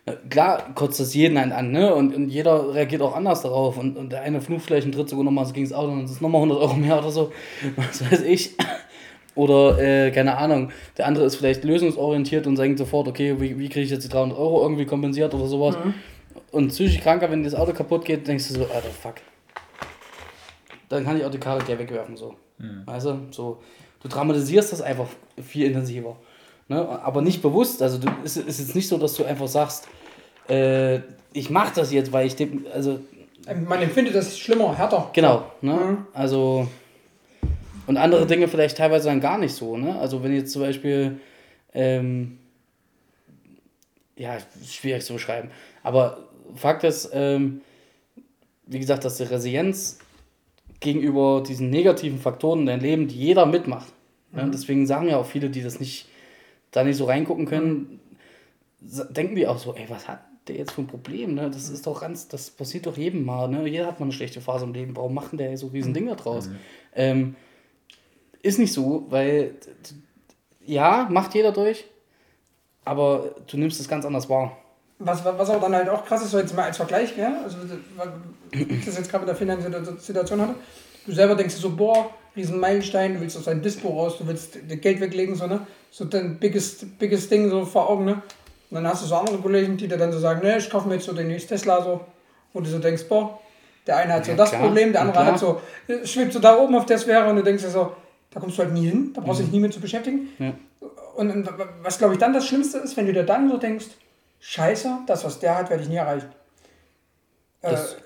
Na, klar, kotzt das jeden einen an, ne? Und jeder reagiert auch anders darauf und der eine flucht vielleicht einen Tritt sogar nochmal so gegen das Auto und es ist nochmal 100 Euro mehr oder so, was weiß ich. Oder, keine Ahnung, der andere ist vielleicht lösungsorientiert und denkt sofort, okay, wie kriege ich jetzt die 300 Euro irgendwie kompensiert oder sowas. Mhm. Und psychisch kranker, wenn das Auto kaputt geht, denkst du so, Alter, fuck. Dann kann ich auch die Karre gleich wegwerfen, so. Mhm. Weißt du, so. Du dramatisierst das einfach viel intensiver. Ne? Aber nicht bewusst, also es ist jetzt nicht so, dass du einfach sagst, ich mach das jetzt, weil ich dem, also... Man empfindet das schlimmer, härter. Genau, ne? Mhm. Also... Und andere Dinge vielleicht teilweise dann gar nicht so, ne? Also wenn jetzt zum Beispiel, ja, schwierig zu beschreiben, aber Fakt ist, wie gesagt, dass die Resilienz gegenüber diesen negativen Faktoren in deinem Leben, die jeder mitmacht, ne? Mhm. Deswegen sagen ja auch viele, die das nicht, da nicht so reingucken können, denken wir auch so, ey, was hat der jetzt für ein Problem? Ne? Das ist doch ganz, das passiert doch jedem mal. Ne? Jeder hat mal eine schlechte Phase im Leben. Warum machen der so riesen Dinger draus? Mhm. Ist nicht so, weil ja, macht jeder durch, aber du nimmst es ganz anders wahr. Was aber dann halt auch krass ist, so jetzt mal als Vergleich, gell? Also, ich das jetzt gerade mit der finanziellen Situation hatte, du selber denkst so, boah, riesen Meilenstein, du willst aus deinem Dispo raus, du willst Geld weglegen, so, ne? So dein biggest Ding so vor Augen, ne? Und dann hast du so andere Kollegen, die dir dann so sagen, ne, ich kaufe mir jetzt so den nächsten Tesla, so, wo du so denkst, boah, der eine hat so ja, das klar. Problem, der andere ja, hat so, schwebt so da oben auf der Sphäre und du denkst dir so, da kommst du halt nie hin, da brauchst du dich nie mit zu beschäftigen. Ja. Und was, glaube ich, dann das Schlimmste ist, wenn du dir dann so denkst, Scheiße, das, was der hat, werde ich nie erreichen. Das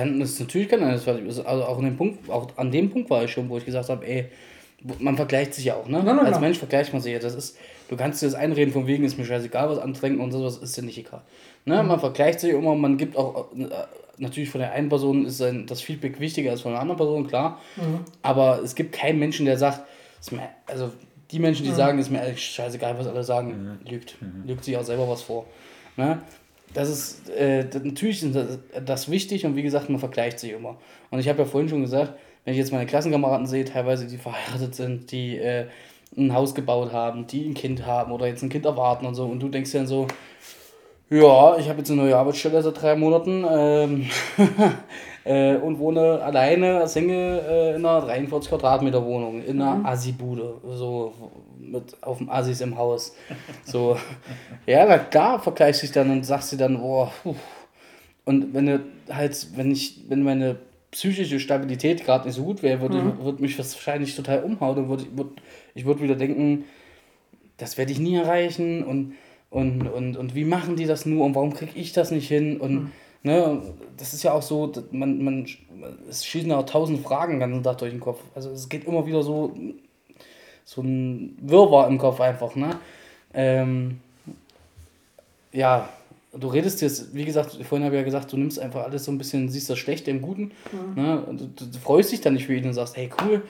natürlich kann alles, also auch, an dem Punkt war ich schon, wo ich gesagt habe, ey, man vergleicht sich ja auch, ne? Nein, als Mensch vergleicht man sich ja. Das ist, du kannst dir das einreden, von wegen ist mir scheißegal, was antrinken und sowas, ist dir nicht egal. Ne? Mhm. Man vergleicht sich immer, man gibt auch, natürlich von der einen Person ist das Feedback wichtiger als von der anderen Person, klar. Mhm. Aber es gibt keinen Menschen, der sagt, also die Menschen, die sagen, ist mir ehrlich scheißegal, was alle sagen, lügt sich auch selber was vor. Ne? Das ist natürlich ist das wichtig und wie gesagt, man vergleicht sich immer. Und ich habe ja vorhin schon gesagt, wenn ich jetzt meine Klassenkameraden sehe, teilweise die verheiratet sind, die ein Haus gebaut haben, die ein Kind haben oder jetzt ein Kind erwarten und so. Und du denkst dir dann so, ja, ich habe jetzt eine neue Arbeitsstelle seit 3 Monaten und wohne alleine, Single, in einer 43 Quadratmeter Wohnung, in einer Assi-Bude, so mit auf dem Assis im Haus. So, ja, na klar, vergleichst dich dann und sagst dir dann, boah, und wenn meine psychische Stabilität gerade nicht so gut wäre, würde mich wahrscheinlich total umhauen und ich würde wieder denken, das werde ich nie erreichen und wie machen die das nur und warum kriege ich das nicht hin und ne, das ist ja auch so, es schießen auch 1000 Fragen den ganzen Tag durch den Kopf. Also es geht immer wieder so ein Wirrwarr im Kopf einfach, ne? Ja, du redest jetzt, wie gesagt, vorhin habe ich ja gesagt, du nimmst einfach alles so ein bisschen, siehst das Schlechte im Guten, ne? Und du freust dich dann nicht für ihn und sagst, hey cool,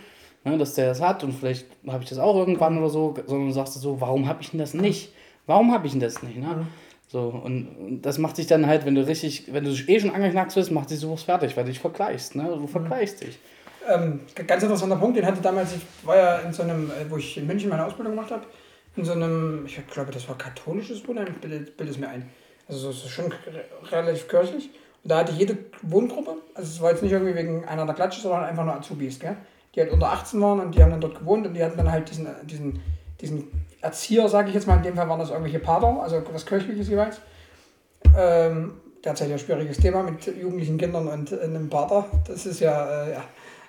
ne, dass der das hat und vielleicht habe ich das auch irgendwann oder so, sondern du sagst so, warum habe ich denn das nicht? Warum habe ich denn das nicht, ne? So, und das macht dich dann halt, wenn du eh schon angeknackst bist, macht dich sowas fertig, weil du dich vergleichst, ne? Du vergleichst dich. Ganz interessanter Punkt, den hatte damals, ich war ja in so einem, wo ich in München meine Ausbildung gemacht habe, in so einem, ich glaube, das war katholisches Wohnheim, bild es mir ein. Also es ist schon relativ kirchlich. Und da hatte jede Wohngruppe, also es war jetzt nicht irgendwie wegen einer der Klatsche, sondern einfach nur Azubis, gell? Die halt unter 18 waren und die haben dann dort gewohnt und die hatten dann halt diesen Erzieher, sage ich jetzt mal, in dem Fall waren das irgendwelche Pater, also was Kirchliches jeweils. Derzeit ja ein schwieriges Thema mit jugendlichen Kindern und einem Pater. Das ist ja,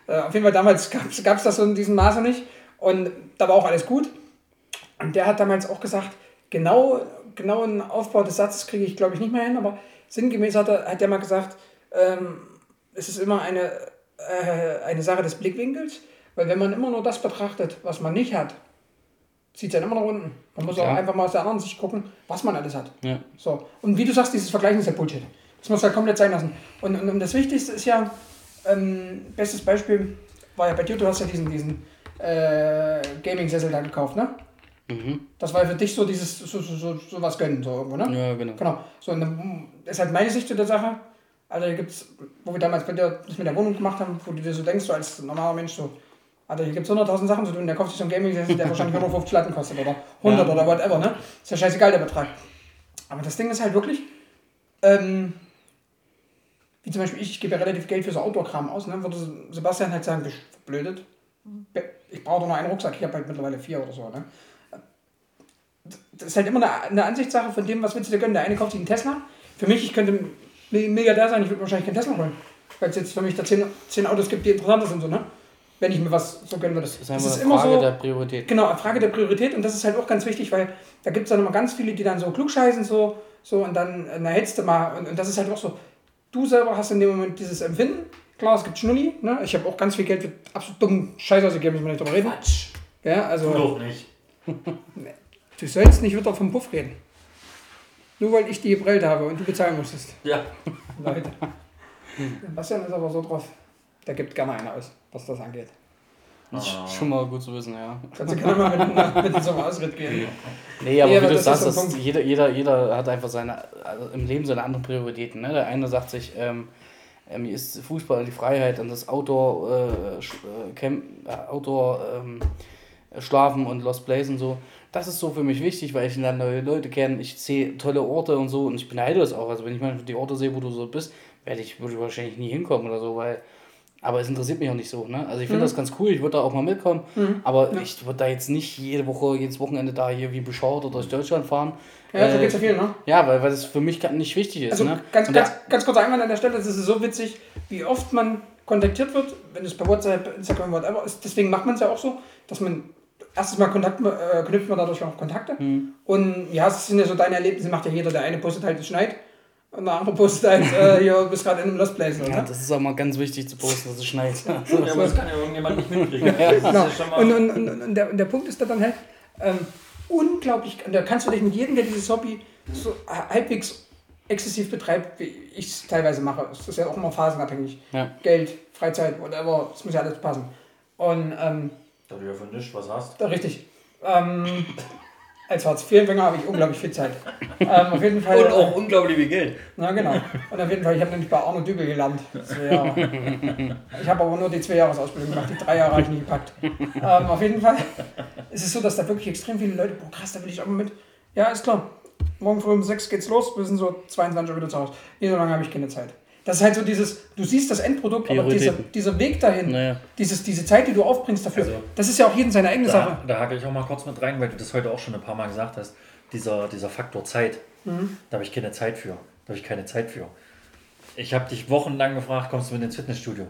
auf jeden Fall damals gab es das so in diesem Maße nicht. Und da war auch alles gut. Und der hat damals auch gesagt, genau einen Aufbau des Satzes kriege ich, glaube ich, nicht mehr hin, aber sinngemäß hat der mal gesagt, es ist immer eine Sache des Blickwinkels, weil wenn man immer nur das betrachtet, was man nicht hat, zieht es ja immer nach unten. Man muss auch einfach mal aus der anderen Sicht gucken, was man alles hat. Ja. So. Und wie du sagst, dieses Vergleichen ist ja Bullshit. Das muss halt komplett sein lassen. Und das Wichtigste ist ja, bestes Beispiel war ja bei dir, du hast ja diesen Gaming-Sessel da gekauft, ne? Mhm. Das war für dich so dieses, so was gönnen, so irgendwo, ne? Ja, genau. So, und dann ist halt meine Sicht zu der Sache, also da gibt's, wo wir damals bei dir das mit der Wohnung gemacht haben, wo du dir so denkst, so als normaler Mensch, so, also hier gibt es 100.000 Sachen zu tun, der kauft sich so ein Gaming-Sessel, der wahrscheinlich 150 Latten kostet oder 100 oder whatever, ne? Ist ja scheißegal, der Betrag. Aber das Ding ist halt wirklich, wie zum Beispiel ich gebe ja relativ Geld für so Outdoor-Kram aus, ne? Würde Sebastian halt sagen, verblödet, ich brauche doch nur einen Rucksack, ich habe halt mittlerweile 4 oder so, ne? Das ist halt immer eine Ansichtssache von dem, was willst du dir gönnen. Der eine kauft sich einen Tesla. Für mich, ich könnte Milliardär sein, ich würde wahrscheinlich keinen Tesla holen. Weil es jetzt für mich da 10 Autos gibt, die interessanter sind, so, ne? Wenn ich mir was so gönnen würde. Das ist immer Frage so, der Priorität. Genau, eine Frage der Priorität. Und das ist halt auch ganz wichtig, weil da gibt es dann immer ganz viele, die dann so klugscheißen, so und dann, na, hättest du mal. Und das ist halt auch so, du selber hast in dem Moment dieses Empfinden. Klar, es gibt Schnulli, ne? Ich habe auch ganz viel Geld für absolut dummen Scheiß ausgegeben, muss man nicht drüber reden. Quatsch. Ja, also. Doch nicht. Du sollst nicht wieder vom Puff reden. Nur weil ich die geprellt habe und du bezahlen musstest. Ja. Leute. Bastian ist aber so drauf. Der gibt gerne eine aus, was das angeht. Das ist schon mal gut zu wissen, ja. Kannst du gerne mal mit so einem Ausritt gehen. Nee, aber wie du sagst, das jeder hat einfach seine, also im Leben seine anderen Prioritäten. Ne? Der eine sagt sich, mir ist Fußball und die Freiheit und das Outdoor Schlafen und Lost Place und so. Das ist so für mich wichtig, weil ich dann neue Leute kenne, ich sehe tolle Orte und so und ich beneide das auch. Also wenn ich manchmal die Orte sehe, wo du so bist, würde ich wahrscheinlich nie hinkommen oder so, weil... Aber es interessiert mich auch nicht so, ne? Also ich finde das ganz cool, ich würde da auch mal mitkommen, aber ich würde da jetzt nicht jede Woche, jedes Wochenende da hier wie bescheuert oder durch Deutschland fahren. Ja, so geht's ja viel, ne? Ja, weil das für mich nicht wichtig ist, also, ne? Ganz kurz einmal an der Stelle, das ist so witzig, wie oft man kontaktiert wird, wenn es bei WhatsApp, Instagram, whatever ist, deswegen macht man es ja auch so, dass man erstens mal knüpft man dadurch auch Kontakte und ja, es sind ja so deine Erlebnisse, macht ja jeder, der eine postet halt, das schneit. Und der andere postet halt, du bist gerade in einem Lost Place, oder? Ja, das ist auch mal ganz wichtig zu posten, dass es schneit. Ja, aber das kann ja irgendjemand nicht mitkriegen. Ja. Genau. Und der Punkt ist da dann halt, unglaublich, und da kannst du dich mit jedem, der dieses Hobby so halbwegs exzessiv betreibt, wie ich es teilweise mache. Das ist ja auch immer phasenabhängig. Ja. Geld, Freizeit, whatever, das muss ja alles passen. Und, da du ja von nichts was hast. Da, richtig. Als Hartz-IV-Empfänger habe ich unglaublich viel Zeit. Auf jeden Fall, und auch unglaublich viel Geld. Na genau. Und auf jeden Fall, ich habe nämlich bei Arne Dübel gelernt. 2 Jahre. Ich habe aber nur die 2-Jahres-Ausbildung gemacht. Die 3 Jahre habe ich nie gepackt. Auf jeden Fall ist es so, dass da wirklich extrem viele Leute, boah krass, da will ich auch mal mit. Ja, ist klar. Morgen früh um 6 geht's los. Wir sind so 22 Uhr wieder zu Hause. Nee, so lange habe ich keine Zeit. Das ist halt so dieses, du siehst das Endprodukt, aber dieser Weg dahin, naja, diese Zeit, die du aufbringst dafür, also, das ist ja auch jedem seine eigene Sache. Da hake ich auch mal kurz mit rein, weil du das heute auch schon ein paar Mal gesagt hast, dieser Faktor Zeit, da habe ich keine Zeit für. Ich habe dich wochenlang gefragt, kommst du mit ins Fitnessstudio?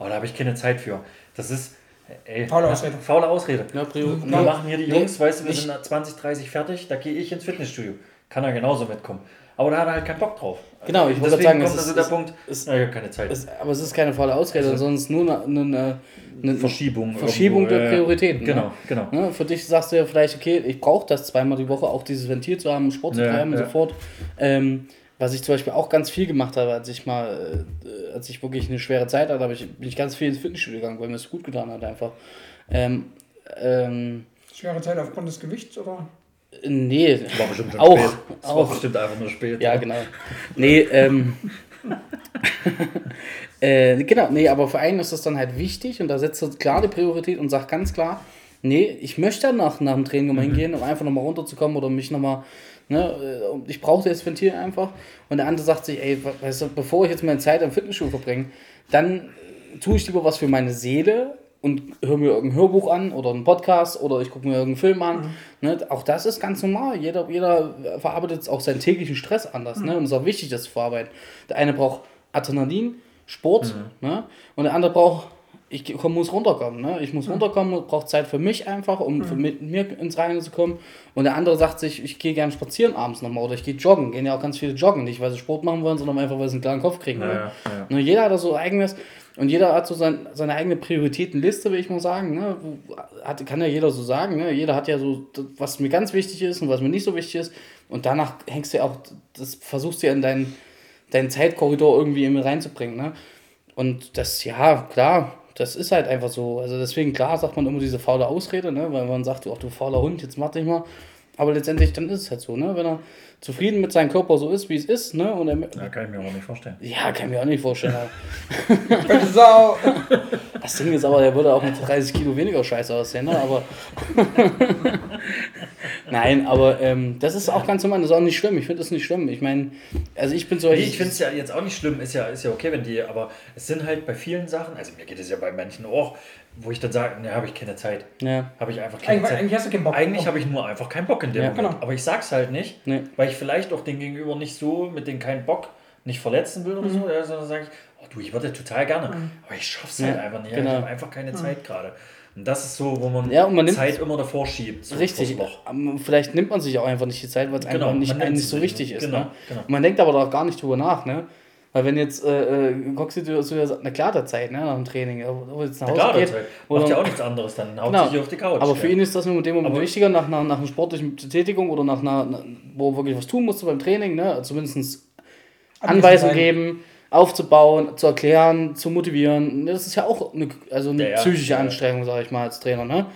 Aber da habe ich keine Zeit für. Das ist, faule Ausrede. Ja, wir machen hier die Jungs, weißt du, wir sind 20, 30 fertig, da gehe ich ins Fitnessstudio. Kann er genauso mitkommen. Aber da hat er halt keinen Bock drauf. Genau, ich wollte sagen, ich habe keine Zeit. Aber es ist keine faule Ausrede, sondern es ist nur eine Verschiebung der Prioritäten. Genau. Ne? Für dich sagst du ja vielleicht, okay, ich brauche das zweimal die Woche, auch dieses Ventil zu haben, Sport zu treiben und so fort. Was ich zum Beispiel auch ganz viel gemacht habe, als ich wirklich eine schwere Zeit hatte, bin ich ganz viel ins Fitnessstudio gegangen, weil mir das gut getan hat einfach. Schwere Zeit aufgrund des Gewichts, oder? Nee, das war bestimmt auch spät. Das war bestimmt einfach nur spät. Ja, genau. Nee, aber für einen ist das dann halt wichtig und da setzt du klar die Priorität und sagt ganz klar, nee, ich möchte nach dem Training nochmal hingehen, um einfach nochmal runterzukommen oder mich nochmal, ne, ich brauche das Ventil einfach. Und der andere sagt sich, ey, weißt du, bevor ich jetzt meine Zeit am Fitnessstudio verbringe, dann tue ich lieber was für meine Seele. Und höre mir irgendein Hörbuch an oder einen Podcast oder ich gucke mir irgendeinen Film an. Ne? Auch das ist ganz normal. Jeder verarbeitet auch seinen täglichen Stress anders. Ne? Und es ist auch wichtig, das zu verarbeiten. Der eine braucht Adrenalin, Sport. Ne? Und der andere braucht, ich muss runterkommen, braucht Zeit für mich einfach, um mit mir ins Reine zu kommen. Und der andere sagt sich, ich gehe gerne spazieren abends nochmal oder ich gehe joggen. Gehen ja auch ganz viele joggen. Nicht, weil sie Sport machen wollen, sondern einfach, weil sie einen klaren Kopf kriegen wollen. Ja. Jeder hat da so eigenes... Und jeder hat so seine eigene Prioritätenliste, will ich mal sagen. Ne? Kann ja jeder so sagen. Ne? Jeder hat ja so, was mir ganz wichtig ist und was mir nicht so wichtig ist. Und danach hängst du ja auch, das versuchst du ja in deinen Zeitkorridor irgendwie in mir reinzubringen. Ne? Und das, ja, klar, das ist halt einfach so. Also deswegen, klar, sagt man immer diese faule Ausrede, ne? Weil man sagt, ach du fauler Hund, jetzt mach dich mal. Aber letztendlich, dann ist es halt so, ne? Wenn er zufrieden mit seinem Körper so ist, wie es ist, ne? Und kann ich mir auch nicht vorstellen. Ja, kann ich mir auch nicht vorstellen. Sau! Das Ding ist aber, der würde auch mit 30 Kilo weniger scheiße aussehen, ne? Aber... Nein, aber das ist auch ganz normal, das ist auch nicht schlimm. Ich finde das nicht schlimm. Ich meine, also ich bin so... ich finde es ja jetzt auch nicht schlimm, ist ja okay, wenn die... Aber es sind halt bei vielen Sachen, also mir geht es ja bei manchen auch... Wo ich dann sage, ne, habe ich keine Zeit. Ja. Habe ich einfach keine Zeit. Eigentlich hast du keinen Bock. Eigentlich habe ich nur einfach keinen Bock in dem Moment. Genau. Aber ich sag's halt nicht, weil ich vielleicht auch den Gegenüber nicht so mit dem keinen Bock nicht verletzen will oder so, sondern sage ich, ich würde total gerne, aber ich schaff's halt einfach nicht. Genau. Ich habe einfach keine Zeit gerade. Und das ist so, wo man, man Zeit immer davor schiebt. So richtig. Vielleicht nimmt man sich auch einfach nicht die Zeit, weil es einfach nicht so wichtig ist. Genau. Ne? Genau. Man denkt aber doch gar nicht drüber nach, ne? Weil wenn jetzt guckst du so eine klare Zeit, ne, nach dem Training, wo jetzt nach Hause geht, macht ja auch nichts anderes, dann haut sich auf die Couch. Aber für ihn ist das nur in dem Moment wichtiger, nach einer sportlichen Betätigung oder nach einer, wo wirklich was tun musst du beim Training, ne, zumindest Anweisung geben, aufzubauen, zu erklären, zu motivieren. Das ist ja auch eine psychische Anstrengung, sage ich mal, als Trainer. Ne?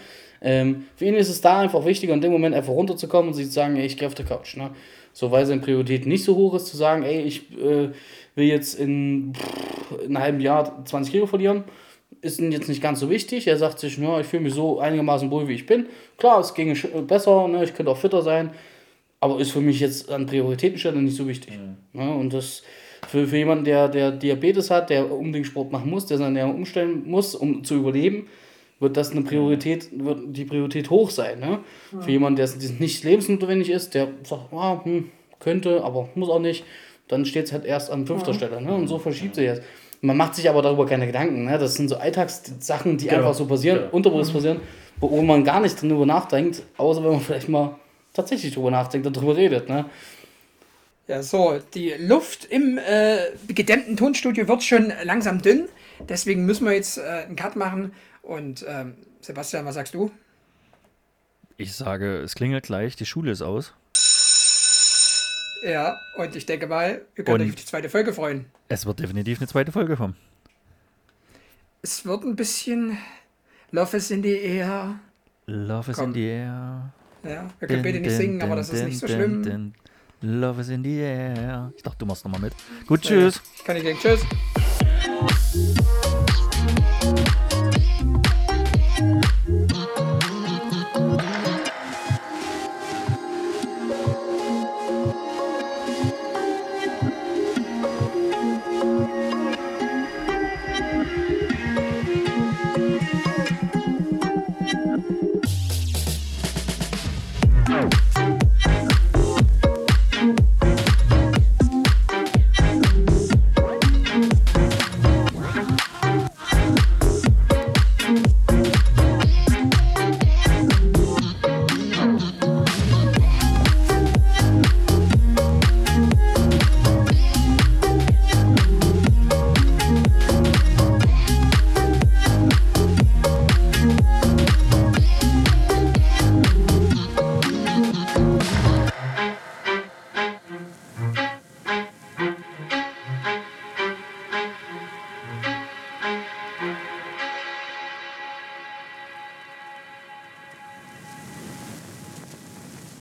Für ihn ist es da einfach wichtiger, in dem Moment einfach runterzukommen und sich zu sagen, ey, ich gehe auf der Couch. Ne? So, weil seine Priorität nicht so hoch ist, zu sagen, ey, ich will jetzt in einem halben Jahr 20 Kilo verlieren, ist ihm jetzt nicht ganz so wichtig. Er sagt sich, ich fühle mich so einigermaßen wohl, wie ich bin. Klar, es ginge besser, ne? Ich könnte auch fitter sein, aber ist für mich jetzt an Prioritätenstelle nicht so wichtig. Ja. Ne? Und das für jemanden, der Diabetes hat, der unbedingt Sport machen muss, der seine Ernährung umstellen muss, um zu überleben, wird die Priorität hoch sein. Ne? Ja. Für jemanden, der es nicht lebensnotwendig ist, der sagt, könnte, aber muss auch nicht, dann steht es halt erst an 5. Stelle. Ne? Und so verschiebt sich das. Man macht sich aber darüber keine Gedanken. Ne? Das sind so Alltagssachen, die einfach so passieren, unterbewusst passieren, wo man gar nicht drüber nachdenkt, außer wenn man vielleicht mal tatsächlich drüber nachdenkt und drüber redet. Ne? Ja, so, die Luft im gedämmten Tonstudio wird schon langsam dünn. Deswegen müssen wir jetzt einen Cut machen. Und Sebastian, was sagst du? Ich sage, es klingelt gleich, die Schule ist aus. Ja, und ich denke mal, ihr könnt euch auf die zweite Folge freuen. Es wird definitiv eine zweite Folge kommen. Es wird ein bisschen Love is in the air. Love is in the air. Ja, wir können bitte nicht singen, aber das ist nicht so schlimm. Love is in the air. Ich dachte, du machst nochmal mit. Gut, tschüss. Ich kann nicht denken, tschüss.